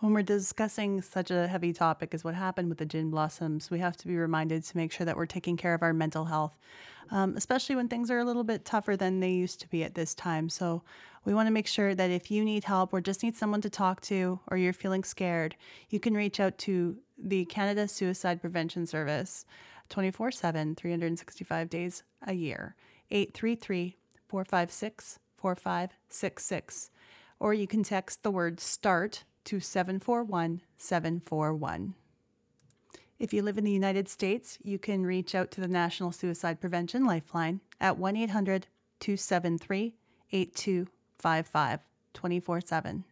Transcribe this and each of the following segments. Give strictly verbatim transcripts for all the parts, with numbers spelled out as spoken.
When we're discussing such a heavy topic as what happened with the Gin Blossoms, we have to be reminded to make sure that we're taking care of our mental health, um, especially when things are a little bit tougher than they used to be at this time. So we want to make sure that if you need help or just need someone to talk to, or you're feeling scared, you can reach out to the Canada Suicide Prevention Service twenty-four seven, three hundred sixty-five days a year, eight three three, four five six, four five six six. Or you can text the word START to seven four one seven four one. If you live in the United States, you can reach out to the National Suicide Prevention Lifeline at one eight hundred two seven three eight two five five twenty-four seven.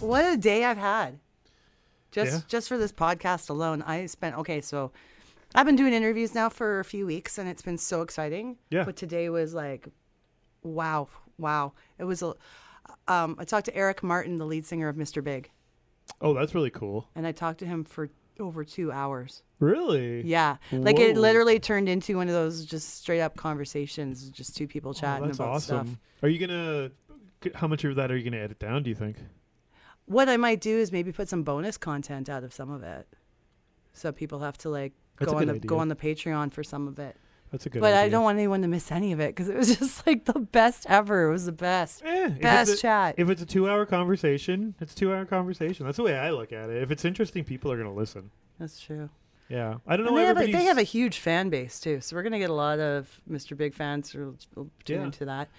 What a day I've had. Just yeah. just for this podcast alone, I spent, okay, so I've been doing interviews now for a few weeks, and it's been so exciting. Yeah. But today was like, wow, wow. It was, a, um, I talked to Eric Martin, the lead singer of Mister Big. Oh, that's really cool. And I talked to him for over two hours. Really? Yeah. Like Whoa. It literally turned into one of those just straight up conversations, just two people chatting oh, that's about awesome. Stuff. Are you going to, how much of that are you going to edit down, do you think? What I might do is maybe put some bonus content out of some of it, so people have to like That's go on the idea. go on the Patreon for some of it. That's a good. But idea. I don't want anyone to miss any of it because it was just like the best ever. It was the best, yeah, best if a, chat. If it's a two-hour conversation, it's a two-hour conversation. That's the way I look at it. If it's interesting, people are gonna listen. That's true. Yeah, I don't and know. They have, a, they have a huge fan base too, so we're gonna get a lot of Mister Big fans who will tune yeah. into that.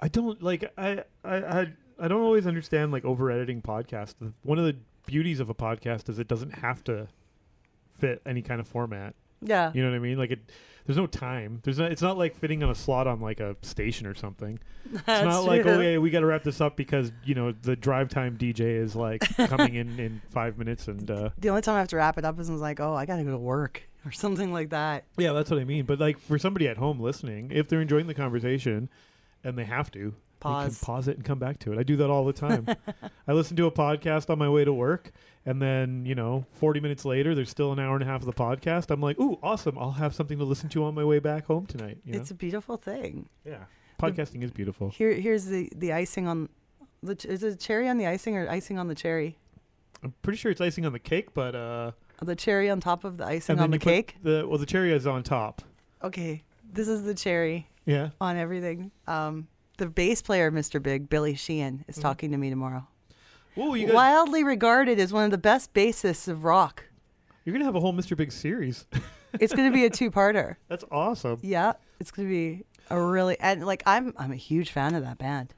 I don't like I I. I I don't always understand like over editing podcasts. One of the beauties of a podcast is it doesn't have to fit any kind of format. Yeah. You know what I mean? Like it, there's no time. There's not, it's not like fitting on a slot on like a station or something. That's it's not true. Like, oh yeah, we got to wrap this up because, you know, the drive time D J is like coming in in five minutes. And uh, the only time I have to wrap it up is when it's like, oh, I got to go to work or something like that. Yeah, that's what I mean. But like for somebody at home listening, if they're enjoying the conversation and they have to, Pause. You can pause it and come back to it. I do that all the time. I listen to a podcast on my way to work, and then, you know, forty minutes later, there's still an hour and a half of the podcast. I'm like, ooh, awesome. I'll have something to listen to on my way back home tonight. You it's know? A beautiful thing. Yeah. Podcasting the, is beautiful. Here, Here's the, the icing on... The, is it cherry on the icing or icing on the cherry? I'm pretty sure it's icing on the cake, but... Uh, the cherry on top of the icing on the cake? The, well, the cherry is on top. Okay. This is the cherry yeah. on everything. Um... The bass player of Mister Big, Billy Sheehan, is mm-hmm. talking to me tomorrow. Ooh, you guys... Wildly regarded as one of the best bassists of rock. You're going to have a whole Mister Big series. It's going to be a two-parter. That's awesome. Yeah. It's going to be a really... And, like, I'm I'm a huge fan of that band.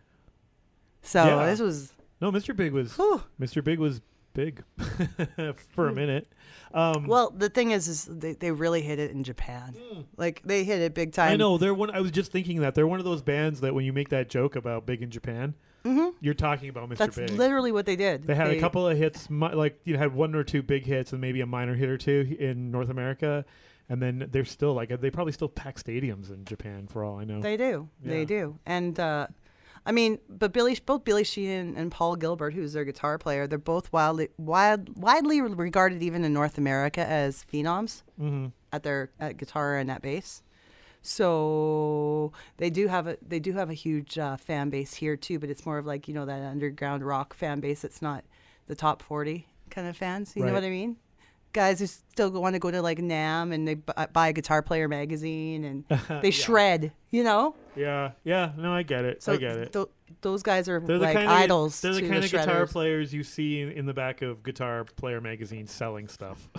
So yeah. this was... No, Mister Big was... Whew. Mister Big was big for a minute. Um, well, the thing is, is they, they really hit it in Japan. Mm. Like they hit it big time. I know they're one. I was just thinking that they're one of those bands that when you make that joke about big in Japan, mm-hmm. you're talking about Mister That's Big. That's literally what they did. They had they, a couple of hits, like you know, had one or two big hits and maybe a minor hit or two in North America, and then they're still like they probably still pack stadiums in Japan for all I know. They do. Yeah. They do. And. Uh, I mean, but Billy, both Billy Sheehan and Paul Gilbert, who's their guitar player, they're both wildly, wild, widely regarded even in North America as phenoms mm-hmm. at their at guitar and at bass. So they do have a they do have a huge uh, fan base here too, but it's more of like you know that underground rock fan base. It's not the top forty kind of fans. You right. know what I mean? Guys who still want to go to like NAMM and they b- buy a Guitar Player magazine and they yeah. shred, you know? Yeah, yeah. No, I get it. So I get it. Th- those guys are they're like the kind idols. Of, they're the kind the of shredders. Guitar players you see in, in the back of Guitar Player magazine selling stuff,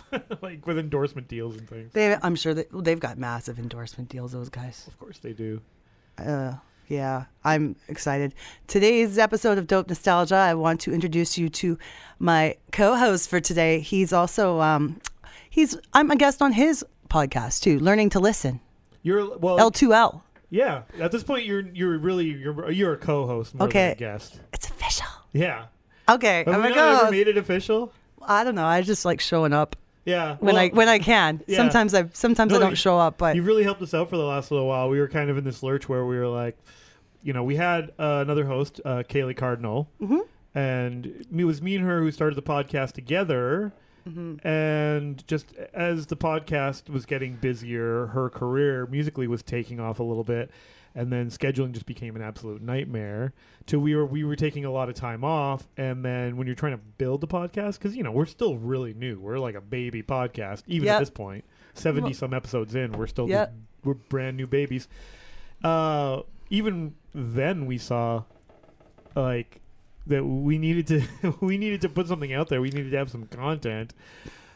like with endorsement deals and things. They, I'm sure that well, they've got massive endorsement deals. Those guys. Of course they do. Uh, yeah, I'm excited. Today's episode of Dope Nostalgia, I want to introduce you to my co-host for today. He's also, um, he's I'm a guest on his podcast too, Learning to Listen. You're well L two L. Yeah, at this point you're you're really you're you're a co-host more okay. than a guest. It's official. Yeah. Okay. Have I'm we a not co-host. Ever made it official? I don't know. I just like showing up. Yeah. When well, I when I can. Yeah. Sometimes I sometimes no, I don't you, show up, but you really helped us out for the last little while. We were kind of in this lurch where we were like, you know, we had uh, another host, uh, Kaylee Cardinal, mm-hmm. and it was me and her who started the podcast together. Mm-hmm. And just as the podcast was getting busier, her career musically was taking off a little bit, and then scheduling just became an absolute nightmare. To we were we were taking a lot of time off, and then when you're trying to build the podcast, because you know we're still really new, we're like a baby podcast even yep. at this point, seventy some episodes in, we're still yep. new, we're brand new babies. Uh, even then, we saw like. That we needed to we needed to put something out there. We needed to have some content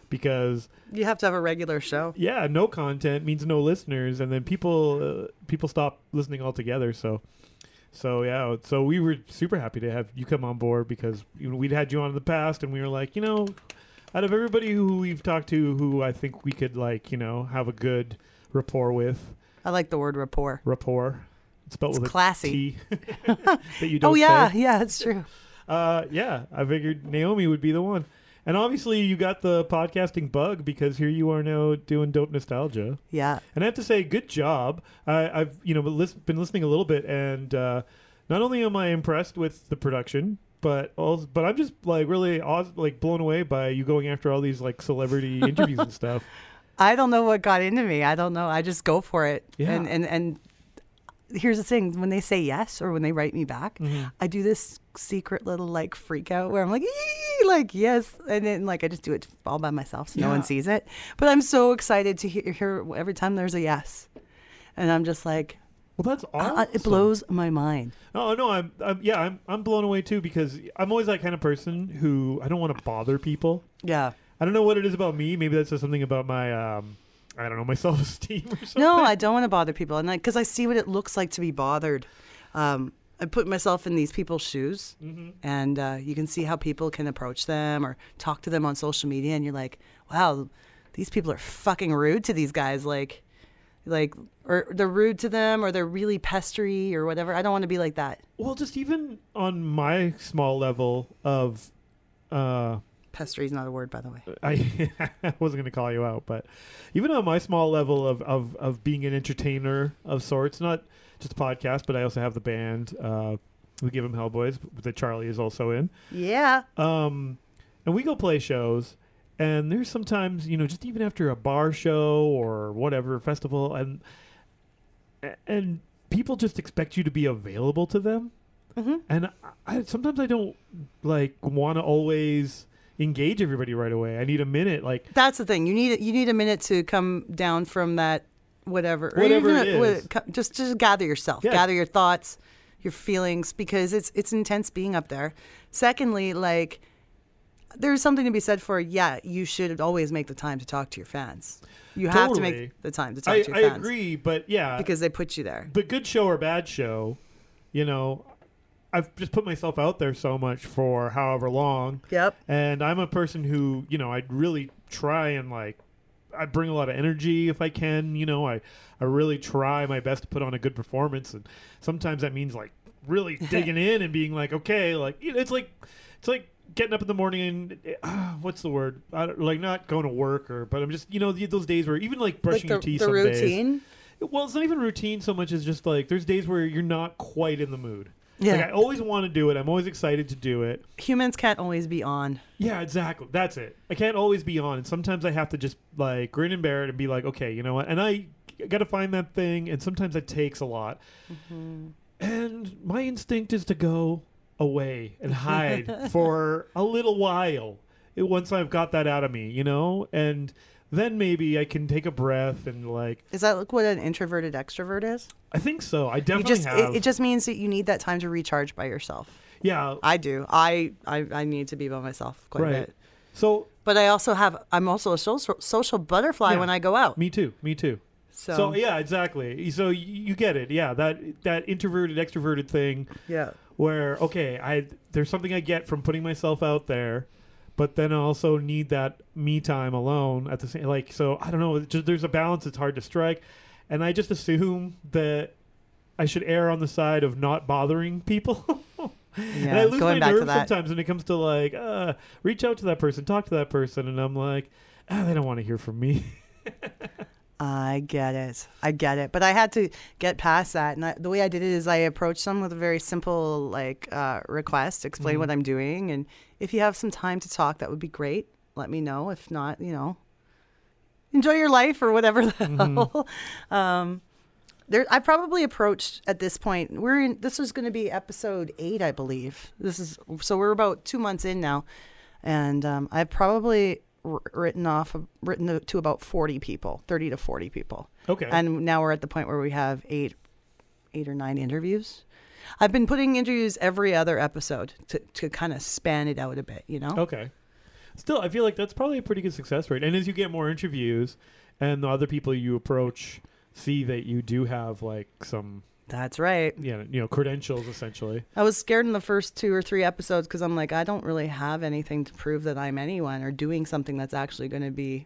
because you have to have a regular show. Yeah, no content means no listeners, and then people uh, people stop listening altogether. So, so yeah, so we were super happy to have you come on board because you know, we'd had you on in the past, and we were like, you know, out of everybody who we've talked to, who I think we could like, you know, have a good rapport with. I like the word rapport. Rapport. Spelled it's with classy. A T that you don't oh yeah, say. Yeah, it's true. Uh, yeah, I figured Naomi would be the one, and obviously you got the podcasting bug because here you are now doing Dope Nostalgia. Yeah, and I have to say, good job. I, I've you know been listening a little bit, and uh, not only am I impressed with the production, but also, but I'm just like really awesome, like blown away by you going after all these like celebrity interviews and stuff. I don't know what got into me. I don't know. I just go for it. Yeah, and and. and here's the thing, when they say yes or when they write me back, mm-hmm. I do this secret little like freak out where I'm like, eee! Like, yes. And then like I just do it all by myself so yeah. no one sees it. But I'm so excited to hear, hear every time there's a yes. And I'm just like, well, that's awesome. I, it blows my mind. Oh, no, I'm, I'm, yeah, I'm, I'm blown away too because I'm always that kind of person who I don't want to bother people. Yeah. I don't know what it is about me. Maybe that's just something about my, um, I don't know, my self-esteem or something. No, I don't want to bother people. And because I, I see what it looks like to be bothered. Um, I put myself in these people's shoes. Mm-hmm. And uh, you can see how people can approach them or talk to them on social media. And you're like, wow, these people are fucking rude to these guys. Like, like, or they're rude to them or they're really pestery or whatever. I don't want to be like that. Well, just even on my small level of... Uh, pestery is not a word, by the way. I, I wasn't going to call you out, but even on my small level of, of, of being an entertainer of sorts, not just a podcast, but I also have the band, uh, We Give 'Em Hellboys, that Charlie is also in. Yeah. Um, and we go play shows, and there's sometimes, you know, just even after a bar show or whatever, festival, and and people just expect you to be available to them. Mm-hmm. And I, I, sometimes I don't, like, want to always... engage everybody right away. I need a minute. Like that's the thing. You need you need a minute to come down from that whatever. Whatever it a, is. What, just just gather yourself. Yeah. Gather your thoughts, your feelings, because it's it's intense being up there. Secondly, like there's something to be said for yeah. You should always make the time to talk to your fans. You totally. have to make the time to talk I, to your I fans. I agree, but yeah, because they put you there. But good show or bad show, you know. I've just put myself out there so much for however long. Yep. And I'm a person who, you know, I really try and like, I bring a lot of energy if I can, you know, I, I really try my best to put on a good performance. And sometimes that means like really digging in and being like, okay, like it's like, it's like getting up in the morning and uh, what's the word? I don't, like not going to work or, but I'm just, you know, those days where even like brushing like the, your teeth. The some routine. Days, well, it's not even routine so much as just like, there's days where you're not quite in the mood. Yeah. Like I always want to do it. I'm always excited to do it. Humans can't always be on. Yeah, exactly. That's it. I can't always be on. And sometimes I have to just like grin and bear it and be like, okay, you know what? And I got to find that thing. And sometimes that takes a lot. Mm-hmm. And my instinct is to go away and hide for a little while once I've got that out of me, you know? And then maybe I can take a breath and like... Is that what an introverted extrovert is? I think so. I definitely just, have. It, it just means that you need that time to recharge by yourself. Yeah. I do. I, I, I need to be by myself quite right. a bit. So, but I also have... I'm also a social, social butterfly yeah, when I go out. Me too. Me too. So, so yeah, exactly. So you get it. Yeah, that that introverted, extroverted thing. Yeah. Where, okay, I there's something I get from putting myself out there. But then I also need that me time alone at the same, like, so I don't know, just, there's a balance that's hard to strike. And I just assume that I should err on the side of not bothering people. Yeah, and I lose my nerve sometimes when it comes to like, uh, reach out to that person, talk to that person. And I'm like, oh, they don't want to hear from me. I get it. I get it. But I had to get past that. And I, the way I did it is I approached them with a very simple like uh, request, explain mm-hmm. what I'm doing. And if you have some time to talk, that would be great. Let me know. If not, you know, enjoy your life or whatever the mm-hmm. hell. Um, there, I probably approached at this point. We're in. This is going to be episode eight, I believe. This is so we're about two months in now, and um, I've probably r- written off written to about forty people, thirty to forty people. Okay. And now we're at the point where we have eight, eight or nine interviews. I've been putting interviews every other episode to to kind of span it out a bit, you know. Okay. Still, I feel like that's probably a pretty good success rate. And as you get more interviews, and the other people you approach see that you do have like some that's right yeah you know credentials essentially. I was scared in the first two or three episodes because I'm like, I don't really have anything to prove that I'm anyone or doing something that's actually going to be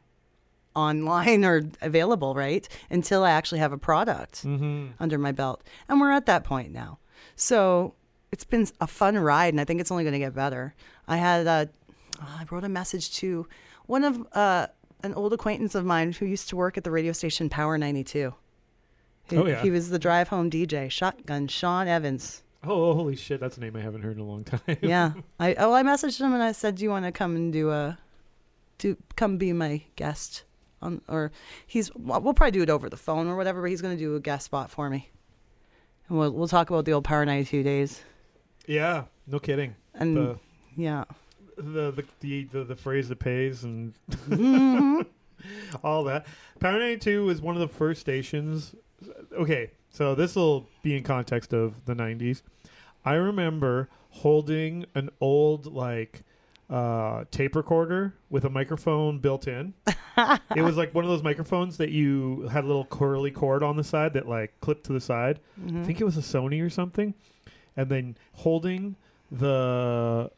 online or available, right, until I actually have a product mm-hmm. under my belt. And we're at that point now, so it's been a fun ride, and I think it's only going to get better. I had a I wrote a message to one of uh an old acquaintance of mine who used to work at the radio station Power ninety-two. He, oh, yeah. he was the drive home D J, Shotgun Sean Evans. Oh, holy shit. That's a name I haven't heard in a long time. Yeah. I, oh, I messaged him and I said, do you want to come and do a, to come be my guest on, or he's, we'll probably do it over the phone or whatever, but he's going to do a guest spot for me. And we'll, we'll talk about the old Power ninety-two days. Yeah. No kidding. And the- yeah. The the, the the the phrase that pays and mm-hmm. all that. Power ninety-two was one of the first stations. Okay, so this will be in context of the nineties. I remember holding an old like uh, tape recorder with a microphone built in. It was like one of those microphones that you had a little curly cord on the side that like clipped to the side. Mm-hmm. I think it was a Sony or something. And then holding the...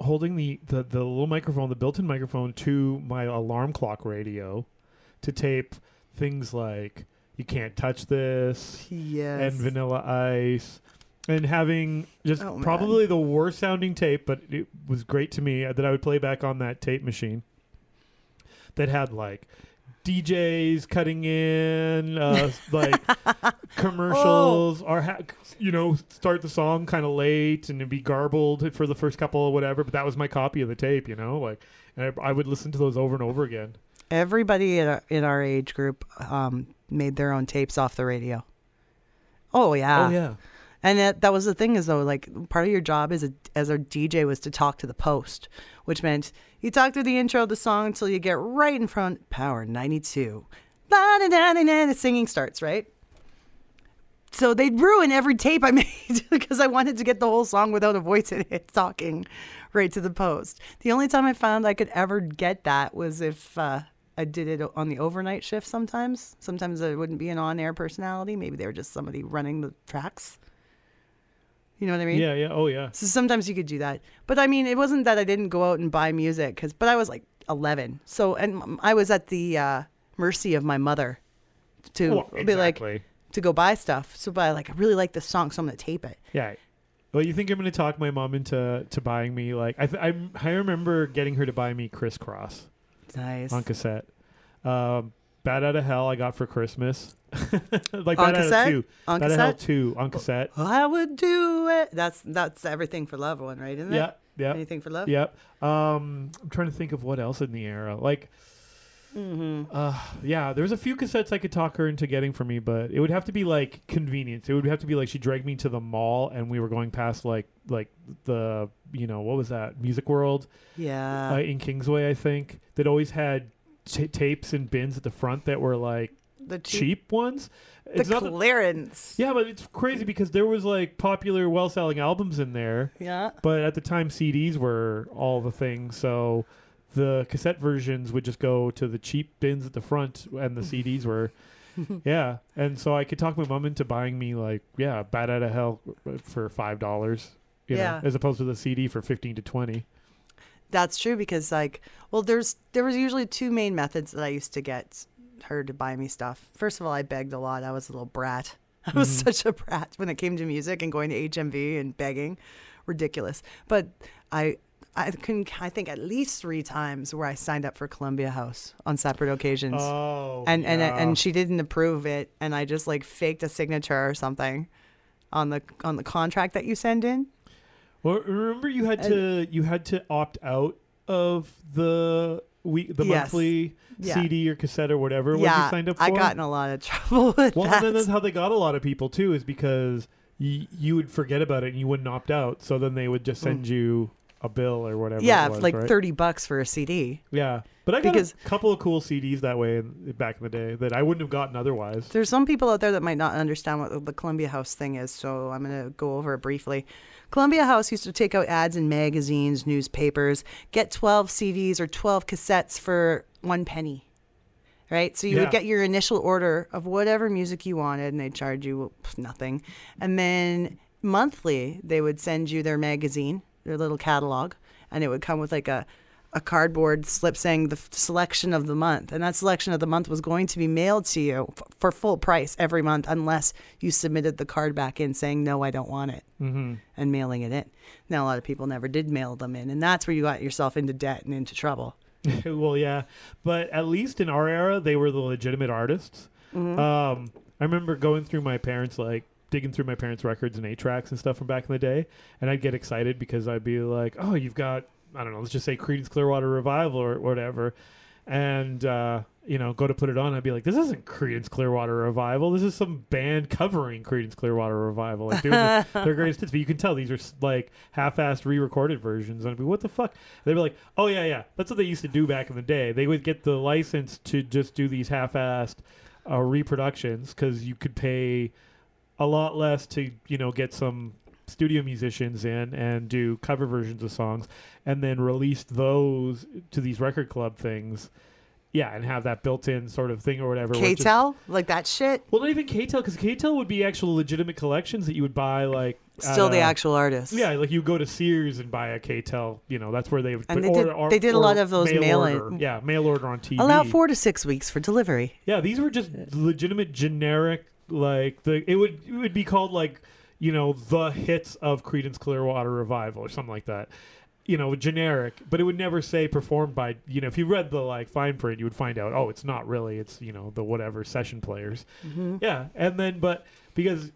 holding the, the, the little microphone, the built-in microphone, to my alarm clock radio to tape things like You Can't Touch This yes. and Vanilla Ice, and having just oh, probably man. the worst sounding tape, but it was great to me that I would play back on that tape machine that had like D Js cutting in, uh, like commercials, oh. or ha- you know, start the song kind of late and it'd be garbled for the first couple or whatever. But that was my copy of the tape, you know, like, and I, I would listen to those over and over again. Everybody in our, in our age group um, made their own tapes off the radio. Oh yeah, oh yeah. And it, that was the thing is though, like part of your job as a as a D J was to talk to the post, which meant you talk through the intro of the song until you get right in front. Power ninety-two, the singing starts, right? So they'd ruin every tape I made because I wanted to get the whole song without a voice in it talking right to the post. The only time I found I could ever get that was if uh, I did it on the overnight shift. Sometimes, sometimes it wouldn't be an on-air personality. Maybe they were just somebody running the tracks. You know what I mean? Yeah, yeah. Oh, yeah. So sometimes you could do that. But I mean, it wasn't that I didn't go out and buy music, cause, but I was like eleven. So, and I was at the uh, mercy of my mother to well, be exactly. like, to go buy stuff. So, but I like, I really like this song, so I'm going to tape it. Yeah. Well, you think I'm going to talk my mom into to buying me, like, I, th- I, I remember getting her to buy me Crisscross. Nice. On cassette. Um, Bad Outta Hell I got for Christmas. Like on Bad Outta two. On Bad Outta Hell two on cassette. I would do it. That's that's Everything for Love one, right? Isn't yeah, it? Yeah. Anything for Love? Yep. Yeah. Um, I'm trying to think of what else in the era. Like, mm-hmm. uh, yeah, there was a few cassettes I could talk her into getting for me, but it would have to be like convenience. It would have to be like she dragged me to the mall and we were going past like like the, you know, what was that? Music World. Yeah. Uh, in Kingsway, I think. That always had T- tapes and bins at the front that were like the cheap, cheap ones. It's the clearance. That, yeah, but it's crazy because there was like popular, well-selling albums in there. Yeah. But at the time, C Ds were all the thing. So the cassette versions would just go to the cheap bins at the front, and the C Ds were, yeah. And so I could talk my mom into buying me like, yeah, Bad Outta Hell for five dollars, you yeah. know, as opposed to the C D for fifteen to twenty. That's true because, like, well, there's there was usually two main methods that I used to get her to buy me stuff. First of all, I begged a lot. I was a little brat. I was mm-hmm. such a brat when it came to music and going to H M V and begging, ridiculous. But I I can I think at least three times where I signed up for Columbia House on separate occasions. Oh, and yeah. and and she didn't approve it, and I just like faked a signature or something on the on the contract that you send in. Well, remember you had and, to you had to opt out of the week the yes. monthly yeah. C D or cassette or whatever yeah. you signed up for. I got in a lot of trouble with well, that. Well, that's how they got a lot of people too, is because y- you would forget about it and you wouldn't opt out, so then they would just send mm. you a bill or whatever. Yeah, it was, like right? thirty bucks for a C D. Yeah. But I got because a couple of cool C Ds that way in, back in the day that I wouldn't have gotten otherwise. There's some people out there that might not understand what the Columbia House thing is, so I'm going to go over it briefly. Columbia House used to take out ads in magazines, newspapers, get twelve C Ds or twelve cassettes for one penny, right? So you yeah. would get your initial order of whatever music you wanted, and they'd charge you nothing. And then monthly, they would send you their magazine, their little catalog, and it would come with like a a cardboard slip saying the f- selection of the month. And that selection of the month was going to be mailed to you f- for full price every month unless you submitted the card back in saying, no, I don't want it, mm-hmm. and mailing it in. Now, a lot of people never did mail them in, and that's where you got yourself into debt and into trouble. Well, yeah. But at least in our era, they were the legitimate artists. Mm-hmm. Um, I remember going through my parents' like, digging through my parents' records and eight tracks and stuff from back in the day, and I'd get excited because I'd be like, oh, you've got... I don't know, let's just say Creedence Clearwater Revival or whatever. And, uh, you know, go to put it on. I'd be like, this isn't Creedence Clearwater Revival. This is some band covering Creedence Clearwater Revival. Like doing the, their greatest hits. But you can tell these are like half-assed re-recorded versions. And I'd be, what the fuck? They'd be like, oh, yeah, yeah. That's what they used to do back in the day. They would get the license to just do these half-assed uh, reproductions because you could pay a lot less to, you know, get some studio musicians in and do cover versions of songs and then release those to these record club things. Yeah, and have that built-in sort of thing or whatever. K-Tel? Like that shit? Well, not even K-Tel, because K-Tel would be actual legitimate collections that you would buy, like... Still uh, the actual artists. Yeah, like you go to Sears and buy a K-Tel. You know, that's where they... would And they or, did, or, they did a lot of those mail-in. Yeah, mail order on T V. Allow four to six weeks for delivery. Yeah, these were just legitimate, generic, like... the It would it would be called, like... you know, the hits of Creedence Clearwater Revival or something like that, you know, generic, but it would never say performed by, you know, if you read the like fine print, you would find out, oh, it's not really, it's, you know, the whatever session players. Mm-hmm. Yeah. And then, but because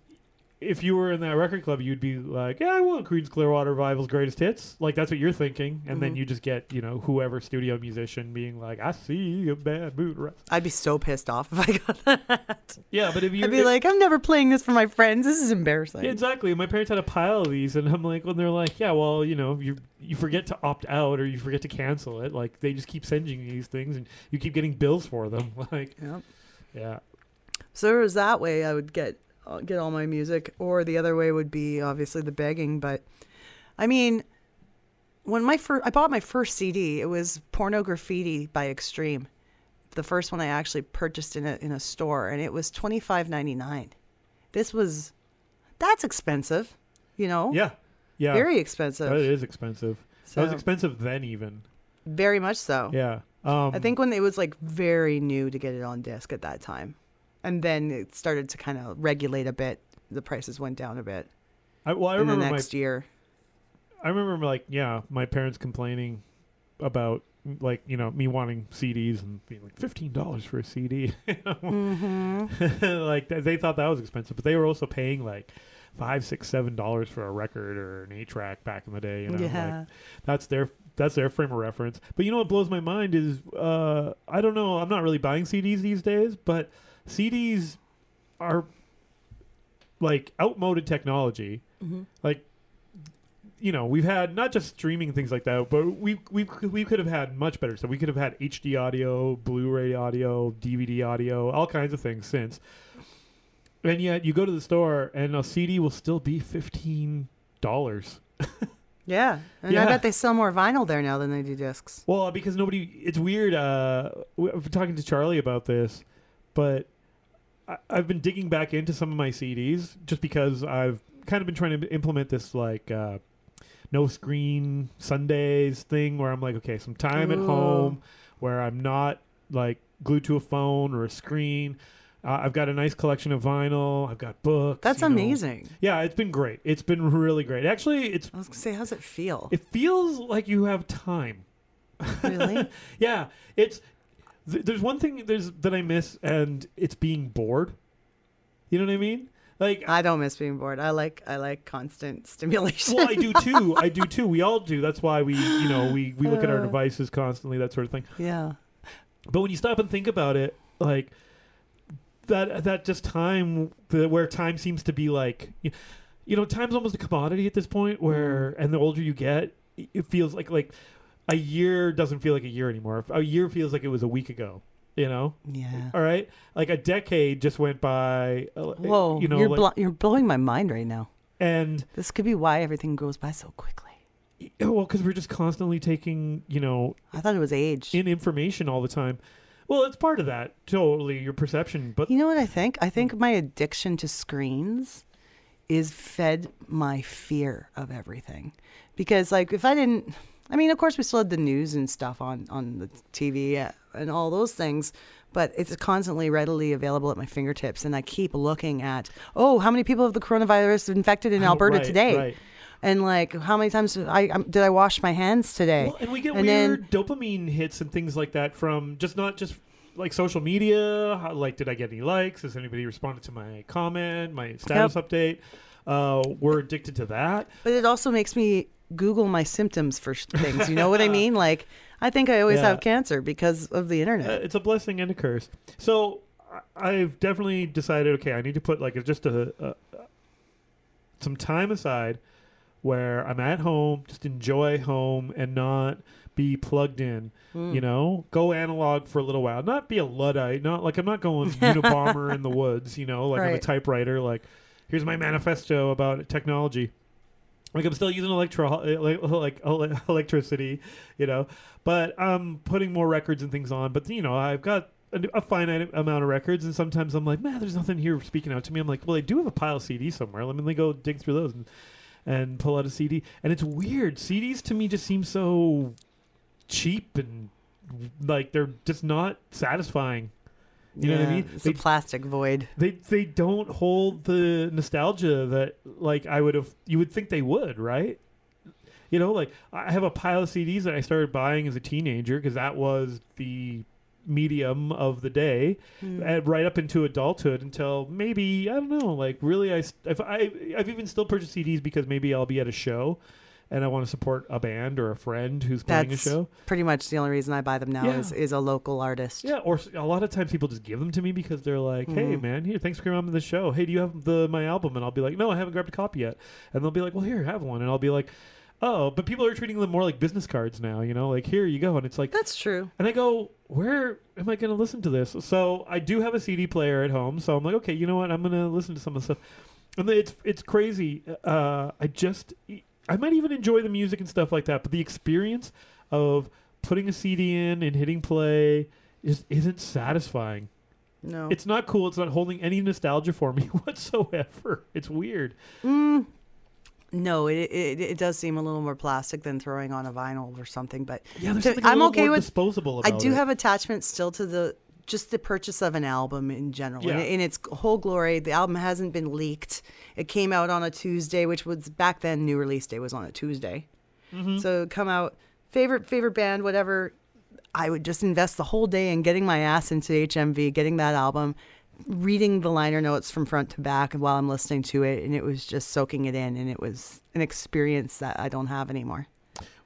if you were in that record club, you'd be like, yeah, I want Creedence Clearwater Revival's greatest hits. Like that's what you're thinking. And mm-hmm. then you just get, you know, whoever studio musician being like, I see a bad mood. Right? I'd be so pissed off if I got that. Yeah, but if you... I'd be it, like, I'm never playing this for my friends. This is embarrassing. Yeah, exactly. My parents had a pile of these and I'm like, when they're like, yeah, well, you know, you you forget to opt out or you forget to cancel it. Like they just keep sending these things and you keep getting bills for them. Like, yep. Yeah. So it was that way I would get... get all my music, or the other way would be obviously the begging. But I mean, when my first, I bought my first C D, it was Porno Graffiti by Extreme. The first one I actually purchased in a, in a store, and it was twenty-five ninety-nine. This was, that's expensive, you know? Yeah. Yeah. Very expensive. That is expensive. So, that was expensive then even. Very much so. Yeah. Um, I think when it was like very new to get it on disc at that time. And then it started to kind of regulate a bit. The prices went down a bit. I, well, I in remember the next my, year. I remember, like, yeah, my parents complaining about, like, you know, me wanting C Ds and being like fifteen dollars for a C D. Mm-hmm. Like they thought that was expensive, but they were also paying like five, six, seven dollars for a record or an eight track back in the day. You know, yeah. Like, that's their. That's their frame of reference. But you know what blows my mind is uh, I don't know. I'm not really buying C Ds these days, but C Ds are like outmoded technology. Mm-hmm. Like, you know, we've had not just streaming things like that, but we we we could have had much better stuff. We could have had H D audio, Blu-ray audio, D V D audio, all kinds of things since. And yet, you go to the store, and a C D will still be fifteen dollars. Yeah, and yeah. I bet they sell more vinyl there now than they do discs. Well, because nobody... It's weird. Uh, we, I've been talking to Charlie about this, but I, I've been digging back into some of my C Ds just because I've kind of been trying to implement this, like, uh, no screen Sundays thing where I'm like, okay, some time Ooh. At home where I'm not, like, glued to a phone or a screen... Uh, I've got a nice collection of vinyl. I've got books. That's amazing. Know. Yeah, it's been great. It's been really great. Actually, it's... I was going to say, how's it feel? It feels like you have time. Really? Yeah. It's... Th- there's one thing there's that I miss, and it's being bored. You know what I mean? Like I don't miss being bored. I like I like constant stimulation. Well, I do too. I do too. We all do. That's why we, you know, we, we look uh, at our devices constantly, that sort of thing. Yeah. But when you stop and think about it, like that that just time the, where time seems to be like, you, you know, time's almost a commodity at this point. Where mm. and the older you get, it feels like like a year doesn't feel like a year anymore. A year feels like it was a week ago. You know? Yeah. All right? Like a decade just went by. Uh, Whoa. You know, you're, like, blo- you're blowing my mind right now. And this could be why everything goes by so quickly. Well, because we're just constantly taking, you know. I thought it was age. In information all the time. Well, it's part of that. Totally. Your perception. But you know what I think? I think my addiction to screens is fed my fear of everything. Because, like, if I didn't. I mean, of course, we still had the news and stuff on, on the T V and all those things, but it's constantly readily available at my fingertips. And I keep looking at, oh, how many people have the coronavirus infected in Alberta oh, right, today? Right. And like, how many times did I, did I wash my hands today? Well, and we get and weird then, dopamine hits and things like that from just not just like social media. How, like, did I get any likes? Has anybody responded to my comment, my status yep. update? Uh, we're addicted to that. But it also makes me Google my symptoms for things. You know what I mean? Like, I think I always yeah. have cancer because of the internet. Uh, it's a blessing and a curse. So I've definitely decided, okay, I need to put like just a, a, a some time aside where I'm at home, just enjoy home and not be plugged in, mm. you know, go analog for a little while, not be a Luddite, not like I'm not going Unabomber in the woods, you know, like right. I'm a typewriter, like here's my manifesto about technology. Like, I'm still using electro- like, like electricity, you know, but I'm putting more records and things on. But, you know, I've got a, a finite amount of records, and sometimes I'm like, man, there's nothing here speaking out to me. I'm like, well, I do have a pile of C Ds somewhere. Let me go dig through those and, and pull out a C D. And it's weird. C Ds to me just seem so cheap and, like, they're just not satisfying. You yeah, know what I mean? It's they, a plastic void. They they don't hold the nostalgia that like I would have. You would think they would, right? You know, like I have a pile of C Ds that I started buying as a teenager because that was the medium of the day, mm. right up into adulthood until maybe I don't know. Like really, I if I I've even still purchased C Ds because maybe I'll be at a show. And I want to support a band or a friend who's playing That's a show. That's pretty much the only reason I buy them now yeah. is, is a local artist. Yeah, or a lot of times people just give them to me because they're like, hey, mm-hmm. man, here, thanks for coming on the show. Hey, do you have the my album? And I'll be like, no, I haven't grabbed a copy yet. And they'll be like, well, here, have one. And I'll be like, oh, but people are treating them more like business cards now, you know, like, here you go. And it's like. That's true. And I go, where am I going to listen to this? So I do have a C D player at home. So I'm like, okay, you know what? I'm going to listen to some of the stuff. And it's, it's crazy. Uh, I just. I might even enjoy the music and stuff like that, but the experience of putting a C D in and hitting play just isn't satisfying. No. It's not cool. It's not holding any nostalgia for me whatsoever. It's weird. Mm. No, it, it it does seem a little more plastic than throwing on a vinyl or something, but yeah, there's something I'm a okay more with disposable about it. I do it. have attachments still to the just the purchase of an album in general, yeah. in, in its whole glory. The album hasn't been leaked. It came out on a Tuesday, which was back then. New release day was on a Tuesday, mm-hmm. so come out favorite favorite band, whatever. I would just invest the whole day in getting my ass into H M V, getting that album, reading the liner notes from front to back, and while I'm listening to it, and it was just soaking it in, and it was an experience that I don't have anymore.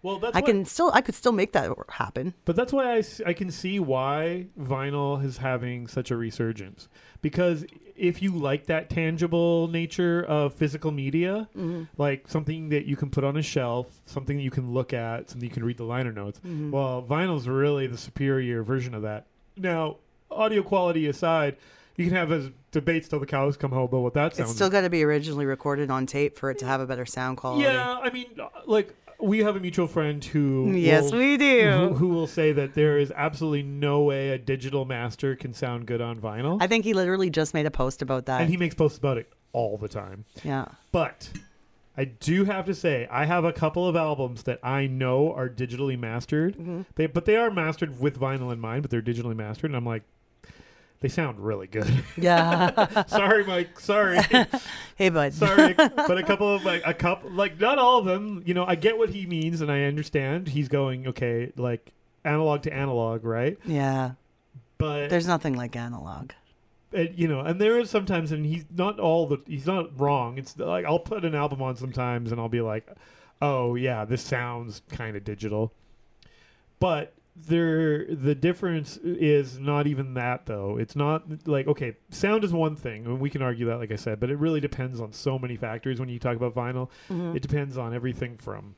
Well, that's I can still I could still make that happen. But that's why I, I can see why vinyl is having such a resurgence. Because if you like that tangible nature of physical media, mm-hmm. like something that you can put on a shelf, something that you can look at, something you can read the liner notes, mm-hmm. well, vinyl's really the superior version of that. Now, audio quality aside, you can have as debates till the cows come home about what that sounds. It's still like. Got to be originally recorded on tape for it to have a better sound quality. Yeah, I mean, like... We have a mutual friend who yes will, we do who, who will say that there is absolutely no way a digital master can sound good on vinyl. I think he literally just made a post about that, and he makes posts about it all the time. Yeah, but I do have to say I have a couple of albums that I know are digitally mastered. Mm-hmm. They but they are mastered with vinyl in mind, but they're digitally mastered, and I'm like, They sound really good. Yeah. Sorry, Mike. Sorry. Hey, bud. Sorry, but a couple of like a couple like not all of them. You know, I get what he means, and I understand he's going okay, like analog to analog, right? Yeah. But there's nothing like analog. It, you know, and there is sometimes, and he's not all the he's not wrong. It's like I'll put an album on sometimes, and I'll be like, oh yeah, this sounds kind of digital, but. There, the difference is not even that, though. It's not like, okay, sound is one thing, and we can argue that, like I said, but it really depends on so many factors when you talk about vinyl. Mm-hmm. It depends on everything from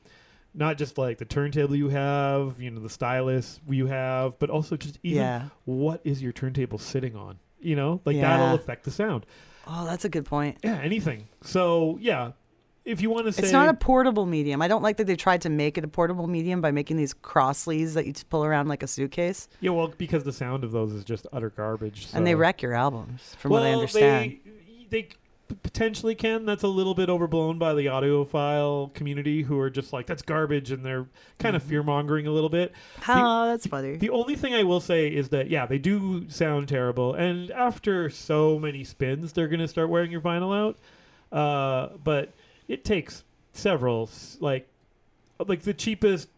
not just like the turntable you have, you know, the stylus you have, but also just even yeah. what is your turntable sitting on, you know? Like, yeah. that'll affect the sound. Oh, that's a good point. Yeah, anything. So, yeah. If you want to say... It's not a portable medium. I don't like that they tried to make it a portable medium by making these crossleys that you just pull around like a suitcase. Yeah, well, because the sound of those is just utter garbage. So. And they wreck your albums, from well, what I understand. They, they potentially can. That's a little bit overblown by the audiophile community who are just like, that's garbage, and they're kind mm-hmm. of fear-mongering a little bit. Oh, the, that's funny. The only thing I will say is that, yeah, they do sound terrible, and after so many spins, they're going to start wearing your vinyl out. Uh, but... It takes several, like, like the cheapest,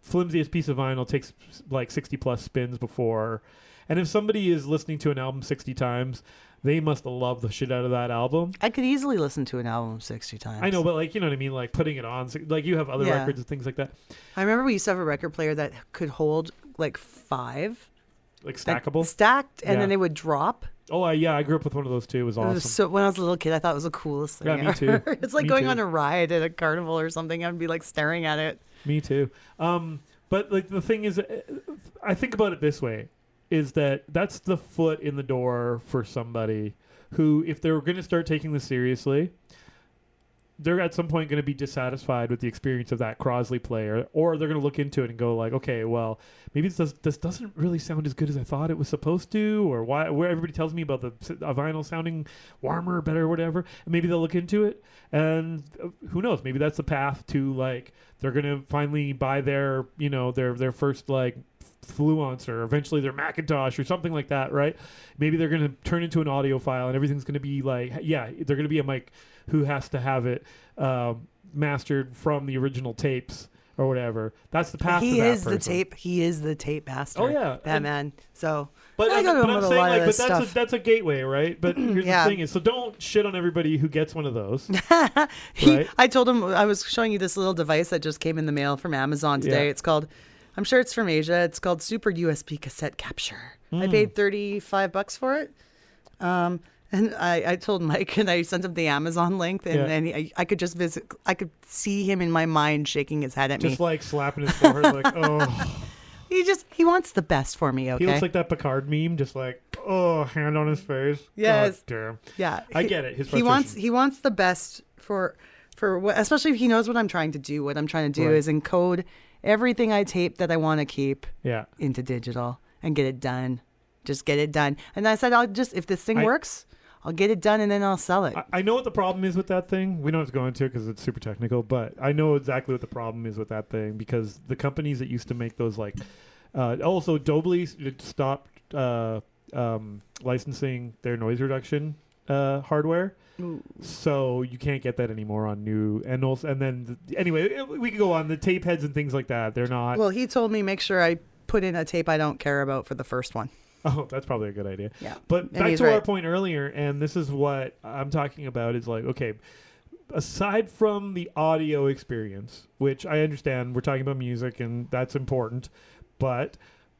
flimsiest piece of vinyl takes like sixty plus spins before. And if somebody is listening to an album sixty times, they must love the shit out of that album. I could easily listen to an album sixty times. I know, but like, you know what I mean? Like putting it on, like you have other yeah. records and things like that. I remember we used to have a record player that could hold like five. Like stackable? Like stacked, and yeah. then they would drop. Oh, uh, yeah, I grew up with one of those too. It was awesome. It was so, when I was a little kid, I thought it was the coolest thing. Yeah, me ever. Too. It's like me going too. On a ride at a carnival or something. I'd be like staring at it. Me too. Um, but like the thing is, I think about it this way, is that that's the foot in the door for somebody who, if they were going to start taking this seriously, they're at some point going to be dissatisfied with the experience of that Crosley player, or they're going to look into it and go like, okay, well, maybe this, does, this doesn't really sound as good as I thought it was supposed to, or why where everybody tells me about the a vinyl sounding warmer, better, whatever. And maybe they'll look into it, and who knows? Maybe that's the path to like they're going to finally buy their you know their their first like Fluence or eventually their Macintosh or something like that, right? Maybe they're going to turn into an audiophile, and everything's going to be like, yeah, they're going to be a mic. Who has to have it uh, mastered from the original tapes or whatever? That's the path. He to that is person. The tape. He is the tape master. Oh yeah, that and, man. So, but I go to but I'm saying, like, but that's a, that's a gateway, right? But here's yeah. the thing is, so don't shit on everybody who gets one of those. he, right? I told him I was showing you this little device that just came in the mail from Amazon today. Yeah. It's called. I'm sure it's from Asia. It's called Super U S B Cassette Capture. Mm. I paid thirty-five bucks for it. Um. And I, I told Mike, and I sent him the Amazon link, and, yeah. and he, I, I could just visit. I could see him in my mind shaking his head at just me, just like slapping his forehead, like oh. He just he wants the best for me. Okay, he looks like that Picard meme, just like oh, hand on his face. Yes, God damn. Yeah. I he, get it. His he wants he wants the best for for what, especially if he knows what I'm trying to do. What I'm trying to do right. is encode everything I tape that I want to keep yeah. into digital and get it done. Just get it done. And I said, I'll just if this thing I, works. I'll get it done and then I'll sell it. I know what the problem is with that thing. We don't have to go into it because it's super technical, but I know exactly what the problem is with that thing because the companies that used to make those, like, uh, also Dobly stopped uh, um, licensing their noise reduction uh, hardware. Ooh. So you can't get that anymore on new and also, and then the, anyway, we could go on the tape heads and things like that. They're not. Well, he told me make sure I put in a tape I don't care about for the first one. Oh, that's probably a good idea. Yeah. But back to right. our point earlier, and this is what I'm talking about is like, okay, aside from the audio experience, which I understand we're talking about music and that's important, but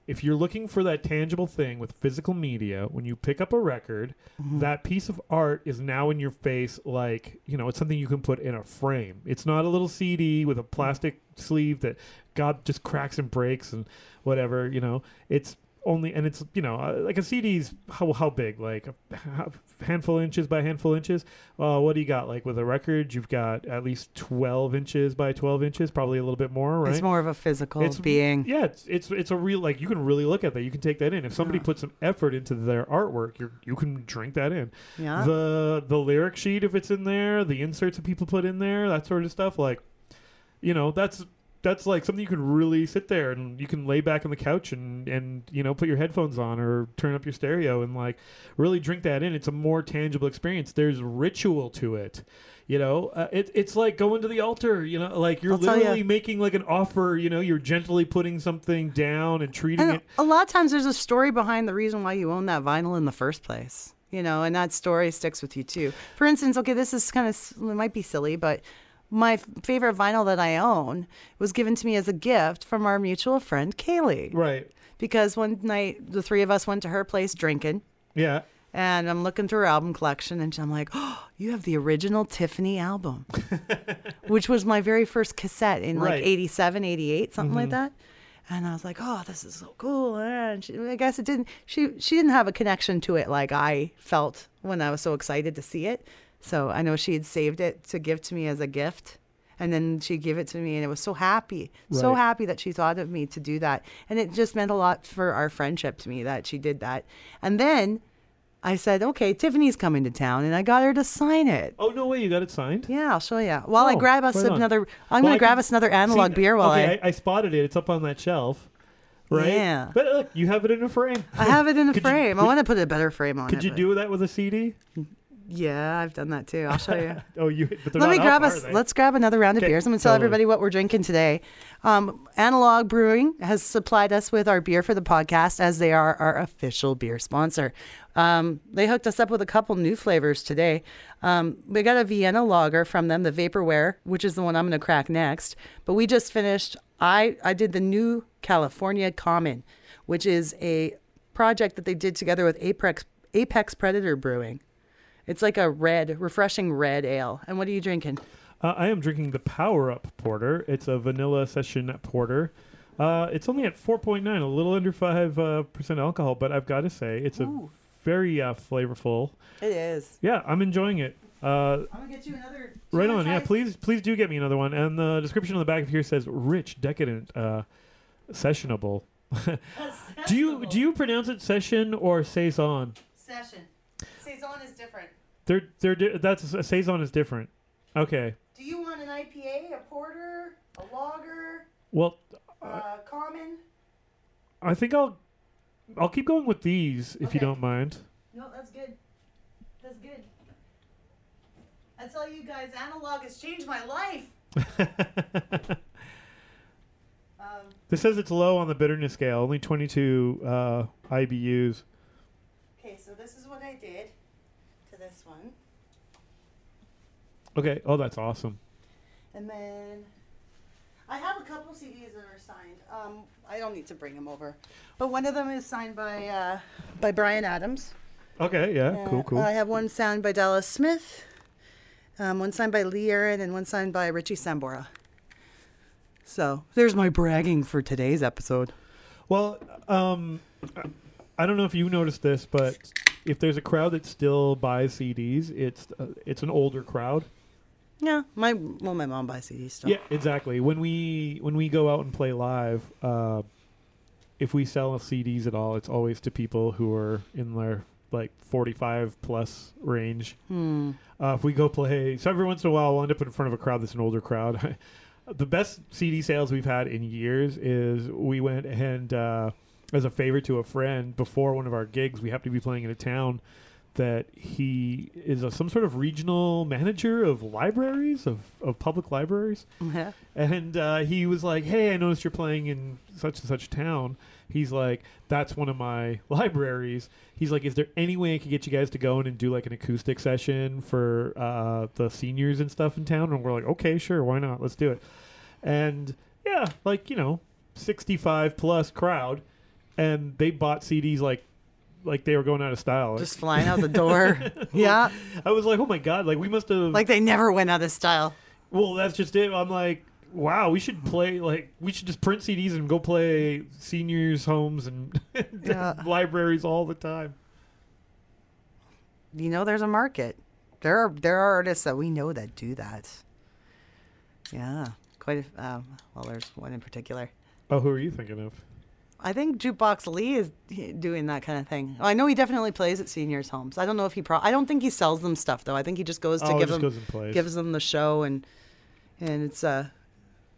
if you're looking for that tangible thing with physical media, when you pick up a record, mm-hmm. that piece of art is now in your face like, you know, it's something you can put in a frame. It's not a little C D with a plastic sleeve that God just cracks and breaks and whatever, you know. It's only and it's you know uh, like a C D's how how big like a handful of inches by handful of inches. Uh, what do you got like with a record? You've got at least twelve inches by twelve inches, probably a little bit more. Right? It's more of a physical it's, being. Yeah, it's it's it's a real like you can really look at that. You can take that in. If somebody yeah. puts some effort into their artwork, you you can drink that in. Yeah. The the lyric sheet if it's in there, the inserts that people put in there, that sort of stuff. Like, you know, that's that's like something you can really sit there and you can lay back on the couch and, and, you know, put your headphones on or turn up your stereo and like really drink that in. It's a more tangible experience. There's ritual to it. You know, uh, it, it's like going to the altar, you know, like you're I'll literally you. making like an offer, you know, you're gently putting something down and treating and it. A lot of times there's a story behind the reason why you own that vinyl in the first place, you know, and that story sticks with you too. For instance, okay, this is kind of, it might be silly, but my favorite vinyl that I own was given to me as a gift from our mutual friend, Kaylee. Right. Because one night the three of us went to her place drinking. Yeah. And I'm looking through her album collection, and I'm like, oh, you have the original Tiffany album, which was my very first cassette in right. like eighty-seven, eighty-eight, something mm-hmm. like that. And I was like, oh, this is so cool. And she, I guess it didn't, she, she didn't have a connection to it like I felt when I was so excited to see it. So I know she had saved it to give to me as a gift. And then she gave it to me, and it was so happy, right. so happy that she thought of me to do that. And it just meant a lot for our friendship to me that she did that. And then I said, okay, Tiffany's coming to town, and I got her to sign it. Oh, no way. You got it signed? Yeah, I'll show you. While oh, I grab us right another, I'm well, going to grab can, us another analog see, beer while okay, I... I... I spotted it. It's up on that shelf, right? Yeah. But look, you have it in a frame. I have it in a frame. You, I want to put a better frame on could it. Could you but... do that with a C D? Yeah, I've done that too. I'll show you. oh, you. But they're Let not me grab up, us. Let's grab another round of beers. I'm going to tell totally. everybody what we're drinking today. Um, Analog Brewing has supplied us with our beer for the podcast, as they are our official beer sponsor. Um, they hooked us up with a couple new flavors today. Um, we got a Vienna lager from them, the Vaporware, which is the one I'm going to crack next. But we just finished, I, I did the new California Common, which is a project that they did together with Apex, Apex Predator Brewing. It's like a red, refreshing red ale. And what are you drinking? Uh, I am drinking the Power Up Porter. It's a vanilla session porter. Uh, it's only at four point nine, a little under five percent uh, alcohol, but I've got to say it's Ooh. a... Very uh, flavorful. It is. Yeah, I'm enjoying it. Uh, I'm going to get you another. Right on. Yeah, please please do get me another one. And the description on the back of here says rich, decadent, uh, sessionable. sessionable. Do you do you pronounce it session or saison? Session. Saison is different. They're, they're di- that's a saison is different. Okay. Do you want an I P A, a porter, a lager, well, uh, uh, common? I think I'll... I'll keep going with these, if okay. you don't mind. No, that's good. That's good. I tell you guys, Analog has changed my life. um, this says it's low on the bitterness scale, only twenty-two uh, I B Us. Okay, so this is what I did to this one. Okay, oh, that's awesome. And then... I have a couple C Ds that are signed. Um, I don't need to bring them over. But one of them is signed by uh, by Brian Adams. Okay, yeah, uh, cool, cool. I have one signed by Dallas Smith, um, one signed by Lee Aaron, and one signed by Richie Sambora. So there's my bragging for today's episode. Well, um, I don't know if you noticed this, but if there's a crowd that still buys C Ds, it's uh, it's an older crowd. Yeah, my well, my mom buys C Ds still. Yeah, exactly. When we when we go out and play live, uh, if we sell C Ds at all, it's always to people who are in their like forty-five plus range. Hmm. Uh, if we go play, so every once in a while, we'll end up in front of a crowd that's an older crowd. The best C D sales we've had in years is we went and uh, as a favor to a friend before one of our gigs, we happened to be playing in a town that he is a, some sort of regional manager of libraries, of, of public libraries. Yeah. And uh, he was like, hey, I noticed you're playing in such and such town. He's like, that's one of my libraries. He's like, is there any way I could get you guys to go in and do like an acoustic session for uh, the seniors and stuff in town? And we're like, okay, sure, why not? Let's do it. And yeah, like, you know, sixty-five plus crowd. And they bought C Ds like, like they were going out of style. Just flying out the door. Yeah. I was like, oh my God, like we must have. Like they never went out of style. Well, that's just it. I'm like, wow, we should play, like we should just print C Ds and go play seniors' homes and yeah. libraries all the time. You know, there's a market. There are, there are artists that we know that do that. Yeah. Quite a, um, well, there's one in particular. Oh, who are you thinking of? I think Jukebox Lee is doing that kind of thing. I know he definitely plays at seniors' homes. I don't know if he pro- I don't think he sells them stuff though. I think he just goes to oh, give them gives them the show and and it's uh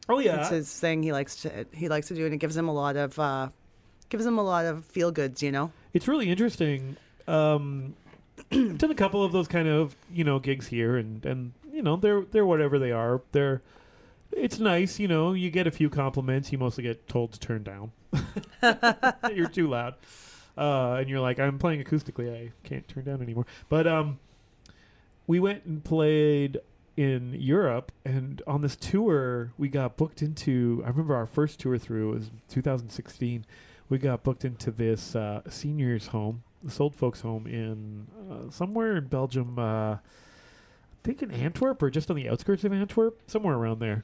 Oh yeah, it's his thing. He likes to he likes to do, and it gives him a lot of uh, gives him a lot of feel goods. You know, it's really interesting. Um, I've done a couple of those kind of you know gigs here, and, and you know they're they're whatever they are. They're it's nice. You know, you get a few compliments. You mostly get told to turn down. You're too loud, uh, and you're like, I'm playing acoustically. I can't turn down anymore. But um, we went and played in Europe, and on this tour we got booked into, I remember our first tour through was two thousand sixteen, we got booked into this uh, seniors home, this old folks home in uh, somewhere in Belgium, uh, I think in Antwerp or just on the outskirts of Antwerp, somewhere around there.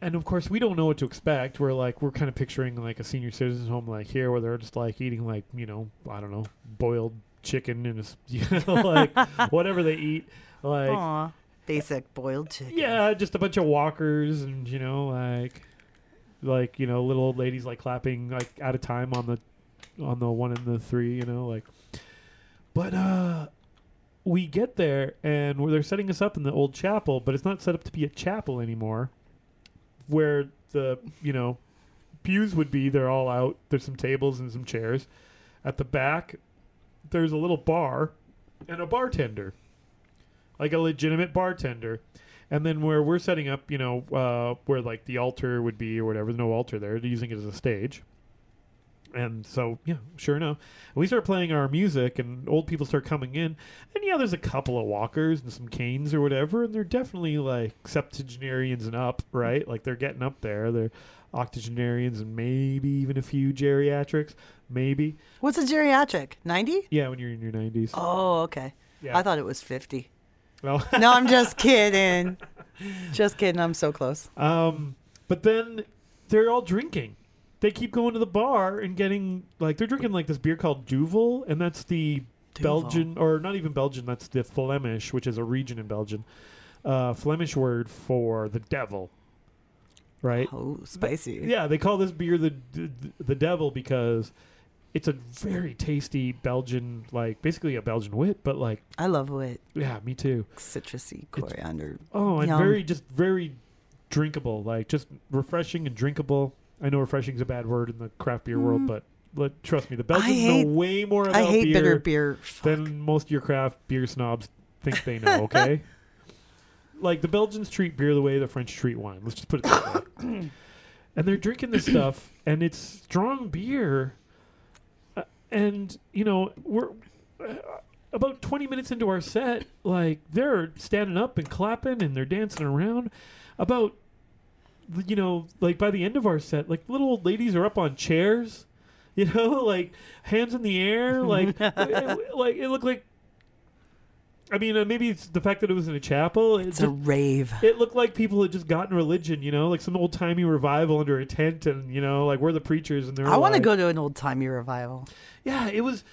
And of course we don't know what to expect. We're like, we're kind of picturing like a senior citizen's home like here where they're just like eating like, you know, I don't know, boiled chicken and you know, like whatever they eat. Like, aww. Basic boiled chicken. Yeah, just a bunch of walkers and, you know, like, like you know, little old ladies, like, clapping, like, out of time on the on the one and the three, you know, like. But uh, we get there, and we're, they're setting us up in the old chapel, but it's not set up to be a chapel anymore, where the, you know, pews would be. They're all out. There's some tables and some chairs. At the back, there's a little bar and a bartender. Like a legitimate bartender. And then where we're setting up, you know, uh, where like the altar would be or whatever, no altar there, they're using it as a stage. And so, yeah, sure enough. And we start playing our music and old people start coming in. And yeah, there's a couple of walkers and some canes or whatever. And they're definitely like septuagenarians and up, right? Like they're getting up there. They're octogenarians and maybe even a few geriatrics, maybe. What's a geriatric? ninety? Yeah, when you're in your nineties. Oh, okay. Yeah. I thought it was fifty. Well, no, I'm just kidding. Just kidding. I'm so close. Um, but then they're all drinking. They keep going to the bar and getting, like, they're drinking, like, this beer called Duvel, and that's the Duvel. Belgian, or not even Belgian, that's the Flemish, which is a region in Belgium, uh, Flemish word for the devil, right? Oh, spicy. But, yeah, they call this beer the, the the devil because it's a very tasty Belgian, like, basically a Belgian wit, but, like... I love wit. Yeah, me too. Citrusy, coriander. It's, oh, and yum. very, just very drinkable. Like, just refreshing and drinkable. I know refreshing is a bad word in the craft beer mm. world, but, but trust me, the Belgians hate, know way more about beer... I hate beer bitter beer. Fuck. ...than most of your craft beer snobs think they know, okay? Like, the Belgians treat beer the way the French treat wine. Let's just put it that way. And they're drinking this stuff, and it's strong beer... And, you know, we're uh, about twenty minutes into our set, like, they're standing up and clapping and they're dancing around. About, you know, like, by the end of our set, like, little old ladies are up on chairs, you know, like, hands in the air. Like, it, like it looked like, I mean, uh, maybe it's the fact that it was in a chapel. It's, it's a rave. It looked like people had just gotten religion, you know, like some old-timey revival under a tent and, you know, like we're the preachers. And they're I want to go to an old-timey revival. Yeah, it was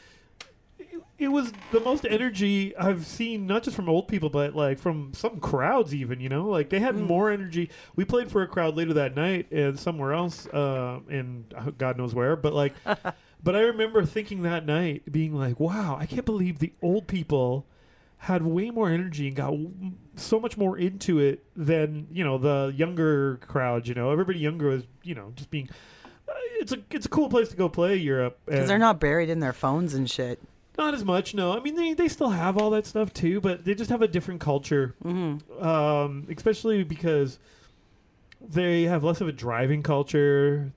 it, it was the most energy I've seen, not just from old people, but like from some crowds even, you know, like they had mm. more energy. We played for a crowd later that night and somewhere else uh, in God knows where, but like, but I remember thinking that night being like, wow, I can't believe the old people had way more energy and got w- so much more into it than, you know, the younger crowd, you know, everybody younger was, you know, just being... It's a it's a cool place to go play, Europe. Because they're not buried in their phones and shit. Not as much, no. I mean, they, they still have all that stuff, too, but they just have a different culture. Mm-hmm. Um, especially because they have less of a driving culture.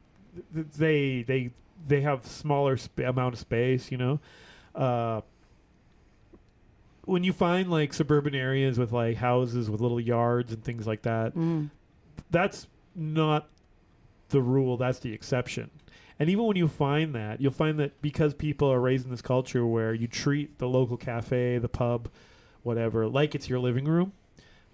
They they they have smaller sp- amount of space, you know. Uh, when you find, like, suburban areas with, like, houses with little yards and things like that, mm. that's not... the rule, that's the exception. And even when you find that, you'll find that because people are raised in this culture where you treat the local cafe, the pub, whatever, like it's your living room,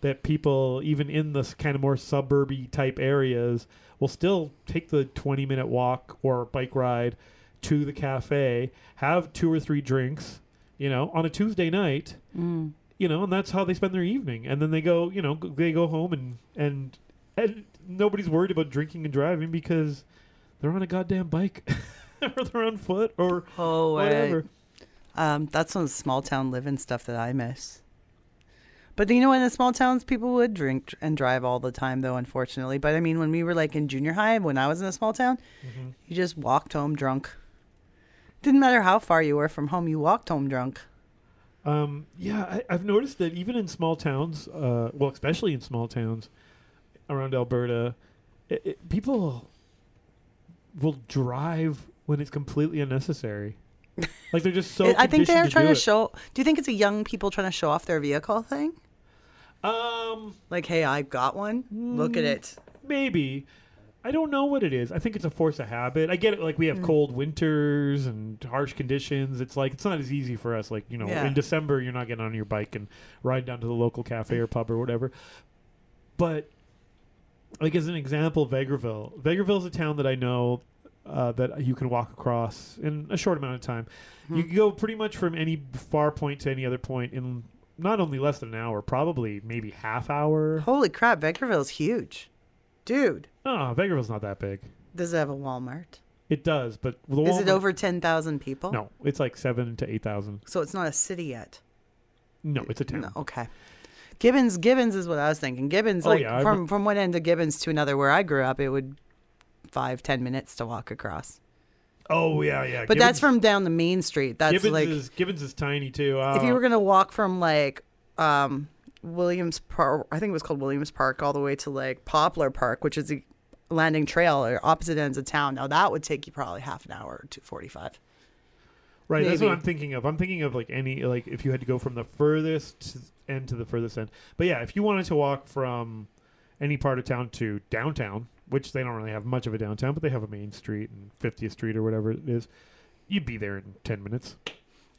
that people, even in this kind of more suburby type areas, will still take the twenty minute walk or bike ride to the cafe, have two or three drinks, you know, on a Tuesday night, mm. you know, and that's how they spend their evening. And then they go, you know, g- they go home and, and, and nobody's worried about drinking and driving because they're on a goddamn bike or they're on foot or oh, whatever. I, um, that's some small town living stuff that I miss. But, you know, in the small towns, people would drink and drive all the time, though, unfortunately. But, I mean, when we were, like, in junior high, when I was in a small town, mm-hmm. you just walked home drunk. Didn't matter how far you were from home, you walked home drunk. Um, yeah, I, I've noticed that even in small towns, uh, well, especially in small towns around Alberta, it, it, people will drive when it's completely unnecessary. Like, they're just so I think they're trying to, to show... Do you think it's a young people trying to show off their vehicle thing? Um, Like, hey, I got one. Mm, Look at it. Maybe. I don't know what it is. I think it's a force of habit. I get it. Like, we have mm. cold winters and harsh conditions. It's like, it's not as easy for us. Like, you know, yeah. in December, you're not getting on your bike and riding down to the local cafe or pub or whatever. But, like, as an example, Vegreville. Vegreville is a town that I know... Uh, that you can walk across in a short amount of time. Mm-hmm. You can go pretty much from any far point to any other point in not only less than an hour, probably maybe half hour. Holy crap, Vegreville's huge. Dude. Oh, Vegreville's not that big. Does it have a Walmart? It does, but... The Walmart, is it over ten thousand people? No, it's like seven to eight thousand. So it's not a city yet? No, it's a town. No, okay. Gibbons Gibbons is what I was thinking. Gibbons, oh, like yeah, from, from one end of Gibbons to another where I grew up, it would... Five ten minutes to walk across. Oh yeah, yeah. But Gibbons, that's from down the main street. That's Gibbons like is, Gibbons is tiny too. Uh, if you were gonna walk from like um, Williams Park, I think it was called Williams Park, all the way to like Poplar Park, which is the landing trail or opposite ends of town. Now that would take you probably half an hour to forty-five. Right, maybe. That's what I'm thinking of. I'm thinking of like any like if you had to go from the furthest end to the furthest end. But yeah, if you wanted to walk from any part of town to downtown. Which they don't really have much of a downtown, but they have a main street and fiftieth Street or whatever it is. You'd be there in ten minutes.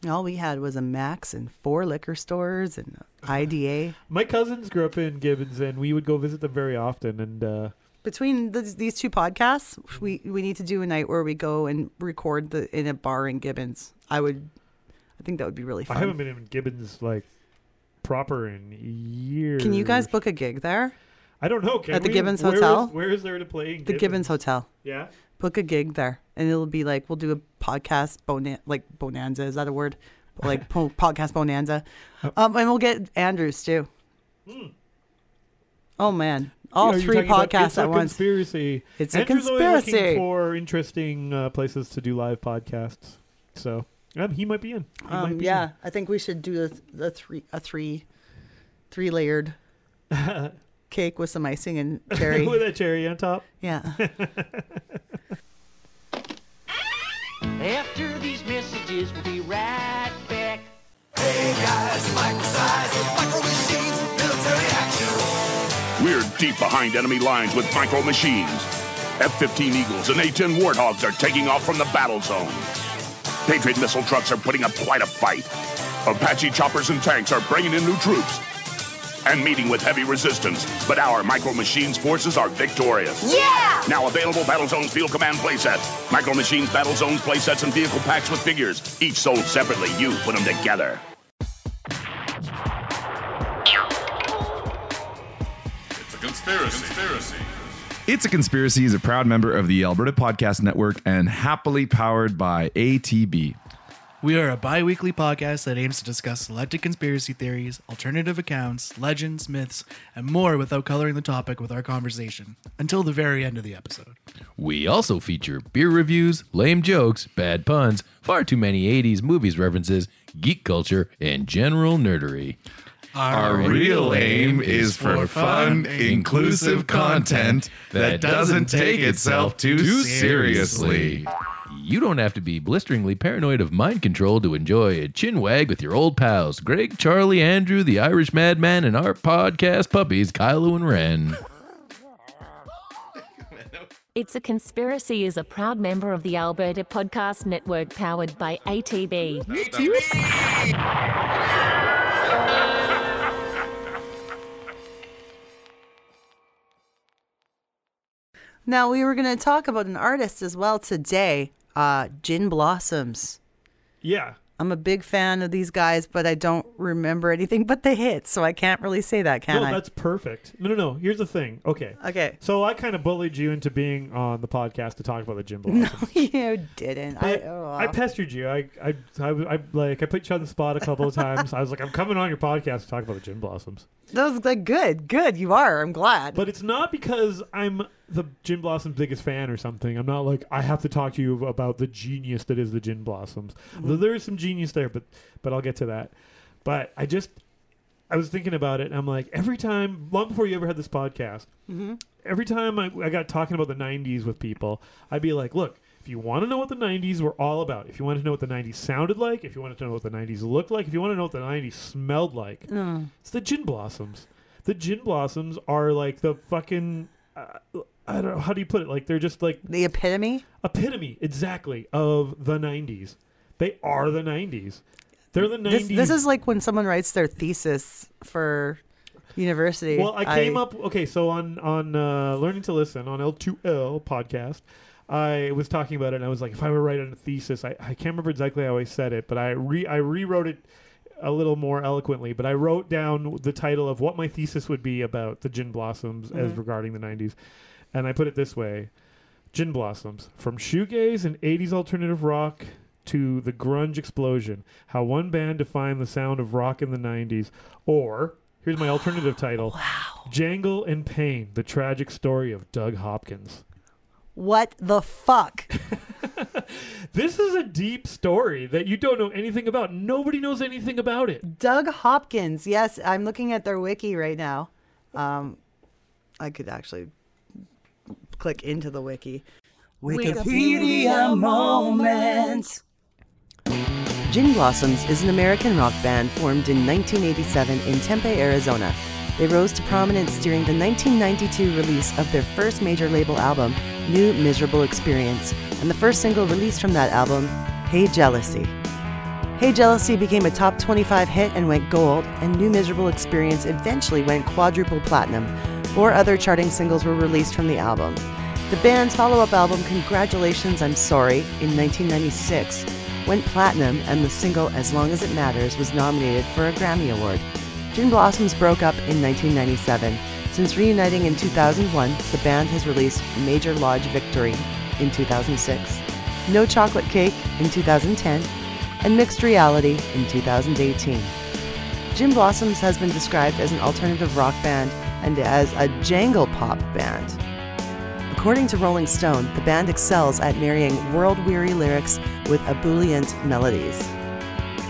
All we had was a Max and four liquor stores and I D A. My cousins grew up in Gibbons, and we would go visit them very often. And uh, between the, these two podcasts, we, we need to do a night where we go and record the in a bar in Gibbons. I would, I think that would be really fun. I haven't been in Gibbons like proper in years. Can you guys book a gig there? I don't know. Can At the we, Gibbons where Hotel? Is, where is there to play in Gibbons? The Gibbons Hotel. Yeah? Book a gig there. And it'll be like, we'll do a podcast, bona- like bonanza. Is that a word? Like po- podcast bonanza. Oh. Um, and we'll get Andrews too. Mm. Oh, man. All yeah, three podcasts at once. Conspiracy. It's Andrew's a conspiracy. Looking for interesting uh, places to do live podcasts. So um, he might be in. He um, might be yeah. In. I think we should do a, a three, a three, three layered. Cake with some icing and cherry. With a cherry on top. Yeah. After these messages, we'll be right back. Hey guys, microsizing, micro machines, military action. We're deep behind enemy lines with micro machines. F fifteen Eagles and A ten Warthogs are taking off from the battle zone. Patriot missile trucks are putting up quite a fight. Apache choppers and tanks are bringing in new troops. And meeting with heavy resistance, but our Micro Machines forces are victorious. Yeah! Now available Battle Zones Field Command playsets. Micro Machines Battle Zones playsets and vehicle packs with figures. Each sold separately. You put them together. It's a conspiracy. Conspiracy. It's a Conspiracy is a proud member of the Alberta Podcast Network and happily powered by A T B. We are a bi-weekly podcast that aims to discuss selected conspiracy theories, alternative accounts, legends, myths, and more without coloring the topic with our conversation until the very end of the episode. We also feature beer reviews, lame jokes, bad puns, far too many eighties movies references, geek culture, and general nerdery. Our, Our real aim is for fun, inclusive content that doesn't take itself too seriously. seriously. You don't have to be blisteringly paranoid of mind control to enjoy a chin wag with your old pals, Greg, Charlie, Andrew, the Irish Madman, and our podcast puppies, Kylo and Ren. It's a Conspiracy is a proud member of the Alberta Podcast Network, powered by A T B. A T B! Now, we were going to talk about an artist as well today, uh, Gin Blossoms. Yeah. I'm a big fan of these guys, but I don't remember anything but the hits, so I can't really say that, can no, I? No, that's perfect. No, no, no. Here's the thing. Okay. Okay. So I kind of bullied you into being on the podcast to talk about the Gin Blossoms. No, you didn't. But I oh. I pestered you. I, I, I, I, like, I put you on the spot a couple of times. I was like, I'm coming on your podcast to talk about the Gin Blossoms. That was like, good, good. You are. I'm glad. But it's not because I'm the Gin Blossoms' biggest fan or something. I'm not like, I have to talk to you about the genius that is the Gin Blossoms. Mm-hmm. There is some genius there, but but I'll get to that. But I just, I was thinking about it, and I'm like, every time, long before you ever had this podcast, mm-hmm. every time I, I got talking about the nineties with people, I'd be like, look, if you want to know what the nineties were all about, if you want to know what the nineties sounded like, if you want to know what the nineties looked like, if you want to know what the nineties smelled like, mm. it's the Gin Blossoms. The Gin Blossoms are like the fucking... Uh, I don't know, how do you put it? Like, they're just like... The epitome? Epitome, exactly, of the nineties. They are the nineties. They're the nineties. This, this is like when someone writes their thesis for university. Well, I came I... up... Okay, so on, on uh, Learning to Listen, on L two L podcast, I was talking about it, and I was like, if I were writing a thesis, I, I can't remember exactly how I said it, but I re I rewrote it a little more eloquently, but I wrote down the title of what my thesis would be about the Gin Blossoms mm-hmm. as regarding the nineties. And I put it this way: Gin Blossoms, from shoegaze and eighties alternative rock to the grunge explosion, how one band defined the sound of rock in the nineties. Or, here's my alternative title, wow. Jangle and Pain, the tragic story of Doug Hopkins. What the fuck? This is a deep story that you don't know anything about. Nobody knows anything about it. Doug Hopkins. Yes, I'm looking at their wiki right now. Um, I could actually click into the wiki. Wikipedia moment. Gin Blossoms is an American rock band formed in nineteen eighty-seven in Tempe, Arizona. They rose to prominence during the nineteen ninety-two release of their first major label album, New Miserable Experience, and the first single released from that album, Hey Jealousy. Hey Jealousy became a top twenty-five hit and went gold, and New Miserable Experience eventually went quadruple platinum. Four other charting singles were released from the album. The band's follow-up album, Congratulations I'm Sorry, in nineteen ninety-six, went platinum, and the single As Long As It Matters was nominated for a Grammy Award. Gin Blossoms broke up in nineteen ninety-seven. Since reuniting in two thousand one, the band has released Major Lodge Victory in two thousand six, No Chocolate Cake in two thousand ten, and Mixed Reality in two thousand eighteen. Gin Blossoms has been described as an alternative rock band and as a jangle pop band. According to Rolling Stone, the band excels at marrying world-weary lyrics with ebullient melodies.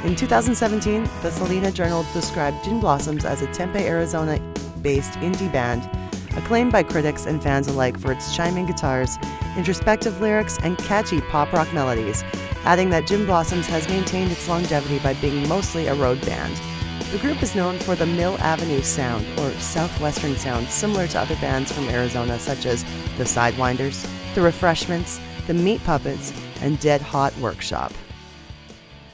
In two thousand seventeen, the Selena Journal described Gin Blossoms as a Tempe, Arizona-based indie band, acclaimed by critics and fans alike for its chiming guitars, introspective lyrics, and catchy pop-rock melodies, adding that Gin Blossoms has maintained its longevity by being mostly a road band. The group is known for the Mill Avenue sound, or southwestern sound, similar to other bands from Arizona such as the Sidewinders, the Refreshments, the Meat Puppets, and Dead Hot Workshop.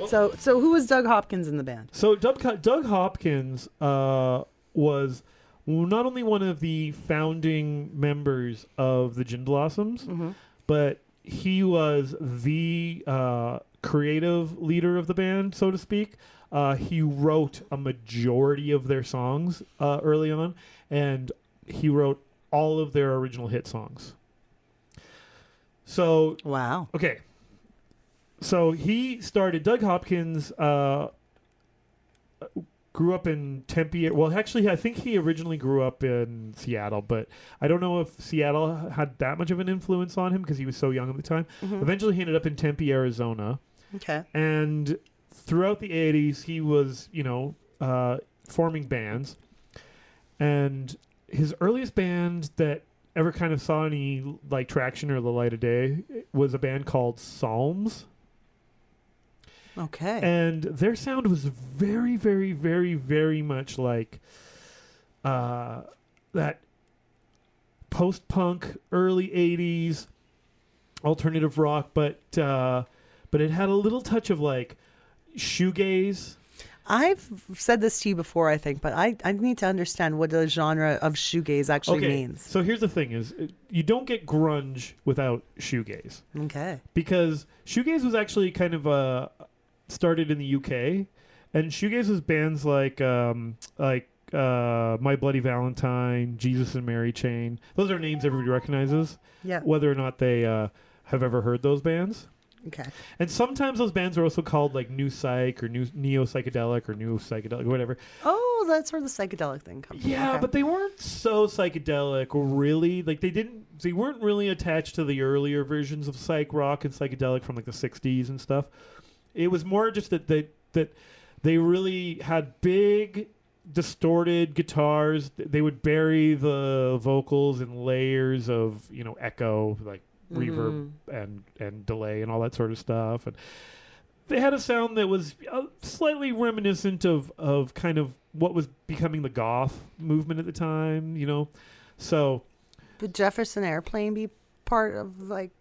So so who was Doug Hopkins in the band? So Doug, Doug Hopkins uh, was not only one of the founding members of the Gin Blossoms, mm-hmm. but he was the uh, creative leader of the band, so to speak. Uh, he wrote a majority of their songs uh, early on, and he wrote all of their original hit songs. So... Wow. Okay. So he started, Doug Hopkins uh, grew up in Tempe. Well, actually, I think he originally grew up in Seattle, but I don't know if Seattle had that much of an influence on him because he was so young at the time. Mm-hmm. Eventually, he ended up in Tempe, Arizona. Okay. And throughout the eighties, he was, you know, uh, forming bands. And his earliest band that ever kind of saw any, like, traction or the light of day was a band called Psalms. Okay. And their sound was very, very, very, very much like uh, that post-punk, early eighties alternative rock, but uh, but it had a little touch of like shoegaze. I've said this to you before, I think, but I, I need to understand what the genre of shoegaze actually okay. means. So here's the thing is, you don't get grunge without shoegaze. Okay. Because shoegaze was actually kind of a started in the U K, and shoegaze was bands like um, like uh, My Bloody Valentine, Jesus and Mary Chain. Those are names everybody recognizes. Yeah. Whether or not they uh, have ever heard those bands. Okay. And sometimes those bands are also called like New Psych or New Neo Psychedelic or New Psychedelic or whatever. Oh, that's where the psychedelic thing comes from. Yeah, okay. But they weren't so psychedelic really. Like they didn't they weren't really attached to the earlier versions of psych rock and psychedelic from like the sixties and stuff. It was more just that they that they really had big distorted guitars. They would bury the vocals in layers of, you know, echo, like reverb mm. and and delay and all that sort of stuff, and they had a sound that was uh, slightly reminiscent of of kind of what was becoming the goth movement at the time, you know. So would Jefferson Airplane be part of like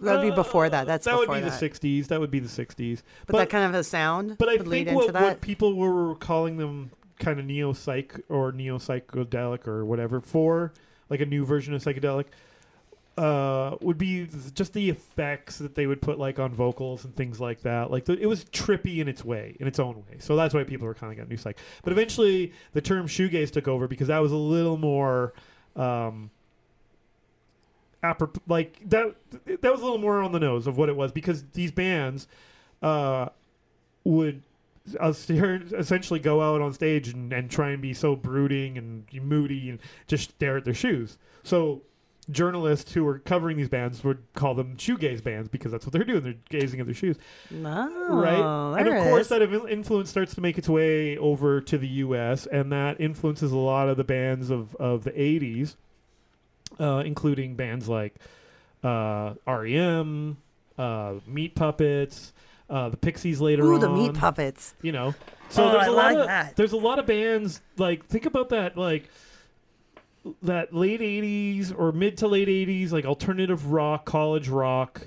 that would uh, be before that that's that would be that. the sixties that would be the sixties but, but that kind of a sound but I would think lead what, into that. What people were calling them kind of neo-psych or neo-psychedelic or whatever for like a new version of psychedelic Uh, would be just the effects that they would put like on vocals and things like that. Like th- it was trippy in its way, in its own way. So that's why people were calling it new psych. But eventually, the term shoegaze took over because that was a little more, um, aprop- like that. That was a little more on the nose of what it was because these bands, uh, would essentially go out on stage and, and try and be so brooding and moody and just stare at their shoes. So journalists who were covering these bands would call them shoegaze bands because that's what they're doing. They're gazing at their shoes. No, right? And of course, that influence starts to make its way over to the U S, and that influences a lot of the bands of, of the eighties, uh, including bands like uh, R E M, uh, Meat Puppets, uh, the Pixies later Ooh, on. Ooh, the Meat Puppets. You know. So oh, there's I a like lot of, that. There's a lot of bands, like, think about that, like, that late eighties or mid to late eighties, like alternative rock, college rock,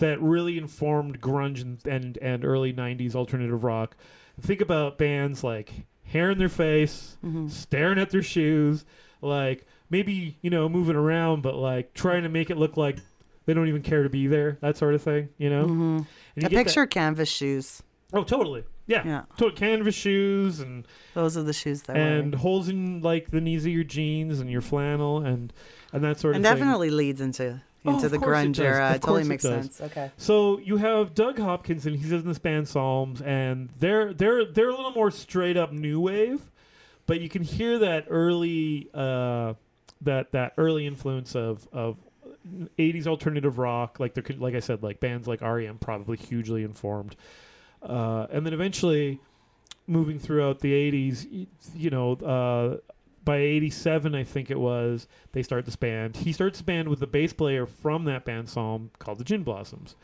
that really informed grunge and, and, and early nineties alternative rock. Think about bands like hair in their face, mm-hmm. staring at their shoes, like maybe, you know, moving around, but like trying to make it look like they don't even care to be there, that sort of thing, you know? Mm-hmm. And you I picture that canvas shoes. Oh, totally. Yeah, yeah. Total canvas shoes and those are the shoes that and wearing. Holes in like the knees of your jeans and your flannel and and that sort and of thing. And definitely leads into into oh, the grunge it era. Of it totally it makes does. sense. Okay. So you have Doug Hopkins and he's in this band Psalms and they're they're they're a little more straight up new wave, but you can hear that early uh, that that early influence of of eighties alternative rock. Like there like I said, like bands like R E M probably hugely informed. Uh, and then eventually, moving throughout the eighties, you know, uh, by eighty-seven, I think it was, they start this band. He starts the band with the bass player from that band Psalm called the Gin Blossoms.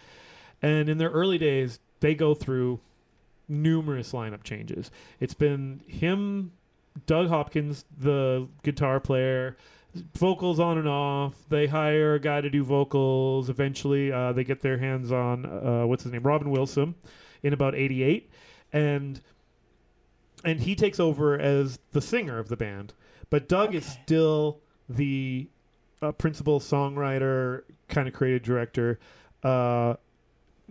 And in their early days, they go through numerous lineup changes. It's been him, Doug Hopkins, the guitar player, vocals on and off. They hire a guy to do vocals. Eventually, uh, they get their hands on, uh, what's his name, Robin Wilson, in about eighty-eight, and and he takes over as the singer of the band, but Doug okay. is still the uh, principal songwriter, kind of creative director. Uh,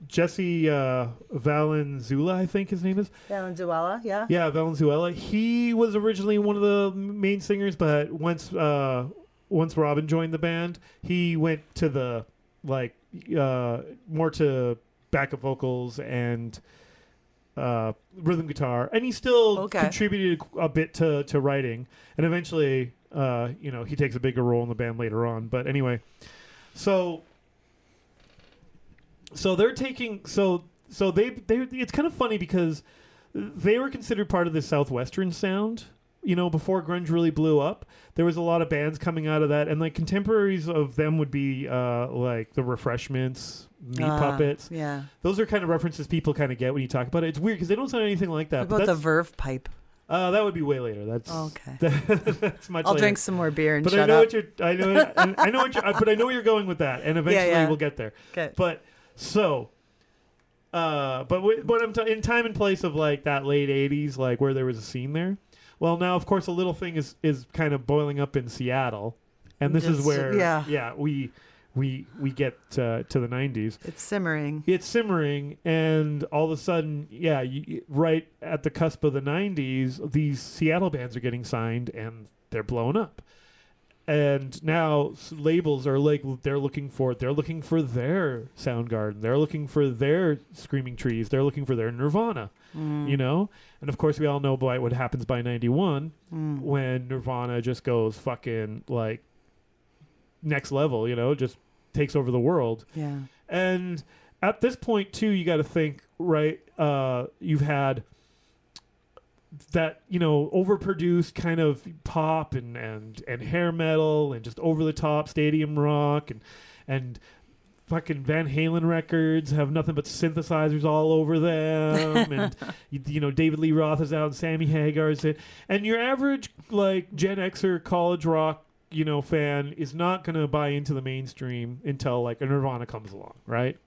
Jesse uh, Valenzuela, I think his name is. Valenzuela, yeah. Yeah, Valenzuela. He was originally one of the main singers, but once uh, once Robin joined the band, he went to the like uh, more to backup vocals and uh, rhythm guitar, and he still okay. contributed a bit to, to writing. And eventually, uh, you know, he takes a bigger role in the band later on. But anyway, so so they're taking so so they they it's kind of funny because they were considered part of the Southwestern sound. You know, before grunge really blew up, there was a lot of bands coming out of that, and like contemporaries of them would be uh, like the Refreshments, Meat uh, Puppets. Yeah, those are kind of references people kind of get when you talk about it. It's weird because they don't sound anything like that. What but about the Verve Pipe? Uh, that would be way later. That's oh, okay. That, that's much. I'll later. drink some more beer and but shut I know up. What you're. I know. I know what you're. But I know where you're going with that, and eventually yeah, yeah. we'll get there. Okay. But so. Uh, but w- but I'm t- in time and place of like that late eighties, like where there was a scene there. Well, now, of course, a little thing is, is kind of boiling up in Seattle, and this Just, is where yeah. yeah we we we get uh, to the nineties. It's simmering. It's simmering, and all of a sudden, yeah, you, right at the cusp of the nineties, these Seattle bands are getting signed, and they're blowing up. And now labels are like, they're looking for it. They're looking for their Soundgarden. They're looking for their Screaming Trees. They're looking for their Nirvana, mm. you know? And of course, we all know by what happens by ninety-one mm. when Nirvana just goes fucking like next level, you know, just takes over the world. Yeah. And at this point, too, you got to think, right? Uh, you've had that, you know, overproduced kind of pop and, and, and hair metal and just over the top stadium rock and and fucking Van Halen records have nothing but synthesizers all over them. And, you, you know, David Lee Roth is out and Sammy Hagar's it. And your average, like, Gen Xer college rock, you know, fan is not going to buy into the mainstream until, like, a Nirvana comes along, right?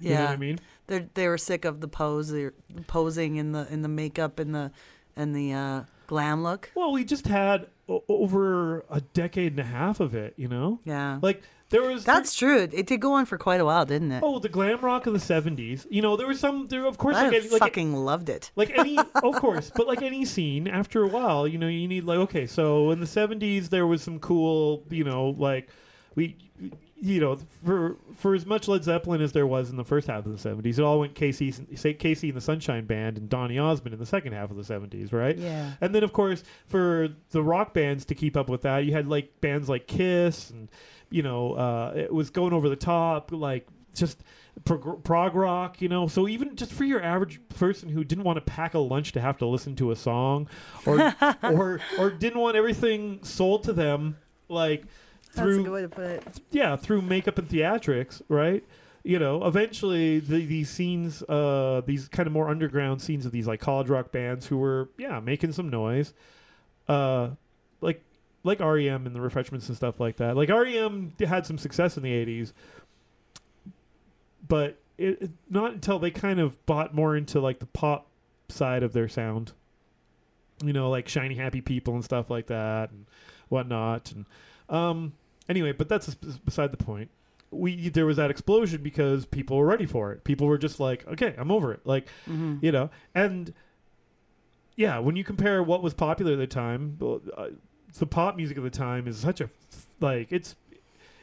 Yeah. You know what I mean? They they were sick of the pose, the posing in the in the makeup and the and the uh, glam look. Well, we just had o- over a decade and a half of it, you know. Yeah. Like there was. That's there, true. It did go on for quite a while, didn't it? Oh, the glam rock of the seventies. You know, there was some. There, of course, I like, like, fucking like, loved it. Like any, of course, but like any scene, after a while, you know, you need like okay, so in the seventies there was some cool, you know, like we. You know, for for as much Led Zeppelin as there was in the first half of the seventies, it all went Casey, Casey and the Sunshine Band and Donny Osmond in the second half of the seventies, right? Yeah. And then, of course, for the rock bands to keep up with that, you had, like, bands like Kiss and, you know, uh, it was going over the top, like, just prog-, prog rock, you know? So even just for your average person who didn't want to pack a lunch to have to listen to a song or or, or didn't want everything sold to them, like... Through, That's a good way to put it. Yeah, through makeup and theatrics, right? You know, eventually the, these scenes, uh, these kind of more underground scenes of these like college rock bands who were, yeah, making some noise, uh, like like R E M and the Refreshments and stuff like that. Like R E M had some success in the eighties, but it, it, not until they kind of bought more into like the pop side of their sound. You know, like Shiny Happy People and stuff like that and whatnot and. Um, Anyway, but that's beside the point. We there was that explosion because people were ready for it. People were just like, okay, I'm over it. Like, mm-hmm. you know, and yeah, when you compare what was popular at the time, uh, the pop music of the time is such a like it's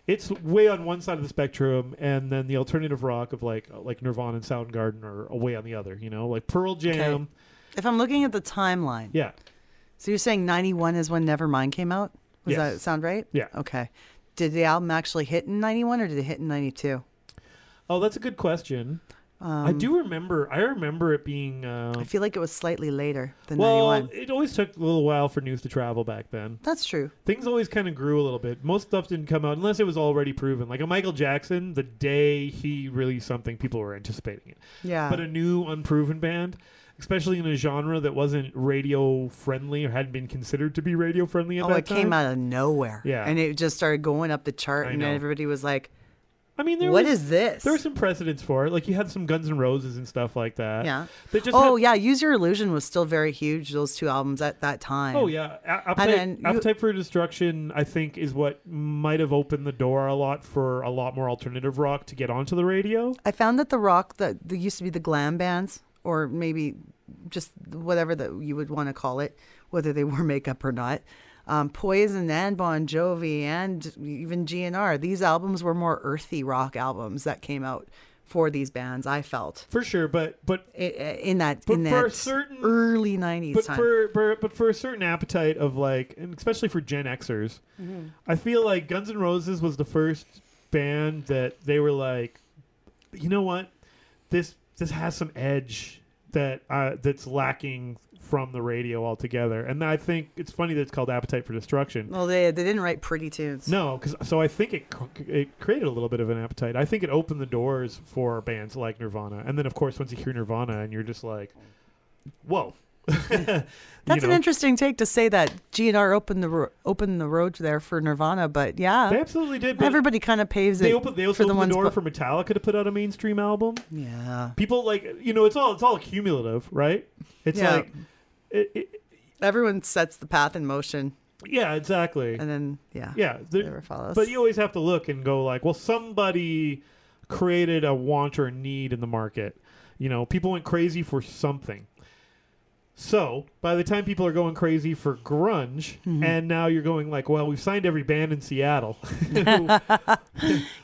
it's way on one side of the spectrum, and then the alternative rock of like like Nirvana and Soundgarden are way on the other. You know, like Pearl Jam. Okay. If I'm looking at the timeline, yeah. So you're saying ninety-one is when Nevermind came out. Does yes. that sound right? Yeah. Okay. Did the album actually hit in ninety-one or did it hit in ninety-two? Oh, that's a good question. Um, I do remember. I remember it being... Uh, I feel like it was slightly later than well, ninety-one. Well, it always took a little while for news to travel back then. That's true. Things always kind of grew a little bit. Most stuff didn't come out unless it was already proven. Like a Michael Jackson, the day he released something, people were anticipating it. Yeah. But a new unproven band... Especially in a genre that wasn't radio friendly or hadn't been considered to be radio friendly at oh, that time. Oh, it came out of nowhere. Yeah. And it just started going up the chart, I and know. everybody was like, I mean, there what was, is this? There were some precedents for it. Like, you had some Guns N' Roses and stuff like that. Yeah. Just oh, had, yeah. Use Your Illusion was still very huge, those two albums at that time. Oh, yeah. A- Appetite, and then Appetite you, for Destruction, I think, is what might have opened the door a lot for a lot more alternative rock to get onto the radio. I found that the rock that used to be the glam bands. Or maybe just whatever that you would want to call it, whether they wore makeup or not. Um, Poison and Bon Jovi and even G N R. These albums were more earthy rock albums that came out for these bands, I felt. For sure, but... but in, in that, but in for that a certain, early nineties but time. For, for, but for a certain appetite of like, and especially for Gen Xers, mm-hmm. I feel like Guns N' Roses was the first band that they were like, you know what? This... This has some edge that uh, that's lacking from the radio altogether, and I think it's funny that it's called Appetite for Destruction. Well, they they didn't write pretty tunes. No, because so I think it it created a little bit of an appetite. I think it opened the doors for bands like Nirvana, and then of course once you hear Nirvana, and you're just like, whoa. That's you know. An interesting take to say that G N R opened the ro- opened the road there for Nirvana, but yeah, they absolutely did. Everybody kind of paves they it. Open, they also opened the, the door bu- for Metallica to put out a mainstream album. Yeah, people like you know it's all it's all cumulative, right? It's yeah. like it, it, everyone sets the path in motion. Yeah, exactly. And then, yeah. Yeah. There, never follows. But you always have to look and go like, well, somebody created a want or need in the market. You know, people went crazy for something. So by the time people are going crazy for grunge, mm-hmm. and now you're going like, well, we've signed every band in Seattle.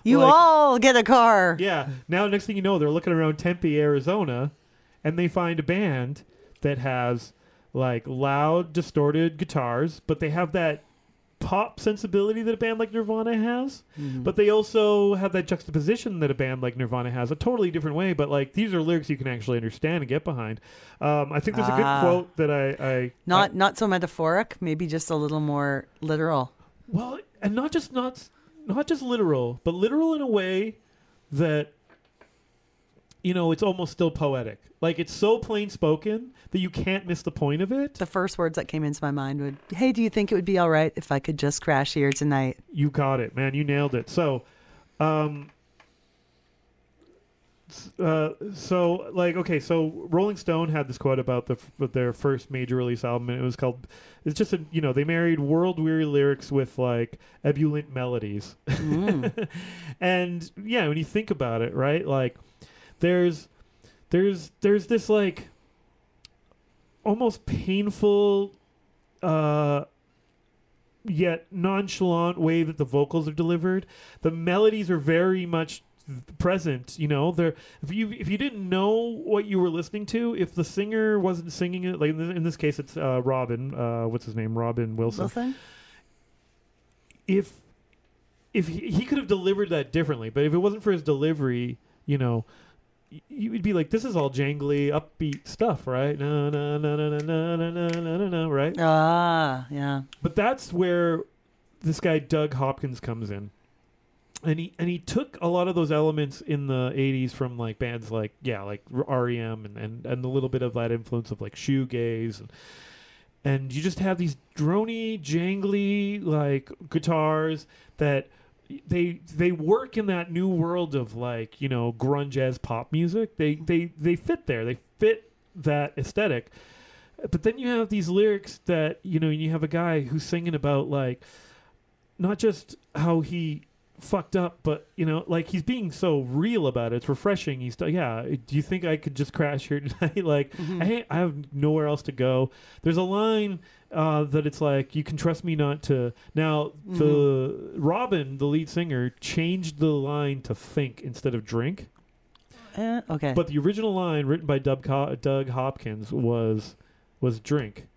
You like, all get a car. Yeah. Now, next thing you know, they're looking around Tempe, Arizona, and they find a band that has like loud, distorted guitars, but they have that pop sensibility that a band like Nirvana has, mm-hmm. but they also have that juxtaposition that a band like Nirvana has, a totally different way, but like these are lyrics you can actually understand and get behind. Um, I think there's ah. a good quote that I... I not I, not so metaphoric, maybe just a little more literal. Well, and not just not not just literal, but literal in a way that, you know, it's almost still poetic. Like, it's so plain spoken that you can't miss the point of it. The first words that came into my mind would, hey, do you think it would be all right if I could just crash here tonight? You got it, man. You nailed it. So, um, uh, so like, okay, so Rolling Stone had this quote about the f- their first major release album, and it was called, it's just, a, you know, they married world-weary lyrics with, like, ebullient melodies. Mm. And, yeah, when you think about it, right, like, there's... There's there's this like almost painful uh, yet nonchalant way that the vocals are delivered. The melodies are very much present, you know. They're, if you if you didn't know what you were listening to, if the singer wasn't singing it, like in this, in this case it's uh, Robin, uh, what's his name, Robin Wilson. Wilson? If if he, he could have delivered that differently, but if it wasn't for his delivery, you know. You would be like, this is all jangly, upbeat stuff, right? No, no, no, no, no, no, no, no, no, no, right? Ah, yeah. But that's where this guy Doug Hopkins comes in, and he and he took a lot of those elements in the eighties from like bands like yeah, like R E M and and and a little bit of that influence of like shoegaze, and and you just have these drony, jangly like guitars that. They they work in that new world of like, you know, grunge as pop music. They they they fit there. They fit that aesthetic. But then you have these lyrics that, you know, you have a guy who's singing about like not just how he fucked up, but, you know, like he's being so real about it. It's refreshing. He's yeah. Do you think I could just crash here tonight? Like mm-hmm. I I have nowhere else to go. There's a line. Uh, that it's like, you can trust me not to. Now, the mm-hmm. Robin, the lead singer, changed the line to think instead of drink. Uh, okay. But the original line written by Doug, Co- Doug Hopkins was was drink.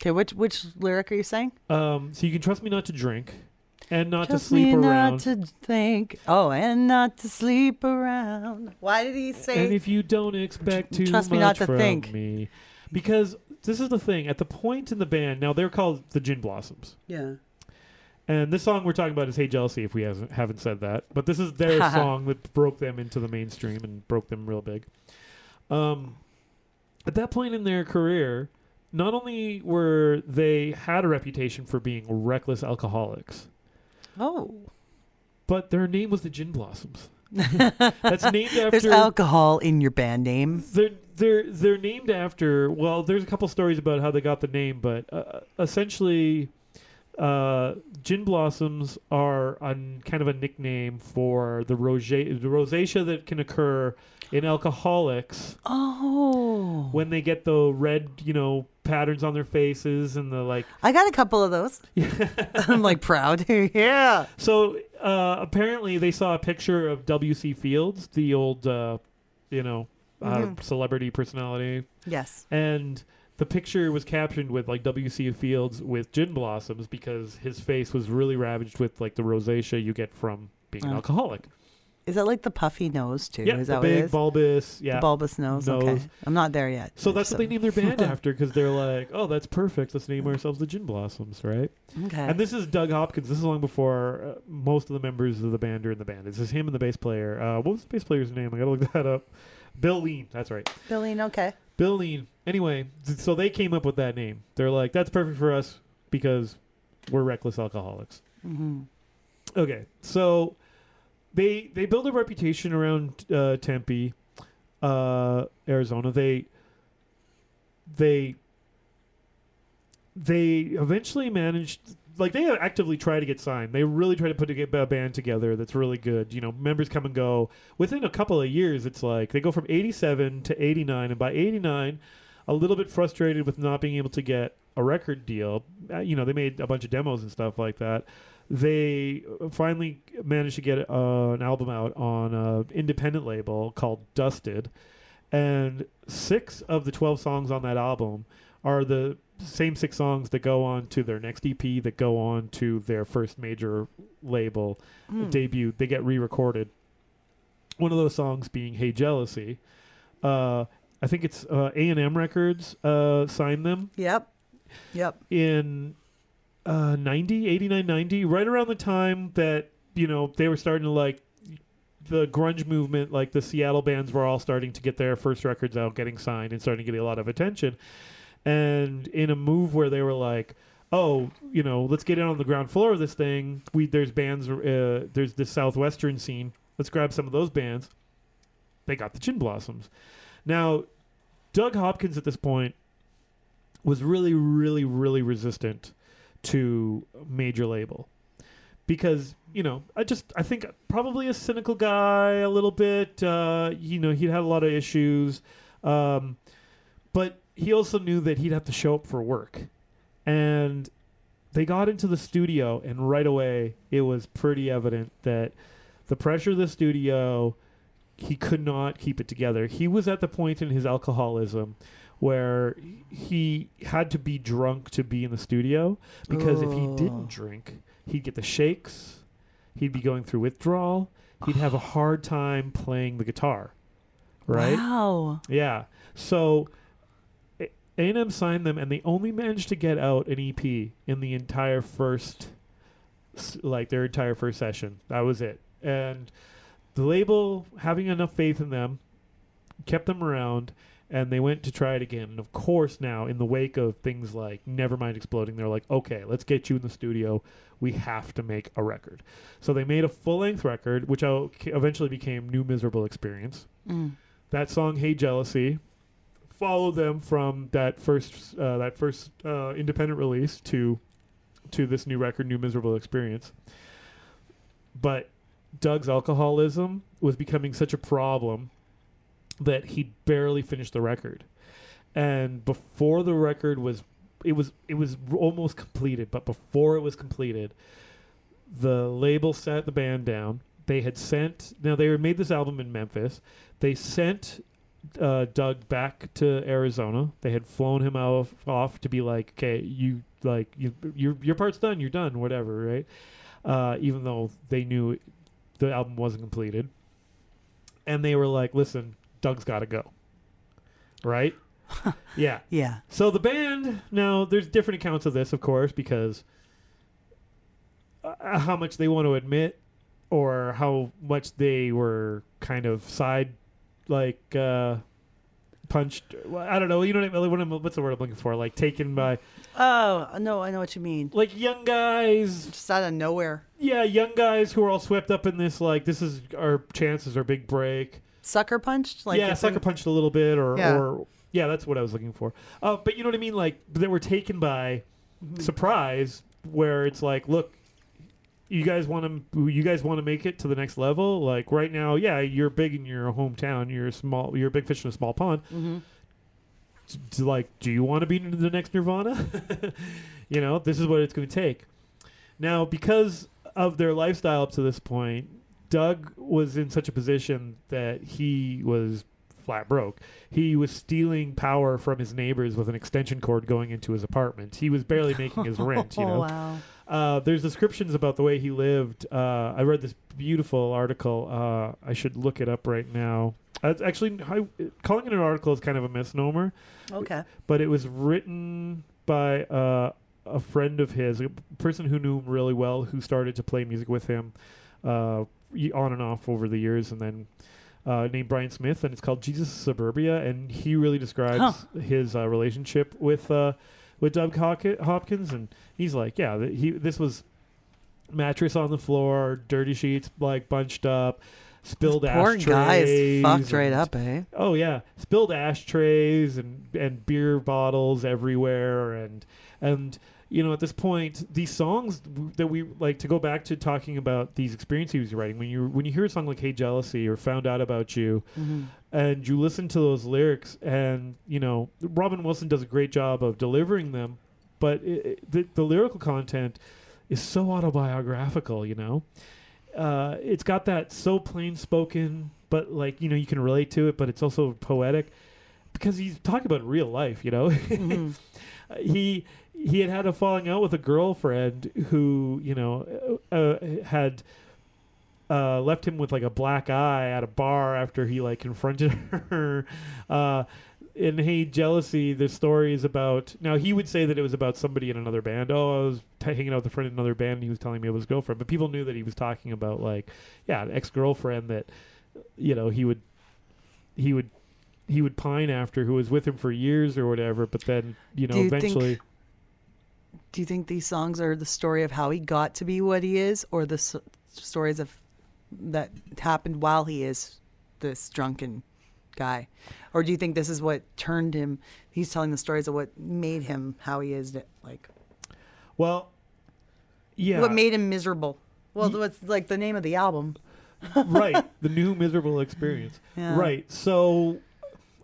Okay, which which lyric are you saying? Um, so you can trust me not to drink and not trust to sleep me around. Trust me not to think. Oh, and not to sleep around. Why did he say? And if you don't expect too trust much me not to from think. Me. Because this is the thing. At the point in the band, now they're called the Gin Blossoms. Yeah. And this song we're talking about is Hey Jealousy, if we hasn't, haven't said that. But this is their song that broke them into the mainstream and broke them real big. Um, at that point in their career, not only were they had a reputation for being reckless alcoholics. Oh. But their name was the Gin Blossoms. That's named after... There's alcohol in your band name. They're... They're they're named after, well, there's a couple stories about how they got the name, but uh, essentially uh, Gin Blossoms are an, kind of a nickname for the, rosa- the rosacea that can occur in alcoholics. Oh. When they get the red, you know, patterns on their faces and the like. I got a couple of those. I'm like proud. Yeah. So uh, apparently they saw a picture of W C Fields, the old, uh, you know, Uh, mm-hmm. celebrity personality. Yes. And the picture was captioned with like W C Fields with Gin Blossoms because his face was really ravaged with like the rosacea you get from being oh. an alcoholic. Is that like the puffy nose too? Yeah, is that the big bulbous, yeah. The bulbous nose. nose. Okay. I'm not there yet. So that's so. What they named their band after because they're like, oh, that's perfect. Let's name ourselves the Gin Blossoms, right? Okay. And this is Doug Hopkins. This is long before uh, most of the members of the band are in the band. It's just him and the bass player. Uh, what was the bass player's name? I got to look that up. Bill Lean, that's right. Bill Lean, okay. Bill Lean. Anyway, th- so they came up with that name. They're like, that's perfect for us because we're reckless alcoholics. Mm-hmm. Okay, so they they build a reputation around uh, Tempe, uh, Arizona. They they they eventually managed, like, they actively try to get signed. They really try to put a band together that's really good. You know, members come and go. Within a couple of years, it's like they go from eighty-seven to eighty-nine, and by eighty-nine, a little bit frustrated with not being able to get a record deal. You know, they made a bunch of demos and stuff like that. They finally managed to get uh, an album out on an independent label called Dusted, and six of the twelve songs on that album are the same six songs that go on to their next E P, that go on to their first major label mm. debut. They get re-recorded. One of those songs being Hey Jealousy. Uh, I think it's uh, A and M Records uh, signed them. Yep. Yep. In uh, ninety, eighty-nine, ninety, right around the time that, you know, they were starting to, like, the grunge movement, like the Seattle bands were all starting to get their first records out, getting signed and starting to get a lot of attention. And in a move where they were like, oh, you know, let's get in on the ground floor of this thing. We There's bands, uh, there's this Southwestern scene. Let's grab some of those bands. They got the Gin Blossoms. Now, Doug Hopkins at this point was really, really, really resistant to major label. Because, you know, I just, I think probably a cynical guy a little bit. Uh, you know, he'd had a lot of issues. Um, but... He also knew that he'd have to show up for work. And they got into the studio, and right away it was pretty evident that the pressure of the studio, he could not keep it together. He was at the point in his alcoholism where he had to be drunk to be in the studio, because oh. if he didn't drink, he'd get the shakes, he'd be going through withdrawal, he'd have a hard time playing the guitar. Right? Wow. Yeah. So... A and M signed them, and they only managed to get out an E P in the entire first, like their entire first session. That was it. And the label, having enough faith in them, kept them around, and they went to try it again. And of course, now in the wake of things like Nevermind exploding, they're like, okay, let's get you in the studio. We have to make a record. So they made a full-length record, which eventually became New Miserable Experience. Mm. That song, Hey Jealousy, follow them from that first uh, that first uh, independent release to to this new record, New Miserable Experience. But Doug's alcoholism was becoming such a problem that he barely finished the record. And before the record was it was it was almost completed, but before it was completed, the label sat the band down. They had sent now they made this album in Memphis. They sent Uh, Doug back to Arizona. They had flown him out off to be like, okay, you like you your your part's done, you're done, whatever, right? Uh, even though they knew the album wasn't completed, and they were like, listen, Doug's got to go, right? yeah, yeah. So the band now there's different accounts of this, of course, because uh, how much they want to admit or how much they were kind of side. Like uh, punched. Well, I don't know. You know what I mean? What am, what's the word I'm looking for? Like taken by. Oh no, I know what you mean. Like young guys, just out of nowhere. Yeah, young guys who are all swept up in this. Like this is our chances, our big break. Sucker punched. Like yeah, sucker punched a little bit, or yeah. or yeah, that's what I was looking for. Uh, but you know what I mean? Like they were taken by mm-hmm. surprise, where it's like, look. You guys want to you guys want to make it to the next level? Like right now, yeah, you're big in your hometown. You're small. You're a big fish in a small pond. Mm-hmm. D- like, do you want to be the next Nirvana? You know, this is what it's going to take. Now, because of their lifestyle up to this point, Doug was in such a position that he was flat broke. He was stealing power from his neighbors with an extension cord going into his apartment. He was barely making his rent. You know. Wow. Uh, there's descriptions about the way he lived. Uh, I read this beautiful article. Uh, I should look it up right now. Uh, actually, I, calling it an article is kind of a misnomer. Okay. But it was written by uh, a friend of his, a person who knew him really well, who started to play music with him uh, on and off over the years, and then uh, named Brian Smith, and it's called Jesus of Suburbia, and he really describes huh. his uh, relationship with... Uh, with Doug Hopkins, and he's like, yeah, he this was mattress on the floor, dirty sheets like bunched up, spilled ashtrays. Poor guy is fucked right up, eh? Oh, yeah. Spilled ashtrays and, and beer bottles everywhere. And, and you know, at this point, these songs that we, like, to go back to talking about these experiences he was writing, when you when you hear a song like Hey Jealousy or Found Out About You, mm-hmm. and you listen to those lyrics, and, you know, Robin Wilson does a great job of delivering them, but it, it, the, the lyrical content is so autobiographical, you know? Uh, it's got that so plain spoken, but like, you know, you can relate to it, but it's also poetic because he's talking about real life, you know? Mm-hmm. he he had had a falling out with a girlfriend who, you know, uh, had uh, left him with like a black eye at a bar after he like confronted her. Uh, in Hey Jealousy, the story is about, now he would say that it was about somebody in another band. Oh, I was t- hanging out with a friend in another band and he was telling me it was his girlfriend. But people knew that he was talking about like, yeah, an ex-girlfriend that, you know, he would, he would, he would pine after, who was with him for years or whatever. But then, you know, do you eventually. Think, do you think these songs are the story of how he got to be what he is, or the so- stories of that happened while he is this drunken guy? Or do you think this is what turned him, he's telling the stories of what made him how he is, like, well, yeah, what made him miserable? Well, Ye- what's like the name of the album. Right, The New Miserable Experience. Yeah. Right, so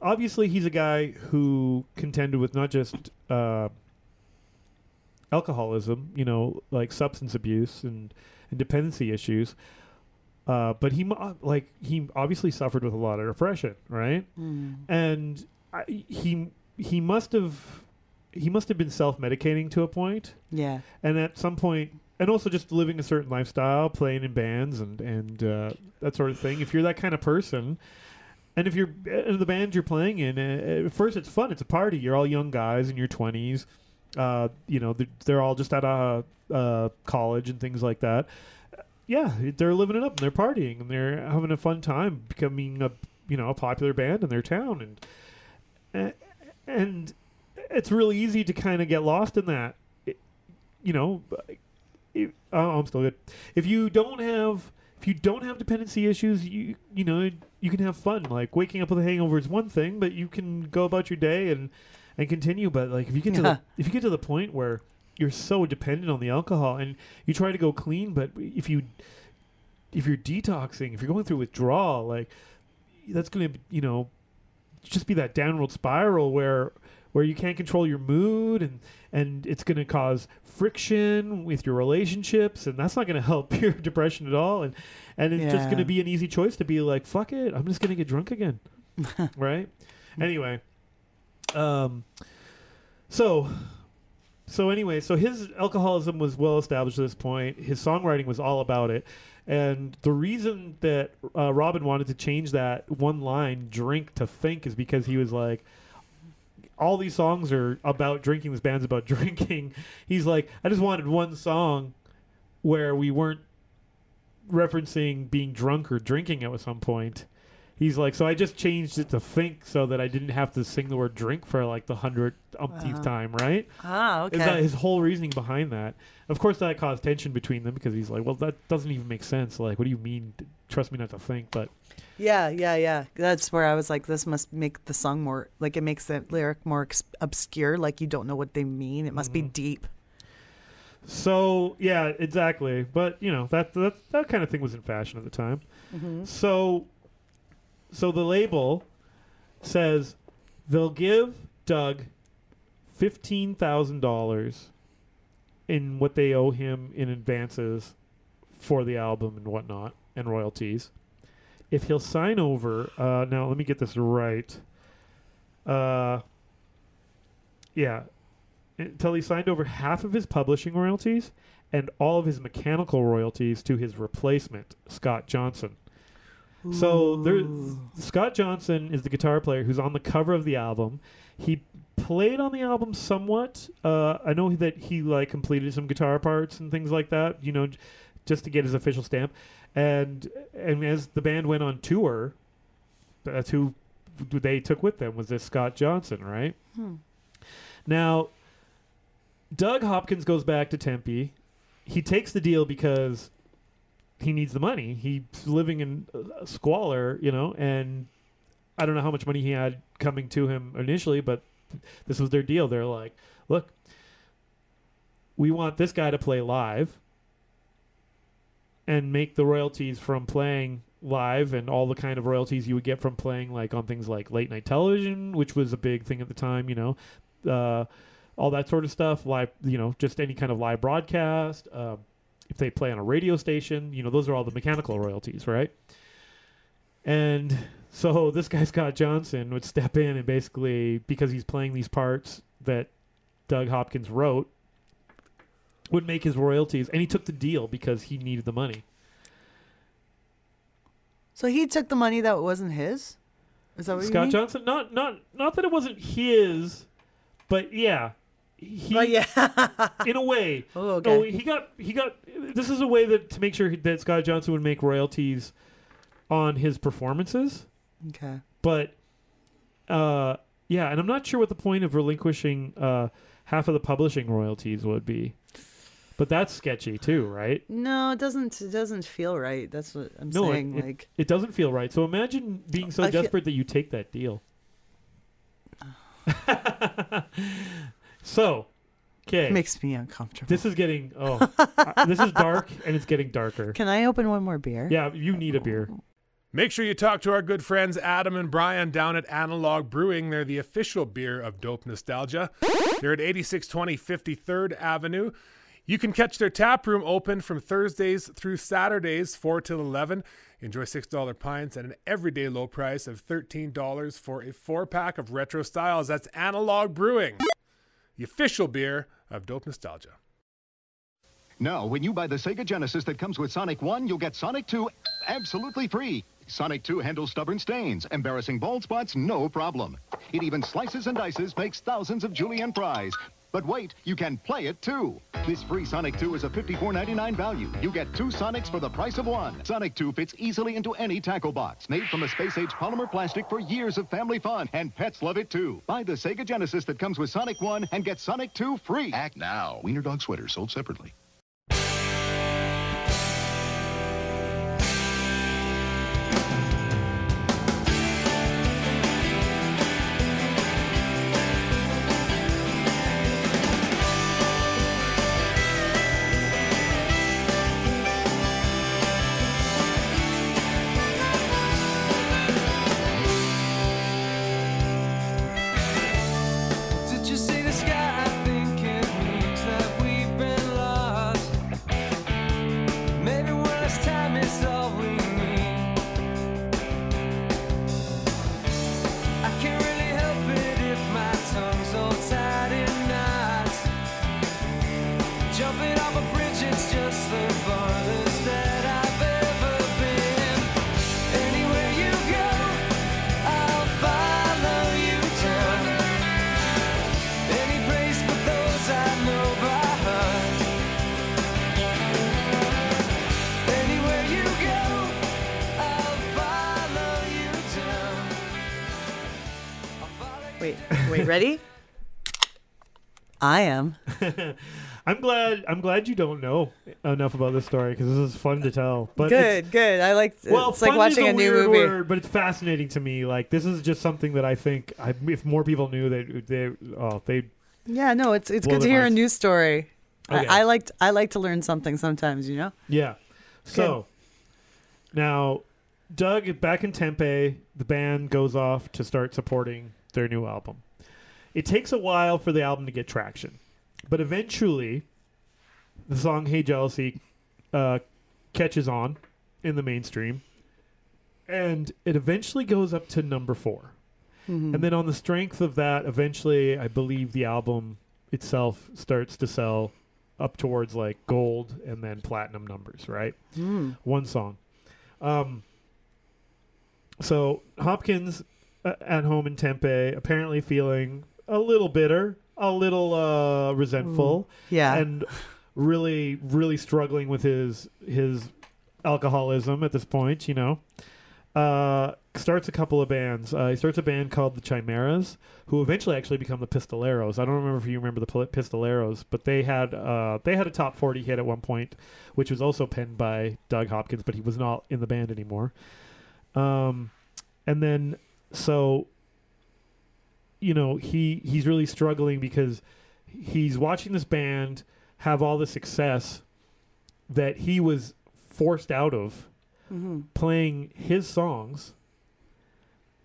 obviously he's a guy who contended with not just uh alcoholism, you know, like substance abuse and, and dependency issues. Uh, but he like he obviously suffered with a lot of depression, right? Mm. And I, he he must have he must have been self-medicating to a point. Yeah. And at some point, and also just living a certain lifestyle, playing in bands and and uh, that sort of thing. If you're that kind of person, and if you're in the band you're playing in, uh, at first it's fun, it's a party. You're all young guys in your twenties. Uh, you know, they're, they're all just out of uh, college and things like that. Yeah, they're living it up and they're partying and they're having a fun time, becoming a, you know, a popular band in their town, and and it's really easy to kind of get lost in that. It, you know, it, oh, I'm still good. If you don't have if you don't have dependency issues, you you know you can have fun. Like waking up with a hangover is one thing, but you can go about your day and, and continue. But like if you get to the, if you get to the point where you're so dependent on the alcohol and you try to go clean, but if you if you're detoxing, if you're going through withdrawal, like that's going to, you know, just be that downward spiral where where you can't control your mood, and and it's going to cause friction with your relationships, and that's not going to help your depression at all, and and it's yeah. just going to be an easy choice to be like, fuck it, I'm just going to get drunk again. Right? Anyway, um so So anyway, so his alcoholism was well established at this point. His songwriting was all about it. And the reason that uh, Robin wanted to change that one line, drink to think, is because he was like, all these songs are about drinking. This band's about drinking. He's like, I just wanted one song where we weren't referencing being drunk or drinking at some point. He's like, so I just changed it to think so that I didn't have to sing the word drink for like the hundredth umpteenth wow. time, right? Ah, okay. Is that his whole reasoning behind that? Of course, that caused tension between them because he's like, well, that doesn't even make sense. Like, what do you mean? Trust me not to think, but. Yeah, yeah, yeah. That's where I was like, this must make the song more, like it makes the lyric more ex- obscure. Like you don't know what they mean. It must mm-hmm. be deep. So, yeah, exactly. But, you know, that, that, that kind of thing was in fashion at the time. Mm-hmm. So. So the label says they'll give Doug fifteen thousand dollars in what they owe him in advances for the album and whatnot and royalties. If he'll sign over, uh, now let me get this right. Uh, yeah. Until he signed over half of his publishing royalties and all of his mechanical royalties to his replacement, Scott Johnson. So there, Scott Johnson is the guitar player who's on the cover of the album. He played on the album somewhat. Uh, I know that he like completed some guitar parts and things like that, you know, j- just to get his official stamp. And and as the band went on tour, that's who they took with them was this Scott Johnson, right? Hmm. Now, Doug Hopkins goes back to Tempe. He takes the deal because he needs the money. He's living in uh, squalor, you know, and I don't know how much money he had coming to him initially, but this was their deal. They're like, look, we want this guy to play live and make the royalties from playing live and all the kind of royalties you would get from playing like on things like late night television, which was a big thing at the time, you know, uh, all that sort of stuff, live, you know, just any kind of live broadcast. Uh, if they play on a radio station, you know, those are all the mechanical royalties, right? And so this guy, Scott Johnson, would step in and basically, because he's playing these parts that Doug Hopkins wrote, would make his royalties. And he took the deal because he needed the money. So he took the money that wasn't his? Is that what Scott you mean? Scott Johnson? Not, not, not that it wasn't his, but yeah. He, oh, yeah. in a way. Oh, okay. No, he got, he got, this is a way that to make sure that Scott Johnson would make royalties on his performances. Okay. But, uh, yeah, and I'm not sure what the point of relinquishing uh, half of the publishing royalties would be. But that's sketchy too, right? No, it doesn't. It doesn't feel right. That's what I'm no, saying. It, like it, it doesn't feel right. So imagine being so I desperate feel... that you take that deal. Oh. So, okay, it makes me uncomfortable. This is getting oh, uh, this is dark and it's getting darker. Can I open one more beer? Yeah, you need a beer. Make sure you talk to our good friends Adam and Brian down at Analog Brewing. They're the official beer of Dope Nostalgia. They're at eighty-six twenty fifty-third Avenue. You can catch their tap room open from Thursdays through Saturdays, four till eleven. Enjoy six dollar pints at an everyday low price of thirteen dollars for a four-pack of retro styles. That's Analog Brewing, the official beer of Dope Nostalgia. Now, when you buy the Sega Genesis that comes with Sonic one, you'll get Sonic two absolutely free. Sonic two handles stubborn stains, embarrassing bald spots, no problem. It even slices and dices, makes thousands of julienne fries. But wait, you can play it too. This free Sonic two is a fifty-four ninety-nine value. You get two Sonics for the price of one. Sonic two fits easily into any tackle box, made from a space-age polymer plastic for years of family fun, and pets love it too. Buy the Sega Genesis that comes with Sonic one and get Sonic two free. Act now. Wiener Dog Sweater sold separately. Ready? I am. I'm glad. I'm glad you don't know enough about this story because this is fun to tell. But good, good. I like. Well, it's fun like watching is a, a new weird movie, word, but it's fascinating to me. Like this is just something that I think I, if more people knew, they they oh they. Yeah, no, it's it's good to hear minds. A new story. Okay. I, I liked. I like to learn something sometimes, you know. Yeah. So good. Now, Doug, back in Tempe, the band goes off to start supporting their new album. It takes a while for the album to get traction, but eventually the song Hey Jealousy uh, catches on in the mainstream, and it eventually goes up to number four. Mm-hmm. And then on the strength of that, eventually, I believe the album itself starts to sell up towards like gold and then platinum numbers, right? Mm. One song. Um, so Hopkins uh, at home in Tempe, apparently feeling a little bitter, a little uh, resentful, mm, yeah, and really, really struggling with his his alcoholism at this point, you know. Uh, starts a couple of bands. Uh, he starts a band called the Chimeras, who eventually actually become the Pistoleros. I don't remember if you remember the Pistoleros, but they had uh, they had a top forty hit at one point, which was also penned by Doug Hopkins, but he was not in the band anymore. Um, and then so, you know, he he's really struggling because he's watching this band have all the success that he was forced out of. Mm-hmm. Playing his songs.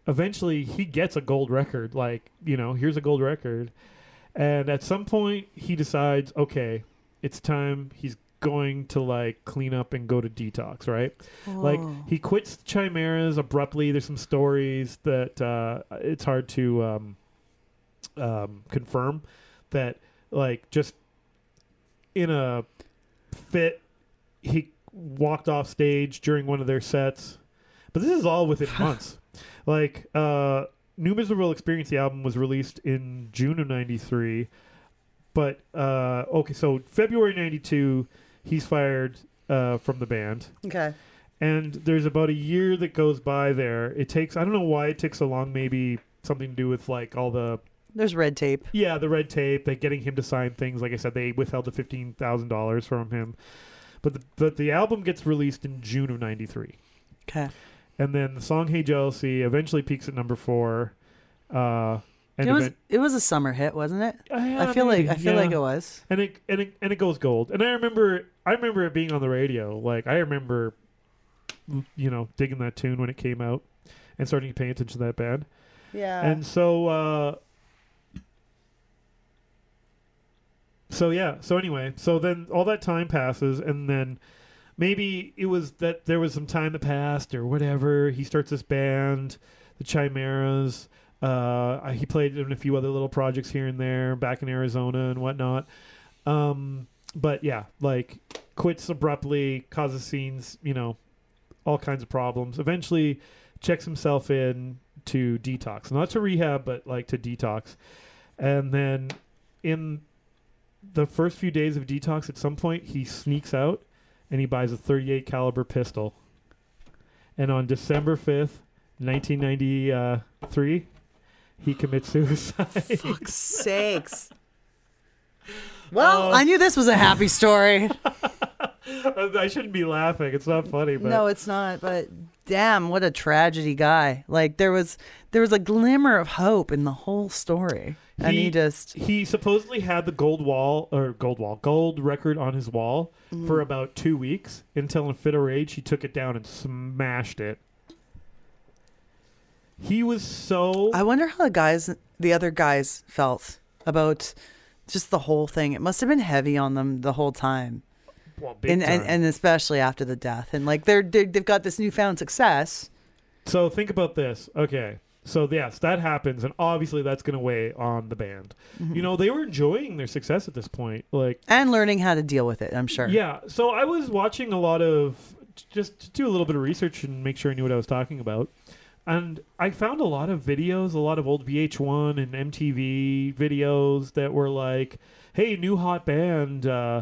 Eventually he gets a gold record, like, you know, here's a gold record, and at some point he decides, okay, it's time, he's going to like clean up and go to detox, right? Oh. Like he quits Chimeras abruptly. There's some stories that uh, it's hard to um, um, confirm that, like, just in a fit he walked off stage during one of their sets, but this is all within months. Like, uh, New Miserable Experience, the album, was released in June of ninety-three, but uh, okay, so February ninety-two, he's fired uh, from the band. Okay, and there's about a year that goes by there. It takes, I don't know why it takes so long. Maybe something to do with like all the there's red tape. Yeah, the red tape. They getting him to sign things. Like I said, they withheld the fifteen thousand dollars from him. But the, but the album gets released in June of ninety-three. Okay. And then the song Hey Jealousy eventually peaks at number four. Uh, and it was event- it was a summer hit, wasn't it? Yeah, I feel maybe, like I feel yeah. like it was. And it and it and it goes gold. And I remember I remember it being on the radio. Like, I remember, you know, digging that tune when it came out and starting to pay attention to that band. Yeah. And so uh, So, yeah. So, anyway. So, then all that time passes, and then maybe it was that there was some time that passed or whatever. He starts this band, the Chimeras. Uh, he played in a few other little projects here and there, back in Arizona and whatnot. Um, but, yeah, like, quits abruptly, causes scenes, you know, all kinds of problems. Eventually checks himself in to detox. Not to rehab, but, like, to detox. And then in the first few days of detox, at some point he sneaks out and he buys a thirty-eight caliber pistol, and on December fifth, nineteen ninety-three, he commits suicide. Fuck's sakes. Well, um, I knew this was a happy story. I shouldn't be laughing, it's not funny, but no, it's not, but damn, what a tragedy guy. Like, there was there was a glimmer of hope in the whole story. He, and he just... He supposedly had the gold wall, or gold wall, gold record on his wall mm. for about two weeks until, in a fit of rage, he took it down and smashed it. He was so... I wonder how the guys, the other guys felt about just the whole thing. It must have been heavy on them the whole time. Well, big and, time. And, and especially after the death. And, like, they're, they're, they've got this newfound success. So think about this. Okay. So, yes, that happens, and obviously that's going to weigh on the band. Mm-hmm. You know, they were enjoying their success at this point. like And learning how to deal with it, I'm sure. Yeah. So I was watching a lot of, just to do a little bit of research and make sure I knew what I was talking about. And I found a lot of videos, a lot of old V H one and M T V videos that were like, hey, new hot band, uh,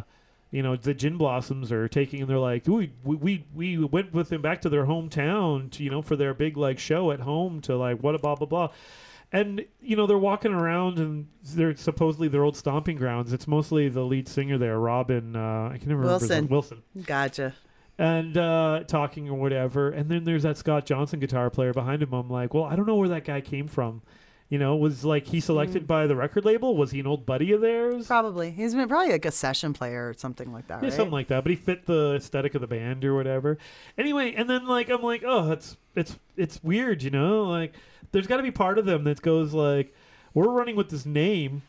you know, the Gin Blossoms are taking, and they're like, we we we went with them back to their hometown, to, you know, for their big, like, show at home, to, like, what a blah, blah, blah. And, you know, they're walking around, and they're supposedly their old stomping grounds. It's mostly the lead singer there, Robin, uh, I can never Wilson. remember. Wilson. Wilson. Gotcha. And uh, talking or whatever. And then there's that Scott Johnson guitar player behind him. I'm like, well, I don't know where that guy came from. You know, was, like, he selected mm. by the record label? Was he an old buddy of theirs? Probably. He's been probably like a session player or something like that, yeah, right? Something like that. But he fit the aesthetic of the band or whatever. Anyway, and then, like, I'm like, oh, it's it's it's weird, you know? Like, there's got to be part of them that goes, like, we're running with this name,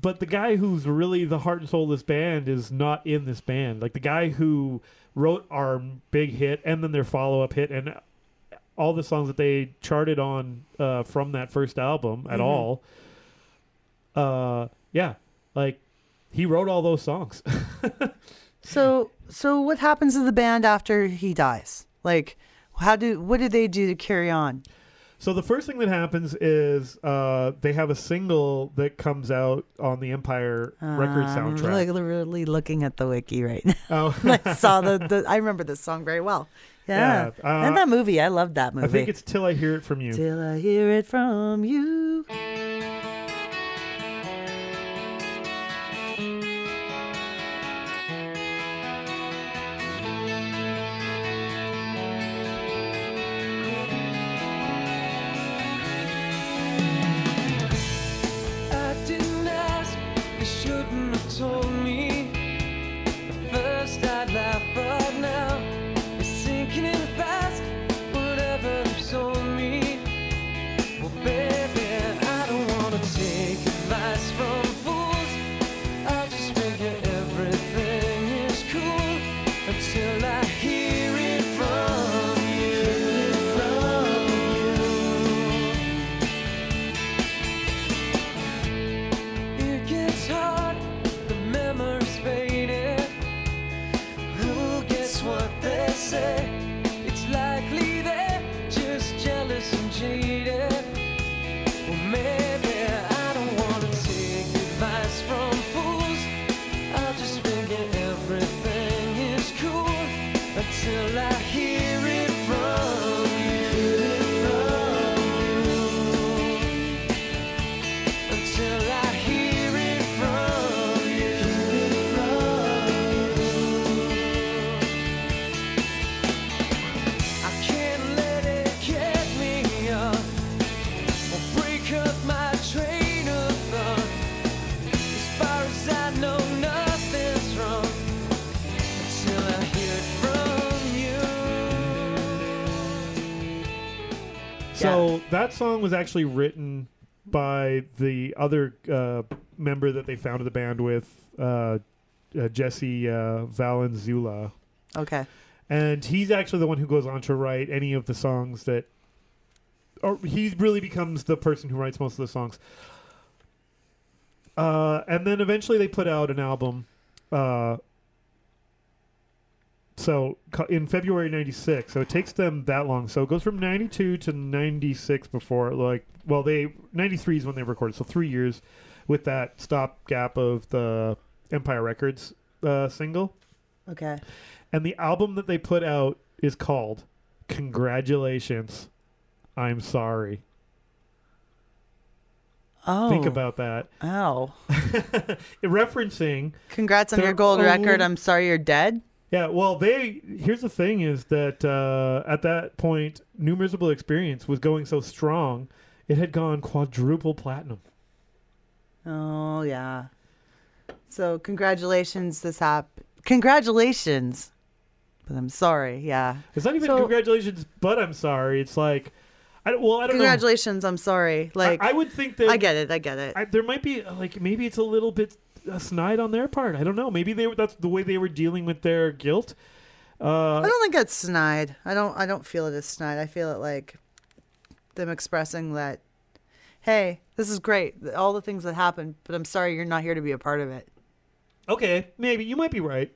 but the guy who's really the heart and soul of this band is not in this band. Like, the guy who wrote our big hit and then their follow-up hit and all the songs that they charted on uh, from that first album at mm-hmm. all. Uh, yeah. Like, he wrote all those songs. so, so what happens to the band after he dies? Like, how do, what do they do to carry on? So the first thing that happens is uh, they have a single that comes out on the Empire uh, Records soundtrack. I'm really, really looking at the wiki right now. Oh. I saw the, the. I remember this song very well. Yeah, yeah. Uh, and that movie. I loved that movie. I think it's Till I Hear It From You. Till I Hear It From You. That song was actually written by the other uh, member that they founded the band with, uh, uh, Jesse uh, Valenzuela. Okay. And he's actually the one who goes on to write any of the songs that... or he really becomes the person who writes most of the songs. Uh, and then eventually they put out an album. Uh, So in February ninety-six, so it takes them that long. So it goes from ninety-two to ninety-six before, like, well, they ninety-three is when they recorded. So three years with that stopgap of the Empire Records uh, single. Okay. And the album that they put out is called Congratulations, I'm Sorry. Oh. Think about that. Ow. Referencing. Congrats on your gold own... record. I'm sorry you're dead. Yeah, well, they here's the thing is that uh, at that point, New Miserable Experience was going so strong, it had gone quadruple platinum. Oh, yeah. So, congratulations, this happened. Congratulations, but I'm sorry, yeah. It's not even so, congratulations, but I'm sorry. It's like, I, well, I don't congratulations, know. Congratulations, I'm sorry. Like I, I would think that... I get it, I get it. I, there might be, like, maybe it's a little bit... a snide on their part. I don't know. Maybe they were, that's the way they were dealing with their guilt. Uh, I don't think that's snide. I don't. I don't feel it as snide. I feel it like them expressing that, hey, this is great, all the things that happened, but I'm sorry you're not here to be a part of it. Okay, maybe you might be right.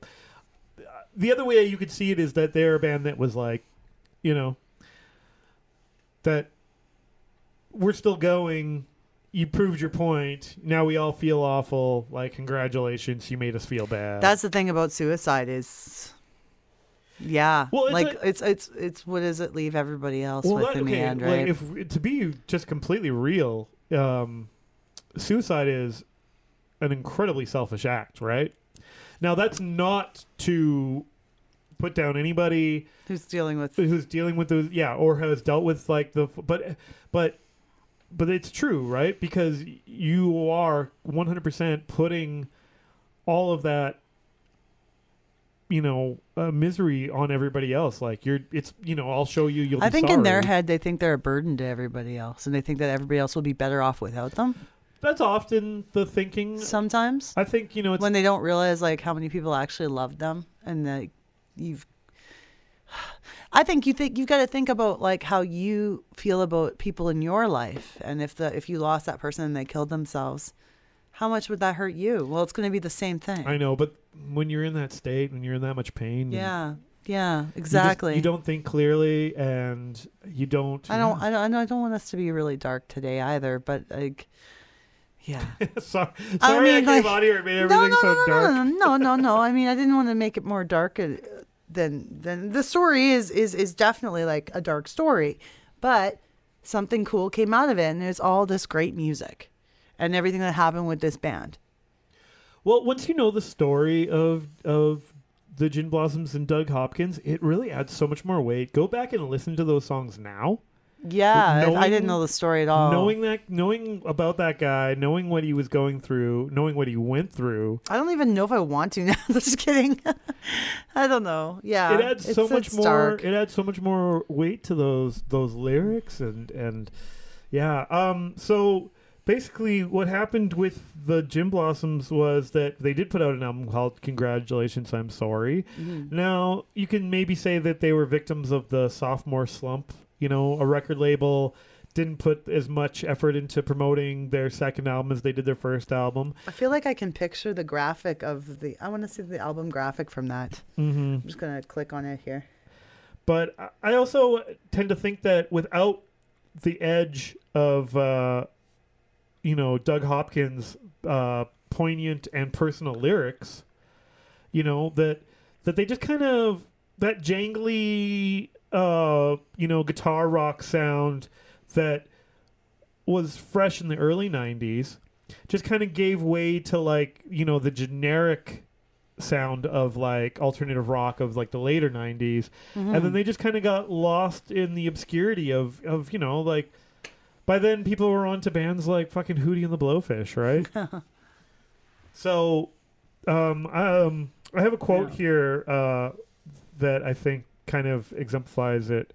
The other way you could see it is that they're a band that was like, you know, that we're still going. You proved your point. Now we all feel awful. Like, congratulations, you made us feel bad. That's the thing about suicide is, yeah. Well, it's like a, it's it's it's what does it leave everybody else well, with that, in okay, the end, right? Like if to be just completely real, um, suicide is an incredibly selfish act, right? Now that's not to put down anybody who's dealing with who's dealing with those, yeah, or has dealt with like the but but. But it's true, right? Because you are one hundred percent putting all of that, you know, uh, misery on everybody else. Like, you're, it's, you know, I'll show you, you'll be sorry. I think in their head, they think they're a burden to everybody else. And they think that everybody else will be better off without them. That's often the thinking. Sometimes. I think, you know, it's... when they don't realize, like, how many people actually love them. And that you've... I think you think you've got to think about like how you feel about people in your life, and if the if you lost that person and they killed themselves, how much would that hurt you? Well, it's going to be the same thing. I know, but when you're in that state, when you're in that much pain, yeah, Yeah, exactly. You, just, you don't think clearly, and you don't. I don't. Yeah. I don't. I don't want us to be really dark today either. But like, yeah. sorry, sorry, I, mean, I came like, on here and made everything no, no, so no, no, dark. No, no, no, no, no. I mean, I didn't want to make it more dark than than the story is. Is is definitely like a dark story, but something cool came out of it, and there's all this great music, and everything that happened with this band. Well, once you know the story of of. The Gin Blossoms and Doug Hopkins, it really adds so much more weight. Go back and listen to those songs now. Yeah, knowing, I didn't know the story at all. Knowing that, knowing about that guy, knowing what he was going through, knowing what he went through. I don't even know if I want to now. Just kidding. I don't know. Yeah, it adds so much more. Dark. It adds so much more weight to those those lyrics and and yeah. Um. So. Basically, what happened with the Gin Blossoms was that they did put out an album called Congratulations, I'm Sorry. Mm-hmm. Now, you can maybe say that they were victims of the sophomore slump. You know, a record label didn't put as much effort into promoting their second album as they did their first album. I feel like I can picture the graphic of the... I want to see the album graphic from that. Mm-hmm. I'm just going to click on it here. But I also tend to think that without the edge of... Uh, you know, Doug Hopkins' uh, poignant and personal lyrics, you know, that that they just kind of, that jangly, uh, you know, guitar rock sound that was fresh in the early nineties just kind of gave way to, like, you know, the generic sound of, like, alternative rock of, like, the later nineties. Mm-hmm. And then they just kind of got lost in the obscurity of, of you know, like, by then, people were on to bands like fucking Hootie and the Blowfish, right? so, um, um, I have a quote yeah. here uh, that I think kind of exemplifies it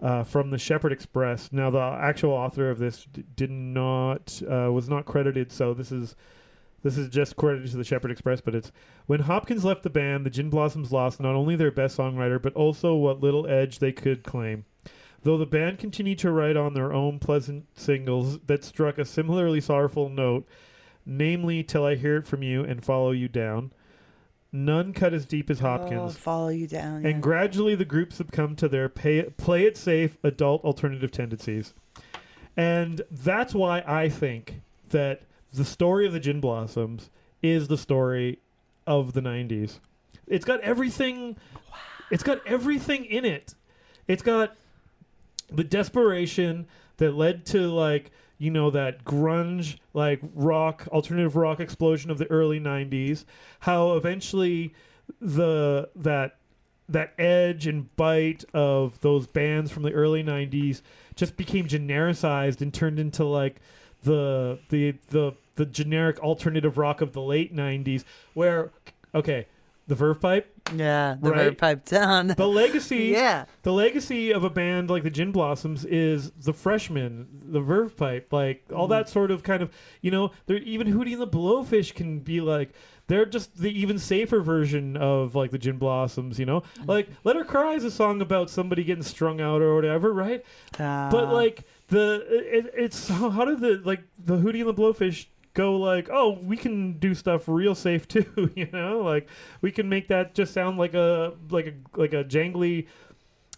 uh, from the Shepherd Express. Now, the actual author of this d- did not uh, was not credited, so this is this is just credited to the Shepherd Express. But it's when Hopkins left the band, the Gin Blossoms lost not only their best songwriter but also what little edge they could claim. Though the band continued to write on their own pleasant singles that struck a similarly sorrowful note, namely Till I Hear It From You and Follow You Down, none cut as deep as Hopkins. Oh, Follow You Down. Yeah. And gradually the group succumbed to their pay, play it safe adult alternative tendencies. And that's why I think that the story of the Gin Blossoms is the story of the nineties. It's got everything. Wow. It's got everything in it. It's got... the desperation that led to, like, you know, that grunge, like, rock, alternative rock explosion of the early nineties. How eventually the that that edge and bite of those bands from the early nineties just became genericized and turned into, like, the the the the generic alternative rock of the late nineties. Where, okay, the Verve Pipe. Yeah, the right? Verve Pipe down. The legacy, yeah. The legacy of a band like the Gin Blossoms is the Freshmen, the Verve Pipe, like all mm. that sort of kind of, you know, even Hootie and the Blowfish can be like, they're just the even safer version of like the Gin Blossoms, you know? Like Let Her Cry is a song about somebody getting strung out or whatever, right? Uh, but like the, it, it's, how did the, like the Hootie and the Blowfish go like, oh, we can do stuff real safe too, you know, like we can make that just sound like a like a like a jangly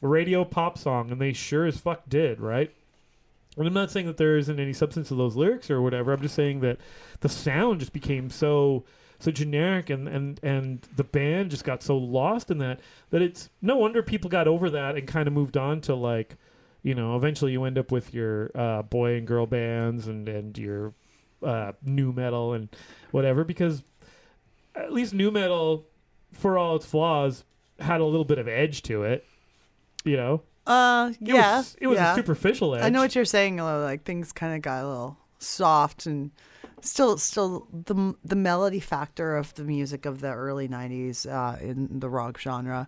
radio pop song, and they sure as fuck did, right? And I'm not saying that there isn't any substance to those lyrics or whatever. I'm just saying that the sound just became so so generic, and and and the band just got so lost in that that it's no wonder people got over that and kind of moved on to, like, you know, eventually you end up with your uh, boy and girl bands and and your Uh, new metal and whatever, because at least new metal, for all its flaws, had a little bit of edge to it, you know. Uh, it yeah, was, it was yeah. a superficial edge. I know what you're saying, though. Like things kind of got a little soft, and still, still the the melody factor of the music of the early nineties uh, in the rock genre,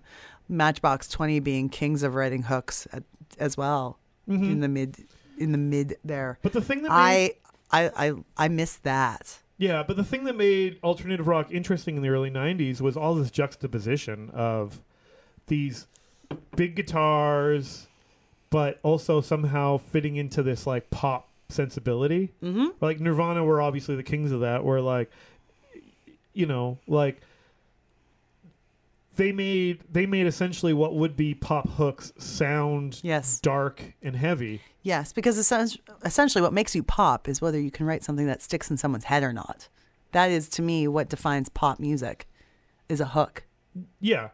Matchbox twenty being kings of writing hooks at, as well mm-hmm. in the mid in the mid there. But the thing that made- I. I, I I miss that. Yeah, but the thing that made alternative rock interesting in the early nineties was all this juxtaposition of these big guitars, but also somehow fitting into this, like, pop sensibility. Mm-hmm. Like, Nirvana were obviously the kings of that, where, like, you know, like, they made they made essentially what would be pop hooks sound yes. dark and heavy. Yes, because it sounds, essentially what makes you pop is whether you can write something that sticks in someone's head or not. That is, to me, what defines pop music, is a hook. Yeah.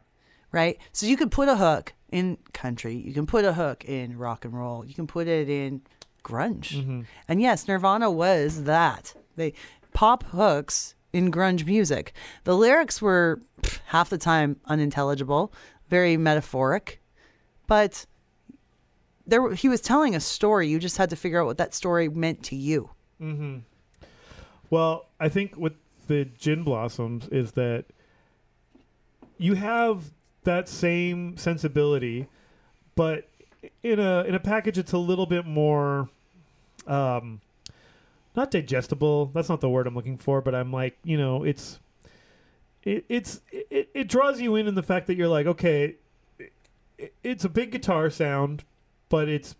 Right? So you could put a hook in country. You can put a hook in rock and roll. You can put it in grunge. Mm-hmm. And yes, Nirvana was that. They pop hooks in grunge music. The lyrics were pff, half the time unintelligible, very metaphoric, but there he was telling a story. You just had to figure out what that story meant to you. Mm-hmm. Well, I think with the Gin Blossoms is that you have that same sensibility, but in a in a package it's a little bit more um not digestible. That's not the word I'm looking for, but I'm like, you know, it's it it's it, it draws you in in the fact that you're like, okay, it, it's a big guitar sound, but it's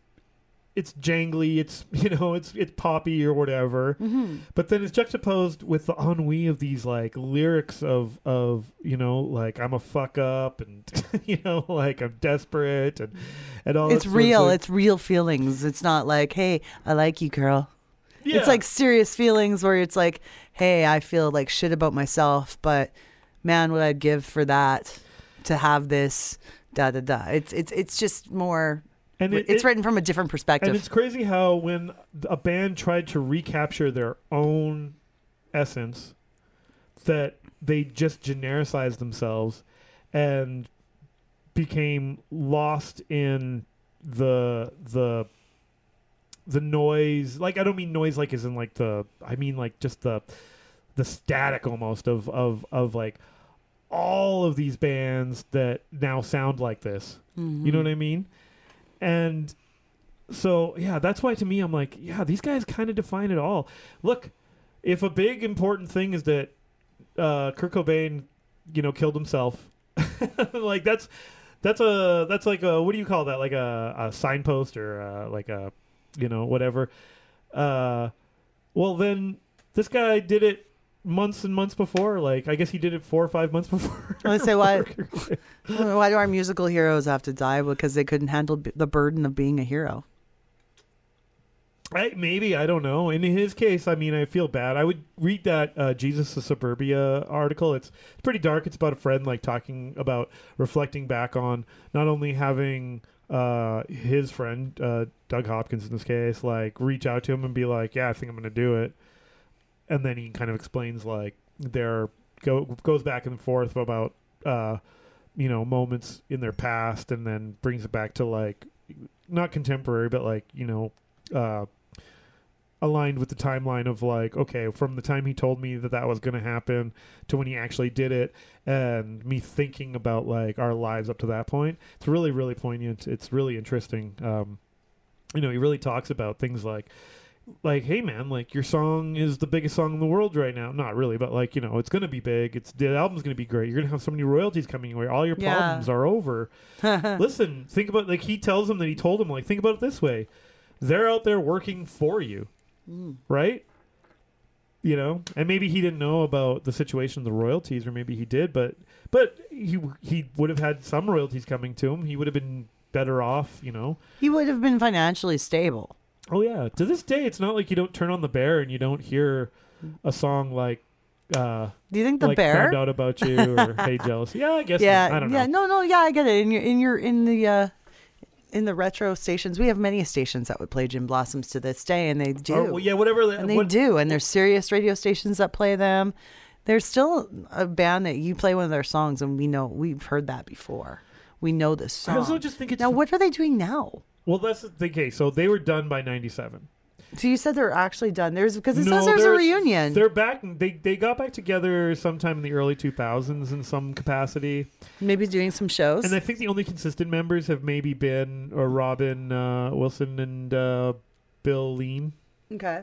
it's jangly, it's, you know, it's it's poppy or whatever. Mm-hmm. But then it's juxtaposed with the ennui of these like lyrics of of you know, like I'm a fuck up and you know, like I'm desperate and and all. It's real. Like, it's real feelings. It's not like, hey, I like you, girl. Yeah. It's like serious feelings where it's like, hey, I feel like shit about myself, but man, what I'd give for that to have this da da da. It's it's it's just more. And it, it's it, written from a different perspective. And it's crazy how when a band tried to recapture their own essence, that they just genericized themselves and became lost in the the the noise. Like, I don't mean noise like as in like the, I mean like just the the static almost of of, of like all of these bands that now sound like this. Mm-hmm. You know what I mean? And so, yeah, that's why to me, I'm like, yeah, these guys kind of define it all. Look, if a big important thing is that uh, Kurt Cobain, you know, killed himself, like that's that's a that's like a what do you call that? Like a, a signpost or a, like a, you know, whatever. Uh, well, then this guy did it months and months before. Like, I guess he did it four or five months before. I say, why why do our musical heroes have to die? Because they couldn't handle b- the burden of being a hero. I, maybe, I don't know. In his case, I mean, I feel bad. I would read that uh, Jesus of Suburbia article. It's pretty dark. It's about a friend, like, talking about reflecting back on not only having uh, his friend, uh, Doug Hopkins in this case, like, reach out to him and be like, yeah, I think I'm going to do it. And then he kind of explains, like, their go, goes back and forth about, uh, you know, moments in their past, and then brings it back to, like, not contemporary, but, like, you know, uh, aligned with the timeline of, like, okay, from the time he told me that that was going to happen to when he actually did it, and me thinking about, like, our lives up to that point. It's really, really poignant. It's really interesting. Um, you know, he really talks about things like, like, hey man, like your song is the biggest song in the world right now. Not really, but like, you know, it's gonna be big. It's the album's gonna be great. You're gonna have so many royalties coming your way. All your problems yeah. are over. Listen, think about, like, he tells him that he told him, like, think about it this way. They're out there working for you, mm. right? You know, and maybe he didn't know about the situation, the royalties, or maybe he did, but but he he would have had some royalties coming to him. He would have been better off, you know. He would have been financially stable. Oh, yeah. To this day, it's not like you don't turn on The Bear and you don't hear a song like uh, Do you think The like Bear found out about you or Hey Jealousy? Yeah, I guess. Yeah, so. I don't yeah. know. Yeah, no, no. Yeah, I get it. In your, in your, in the, uh, in the retro stations, we have many stations that would play Gin Blossoms to this day, and they do. Oh, well, yeah, whatever. They, and they what, do, and there's serious radio stations that play them. There's still a band that you play one of their songs, and we know we've heard that before. We know this song. I also just think it's now. What are they doing now? Well, that's the case. So they were done by ninety-seven. So you said they're actually done. There's because it no, says there's a reunion. They're back. They they got back together sometime in the early two thousands in some capacity. Maybe doing some shows. And I think the only consistent members have maybe been or Robin uh, Wilson and uh, Bill Lean. Okay.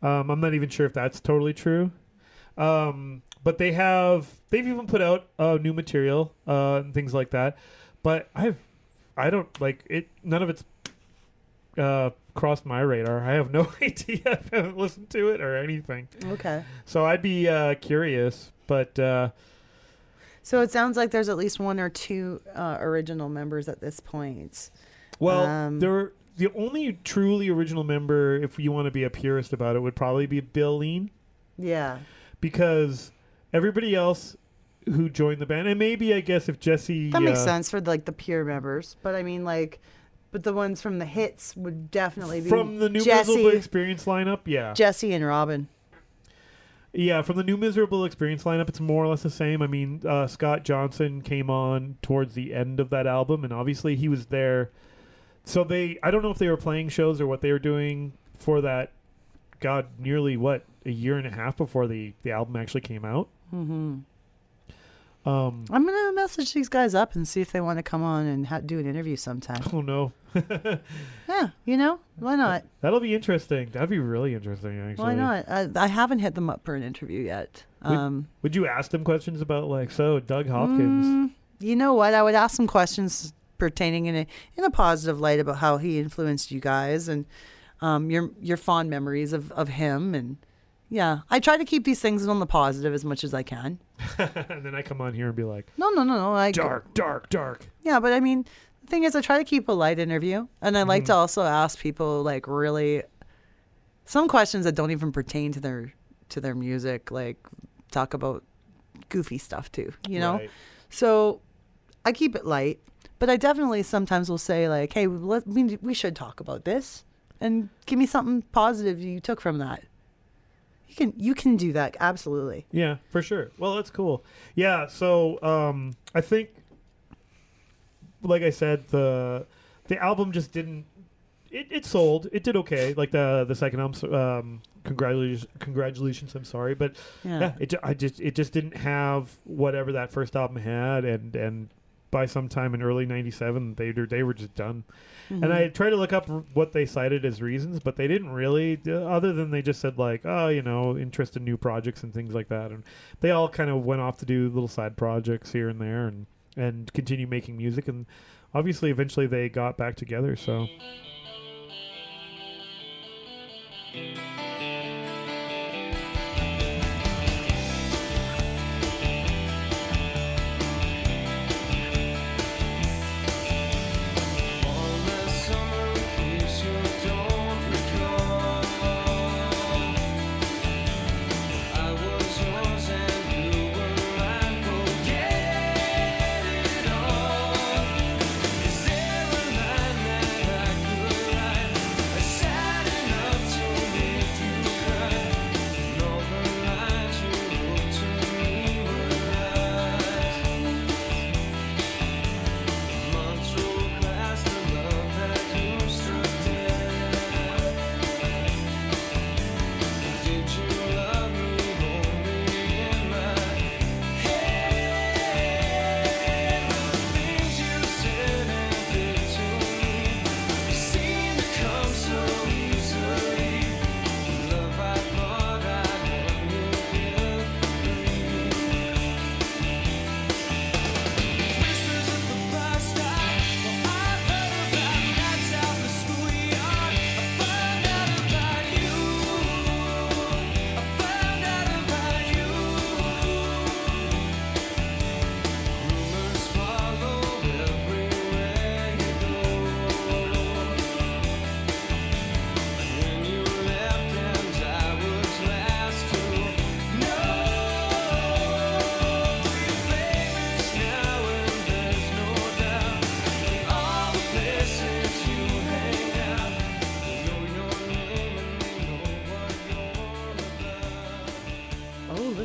Um, I'm not even sure if that's totally true. Um, but they have they've even put out uh, new material uh, and things like that. But I've. I don't like it. None of it's uh, crossed my radar. I have no idea. I haven't listened to it or anything. Okay. So I'd be uh, curious, but uh, So it sounds like there's at least one or two uh, original members at this point. Well, um, there the only truly original member, if you want to be a purist about it, would probably be Bill Lean. Yeah. Because everybody else who joined the band, and maybe I guess if Jesse... That makes uh, sense for like the pure members. But I mean like... But the ones from the hits would definitely be from the New Jesse, Miserable Experience lineup, yeah. Jesse and Robin. Yeah, from the New Miserable Experience lineup, it's more or less the same. I mean, uh, Scott Johnson came on towards the end of that album, and obviously he was there. So they, I don't know if they were playing shows or what they were doing for that. God, nearly what a year and a half before the the album actually came out. Mm-hmm. Um, I'm going to message these guys up and see if they want to come on and ha- do an interview sometime. Oh, no. Yeah, you know, why not? That'll be interesting. That'd be really interesting, actually. Why not? I, I haven't hit them up for an interview yet. Um, would, would you ask them questions about, like, so, Doug Hopkins? Mm, you know what? I would ask some questions pertaining in a in a positive light about how he influenced you guys and um, your your fond memories of, of him and... Yeah, I try to keep these things on the positive as much as I can. And then I come on here and be like, no, no, no, no. I dark, g- dark, dark. Yeah, but I mean, the thing is I try to keep a light interview. And I mm-hmm. like to also ask people like really some questions that don't even pertain to their to their music, like talk about goofy stuff too, you know? Right. So I keep it light, but I definitely sometimes will say like, hey, let, we, we should talk about this and give me something positive you took from that. You can you can do that, absolutely. Yeah, for sure. Well, that's cool. Yeah, so um, I think, like I said, the the album just didn't. It, it sold. It did okay. Like the the second album, um, congratulations, congratulations. I'm sorry, but yeah, yeah it I just it just didn't have whatever that first album had, and and by sometime in early ninety-seven, they they were just done. Mm-hmm. And I tried to look up r- what they cited as reasons, but they didn't really, uh, other than they just said like, oh, you know, interest in new projects and things like that. And they all kind of went off to do little side projects here and there and, and continue making music. And obviously, eventually they got back together, so...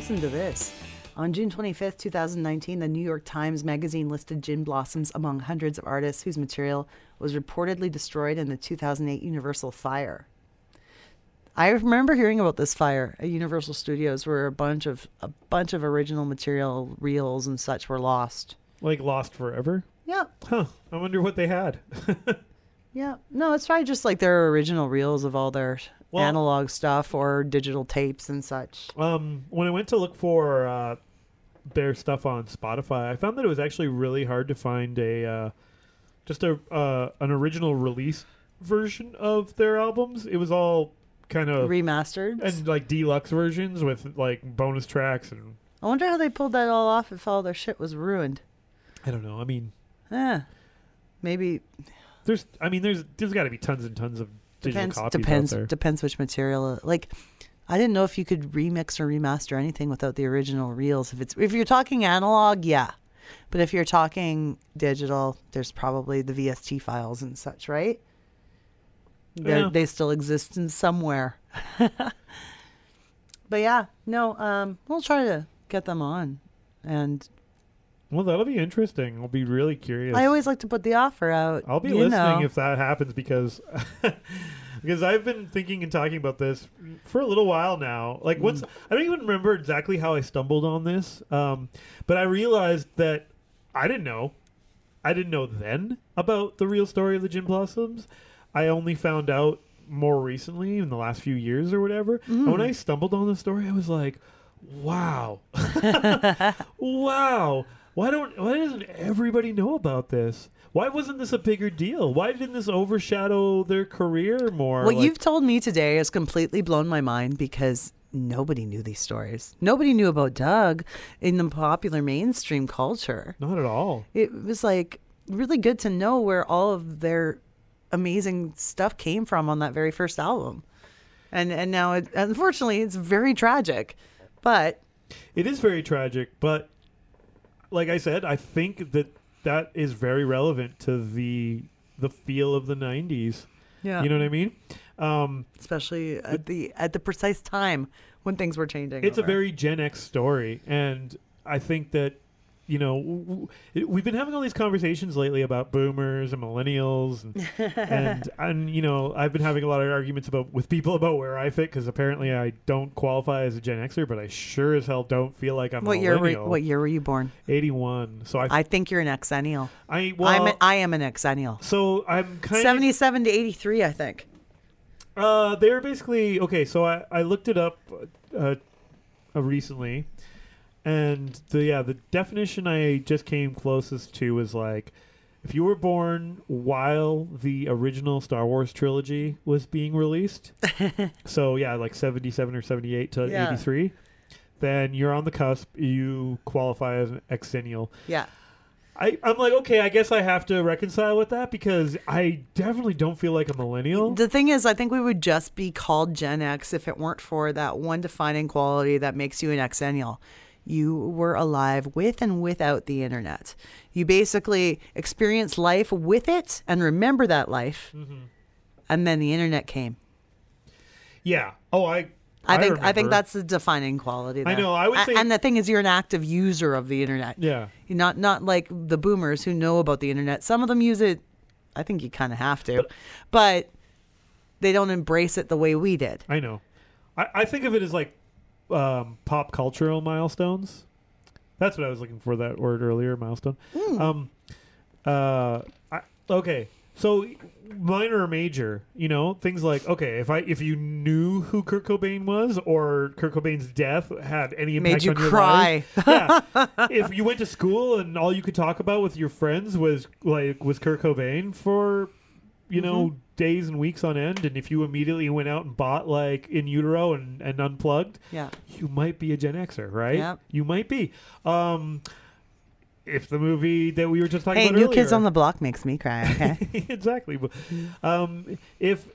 to this. On June twenty-fifth, twenty nineteen, the New York Times Magazine listed Gin Blossoms among hundreds of artists whose material was reportedly destroyed in the two thousand eight Universal fire. I remember hearing about this fire at Universal Studios where a bunch of a bunch of original material, reels and such were lost. Like lost forever? Yeah. Huh. I wonder what they had. Yeah. No, it's probably just like their original reels of all their Well, analog stuff or digital tapes and such. Um, when I went to look for uh, their stuff on Spotify, I found that it was actually really hard to find a uh, just a uh, an original release version of their albums. It was all kind of remastered and like deluxe versions with like bonus tracks and I wonder how they pulled that all off if all their shit was ruined. I don't know. I mean, yeah, maybe there's. I mean, there's there's got to be tons and tons of digital depends, copies depends, out there. Depends which material. Like, I didn't know if you could remix or remaster anything without the original reels. If it's if you're talking analog, yeah. But if you're talking digital, there's probably the V S T files and such, right? Yeah. They still exist in somewhere. But yeah, no, um, we'll try to get them on. And well, that'll be interesting. I'll be really curious. I always like to put the offer out. I'll be listening know. if that happens because because I've been thinking and talking about this for a little while now. Like, once mm. I don't even remember exactly how I stumbled on this, um, but I realized that I didn't know. I didn't know then about the real story of the Gin Blossoms. I only found out more recently in the last few years or whatever. Mm. And when I stumbled on the story, I was like, wow. Wow. Why don't why doesn't everybody know about this? Why wasn't this a bigger deal? Why didn't this overshadow their career more? What like, you've told me today has completely blown my mind because nobody knew these stories. Nobody knew about Doug in the popular mainstream culture. Not at all. It was like really good to know where all of their amazing stuff came from on that very first album. And and now, it, unfortunately, it's very tragic. But it is very tragic, but like I said, I think that that is very relevant to the the feel of the nineties. Yeah, you know what I mean? Um, Especially at the at the precise time when things were changing. It's over. A very Gen X story, and I think that you know we've been having all these conversations lately about boomers and millennials, and and, and you know I've been having a lot of arguments about with people about where I fit because apparently I don't qualify as a Gen Xer, but I sure as hell don't feel like I'm. What a year? Were, what year were you born? eighty-one. So I. I think you're an Xennial. I well, I'm a, I am an Xennial. So I'm kind of seventy-seven to eighty-three. I think. Uh, they're basically okay. So I I looked it up, uh, uh recently. And the, yeah, the definition I just came closest to was like, if you were born while the original Star Wars trilogy was being released, so yeah, like seventy-seven or seventy-eight to yeah. eighty-three, then you're on the cusp. You qualify as an Xennial. Yeah. I, I'm like, okay, I guess I have to reconcile with that because I definitely don't feel like a millennial. The thing is, I think we would just be called Gen X if it weren't for that one defining quality that makes you an Xennial. You were alive with and without the internet. You basically experienced life with it and remember that life. Mm-hmm. And then the internet came. Yeah. Oh, I I, I think remember. I think that's the defining quality there. I know. I would say, and the thing is, you're an active user of the internet. Yeah. You're not not like the boomers who know about the internet. Some of them use it. I think you kind of have to. But, but they don't embrace it the way we did. I know. I, I think of it as like Um, pop cultural milestones. That's what I was looking for, that word earlier, milestone. Mm. Um, uh, I, okay, so minor or major, you know, things like, okay, if I if you knew who Kurt Cobain was or Kurt Cobain's death had any impact on your life. Made you cry. Yeah. If you went to school and all you could talk about with your friends was, like, was Kurt Cobain for, you know, mm-hmm. days and weeks on end, and if you immediately went out and bought like In Utero and, and Unplugged, yeah, you might be a Gen Xer, right? Yep. You might be. Um, if the movie that we were just talking hey, about New earlier, Kids on the Block makes me cry, okay? Exactly. Um, if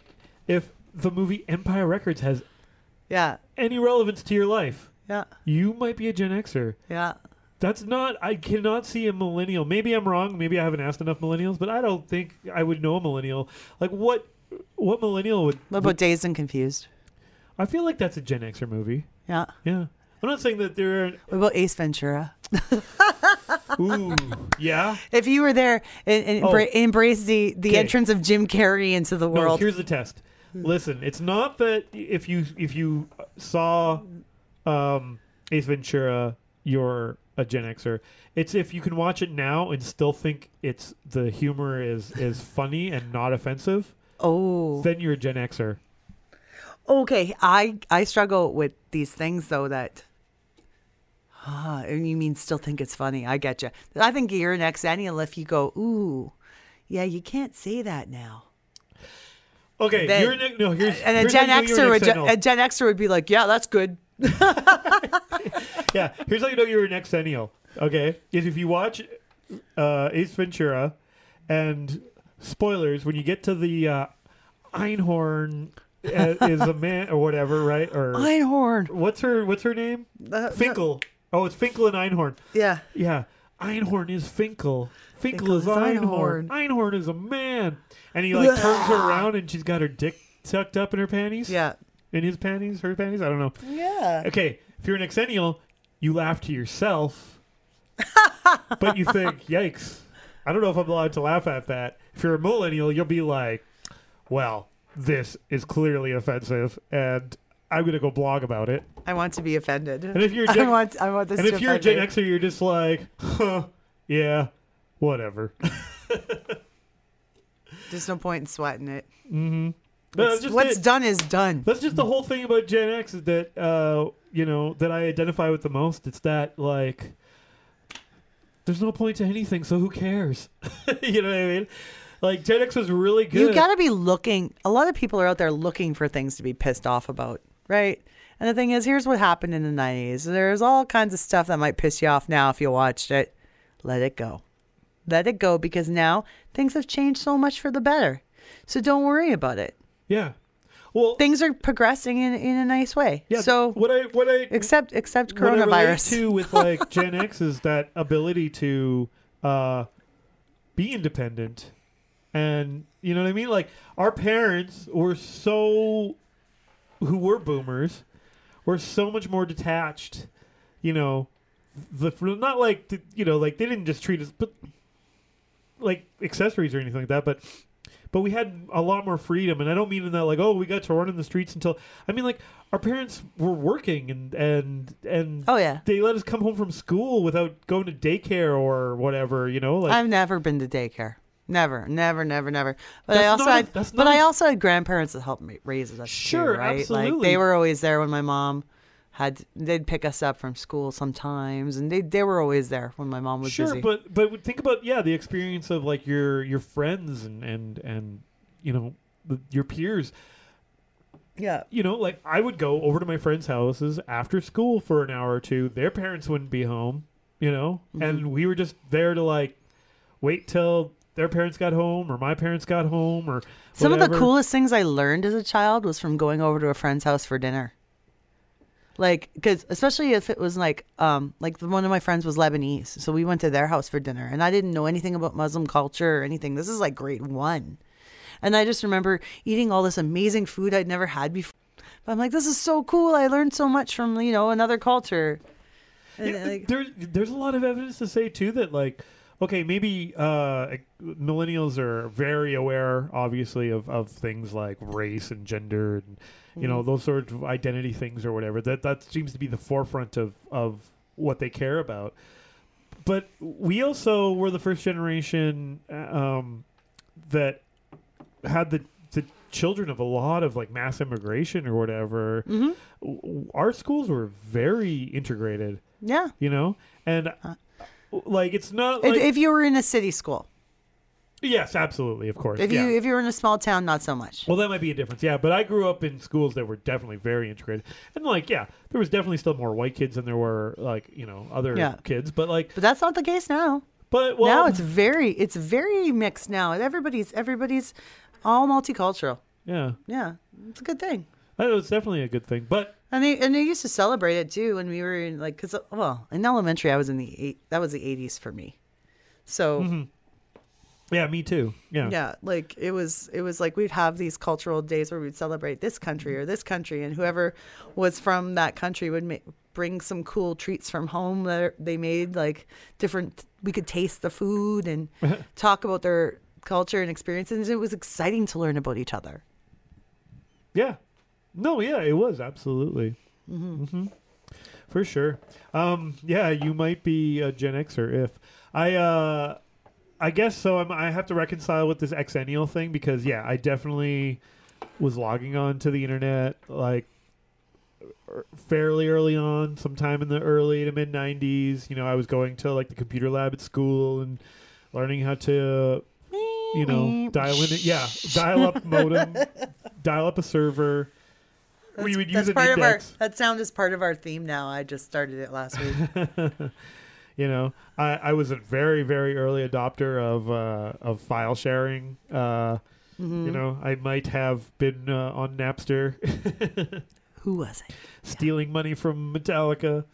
if the movie Empire Records has yeah any relevance to your life, yeah, you might be a Gen Xer. Yeah. That's not, I cannot see a millennial. Maybe I'm wrong. Maybe I haven't asked enough millennials, but I don't think I would know a millennial. Like what, what millennial would. What about would, Dazed and Confused? I feel like that's a Gen Xer movie. Yeah. Yeah. I'm not saying that there are. What about Ace Ventura? Ooh. Yeah. If you were there and, and oh. embrace the, the entrance of Jim Carrey into the world. No, here's the test. Listen, it's not that if you, if you saw um, Ace Ventura, you're a Gen Xer. It's if you can watch it now and still think it's the humor is is funny and not offensive. Oh, then you're a Gen Xer. Okay, I I struggle with these things though. That ah, and you mean still think it's funny? I get you. I think you're an Xennial if you go, ooh, yeah, you can't say that now. Okay, then, you're an, no here's and a Gen Xer would a Gen Xer would be like, yeah, that's good. Yeah, here's how you know you're an exennial. Okay, is if you watch uh, Ace Ventura, and spoilers when you get to the uh, Einhorn is a man or whatever, right? Or Einhorn. What's her What's her name? Uh, Finkel. No. Oh, it's Finkel and Einhorn. Yeah, yeah. Einhorn is Finkel. Finkel, Finkel is, is Einhorn. Einhorn. Einhorn is a man, and he like turns her around, and she's got her dick tucked up in her panties. Yeah. In his panties, her panties? I don't know. Yeah. Okay. If you're an exennial, you laugh to yourself, but you think, yikes, I don't know if I'm allowed to laugh at that. If you're a millennial, you'll be like, well, this is clearly offensive, and I'm going to go blog about it. I want to be offended. And if you're a Gen- I want, I want this and to if you're a Gen me. Xer, you're just like, huh, yeah, whatever. There's no point in sweating it. Mm-hmm. No, what's it. done is done. That's just the whole thing about Gen X is that, uh, you know, that I identify with the most. It's that, like, there's no point to anything, so who cares? You know what I mean? Like, Gen X was really good. You got to be looking. A lot of people are out there looking for things to be pissed off about, right? And the thing is, here's what happened in the nineties. There's all kinds of stuff that might piss you off now if you watched it. Let it go. Let it go, because now things have changed so much for the better. So don't worry about it. Yeah, well, things are progressing in, in a nice way. Yeah. So what I what I except except coronavirus what I relate to with like Gen X is that ability to uh, be independent, and you know what I mean. Like our parents were so, who were boomers, were so much more detached. You know, the not like the, you know like they didn't just treat us, but like accessories or anything like that, but. But we had a lot more freedom, and I don't mean in that like, oh, we got to run in the streets until. I mean, like our parents were working, and and and oh yeah, they let us come home from school without going to daycare or whatever, you know. Like I've never been to daycare, never, never, never, never. But I also, had, a, but a, I also had grandparents that helped me raise us. Sure, too, right? Absolutely. Like they were always there when my mom had. They'd pick us up from school sometimes, and they they were always there when my mom was sure, busy. Sure, but but think about yeah the experience of like your your friends and. and, and you know, the, your peers. Yeah. You know, like I would go over to my friends' houses after school for an hour or two. Their parents wouldn't be home, you know, mm-hmm. and we were just there to like wait till their parents got home or my parents got home or whatever. Some of the coolest things I learned as a child was from going over to a friend's house for dinner. Like, because especially if it was like, um, like one of my friends was Lebanese. So we went to their house for dinner, and I didn't know anything about Muslim culture or anything. This is like grade one. And I just remember eating all this amazing food I'd never had before. But I'm like, this is so cool. I learned so much from, you know, another culture. And yeah, like, there, there's a lot of evidence to say, too, that like, okay, maybe uh, millennials are very aware, obviously, of, of things like race and gender and, you know, those sort of identity things or whatever. That that seems to be the forefront of, of what they care about. But we also were the first generation um, that had the, the children of a lot of, like, mass immigration or whatever. Mm-hmm. Our schools were very integrated. Yeah. You know? And, uh, like, it's not like... If, if you were in a city school. Yes, absolutely, of course. If yeah. you if you're in a small town, not so much. Well, that might be a difference, yeah. But I grew up in schools that were definitely very integrated, and like, yeah, there was definitely still more white kids than there were like you know other yeah. kids, but like, but that's not the case now. But well, now it's very it's very mixed now. Everybody's everybody's all multicultural. Yeah, yeah, it's a good thing. I know it's definitely a good thing, but and they and they used to celebrate it too when we were in like because well in elementary I was in the eight that was the eighties for me, so. Mm-hmm. Yeah, me too. Yeah. Yeah. Like it was it was like we'd have these cultural days where we'd celebrate this country or this country, and whoever was from that country would ma- bring some cool treats from home that they made, like different. We could taste the food and talk about their culture and experiences. It was exciting to learn about each other. Yeah. No, yeah, it was. Absolutely. Mm-hmm. Mm-hmm. For sure. Um, yeah, you might be a Gen Xer if I... Uh, I guess so. I'm, I have to reconcile with this exennial thing because, yeah, I definitely was logging on to the internet like er, fairly early on, sometime in the early to mid nineties. You know, I was going to like the computer lab at school and learning how to, you know, dial in, yeah, dial up modem, dial up a server, We would use it in decks. That sound is part of our theme now. I just started it last week. You know, I, I was a very, very early adopter of uh, of file sharing. Uh, mm-hmm. You know, I might have been uh, on Napster. Who was it? Stealing yeah. money from Metallica.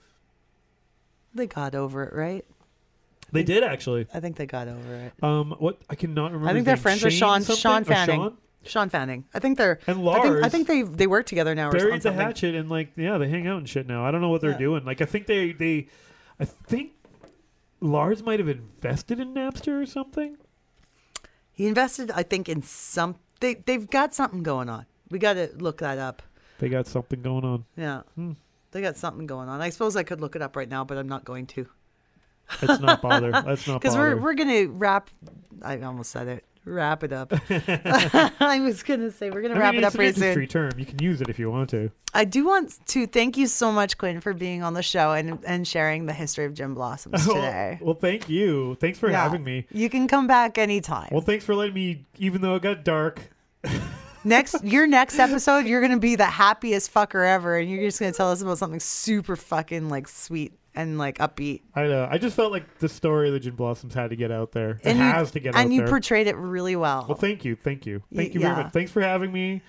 They got over it, right? They did, actually. I think they got over it. Um, what I cannot remember. I think they're friends with Sean Sean Fanning. Oh, Sean? Sean Fanning. I think they're. And Lars. I think, I think they they work together now. Buried the hatchet and like yeah, they hang out and shit now. I don't know what they're yeah. doing. Like I think they they, I think Lars might have invested in Napster or something. He invested, I think, in some. They they've got something going on. We got to look that up. They got something going on. Yeah. Hmm. They got something going on. I suppose I could look it up right now, but I'm not going to. Let's not bother. Let's not bother. Because we're we're gonna wrap. I almost said it. Wrap it up. I was gonna say we're gonna I wrap mean, it up pretty soon. It's an industry term. You can use it if you want to. I do want to thank you so much, Quinn, for being on the show and, and sharing the history of Gin Blossoms today. Well, well, thank you. Thanks for yeah. having me. You can come back anytime. Well, thanks for letting me, even though it got dark. Next, your next episode, you're gonna be the happiest fucker ever, and you're just gonna tell us about something super fucking like sweet. And like upbeat. I know. I just felt like the story of the Gin Blossoms had to get out there. And it you, has to get out there. And you portrayed it really well. Well, thank you. Thank you. Thank you yeah. very much. Thanks for having me.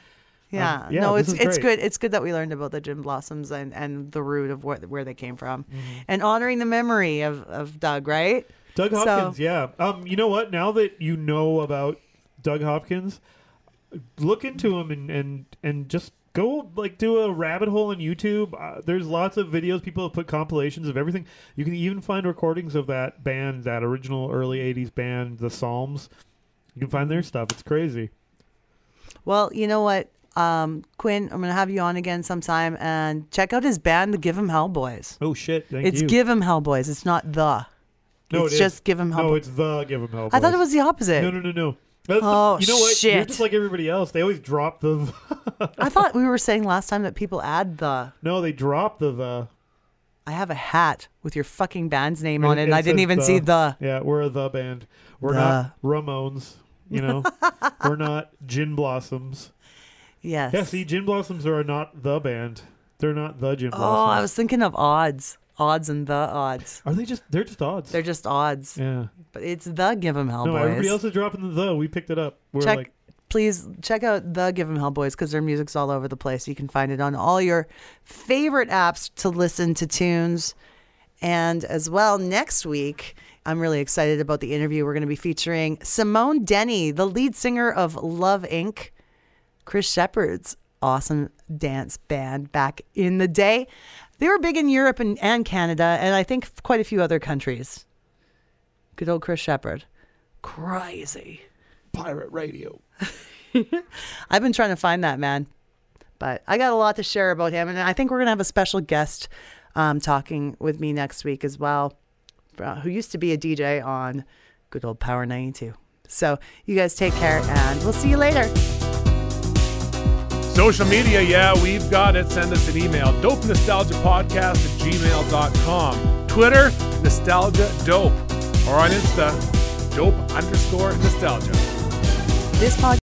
Yeah. Um, yeah no, it's it's good. It's good that we learned about the Gin Blossoms and, and the root of what, where they came from. Mm-hmm. And honoring the memory of, of Doug, right? Doug Hopkins, so, yeah. Um, you know what? Now that you know about Doug Hopkins, look into him and, and, and just... Go like do a rabbit hole on YouTube. Uh, there's lots of videos. People have put compilations of everything. You can even find recordings of that band, that original early eighties band, the Psalms. You can find their stuff. It's crazy. Well, you know what, um, Quinn, I'm gonna have you on again sometime and check out his band, the Give 'Em Hell Boys. Oh shit! Thank it's you. Give 'Em Hell Boys. It's not the. No, it's it is. just Give 'Em Hell. No, Bo- it's the Give 'Em Hell Boys. I thought it was the opposite. No, no, no, no. That's oh the, you know what? Shit! You're just like everybody else. They always drop the. I thought we were saying last time that people add the. No, they drop the the. I have a hat with your fucking band's name and on it, and I didn't even the. see the. Yeah, we're a the band. We're the. not Ramones. You know, we're not Gin Blossoms. Yes. Yeah. See, Gin Blossoms are not the band. They're not the Gin Blossoms. Oh, I was thinking of odds. Odds and the odds. Are they just, they're just odds. They're just odds. Yeah. But it's the Give 'Em Hell no, Boys. No, everybody else is dropping the the. We picked it up. We're check, like. Please check out the Give 'Em Hell Boys because their music's all over the place. You can find it on all your favorite apps to listen to tunes. And as well, next week, I'm really excited about the interview. We're going to be featuring Simone Denny, the lead singer of Love Incorporated, Chris Shepherd's awesome dance band back in the day. They were big in Europe and, and Canada, and I think quite a few other countries. Good old Chris Shepherd. Crazy. Pirate radio. I've been trying to find that, man. But I got a lot to share about him, and I think we're going to have a special guest um, talking with me next week as well, who used to be a D J on good old Power ninety-two. So you guys take care, and we'll see you later. Social media, yeah, we've got it. Send us an email. Dope Nostalgia Podcast at gmail dot com. Twitter, Nostalgia Dope. Or on Insta, Dope underscore Nostalgia. This podcast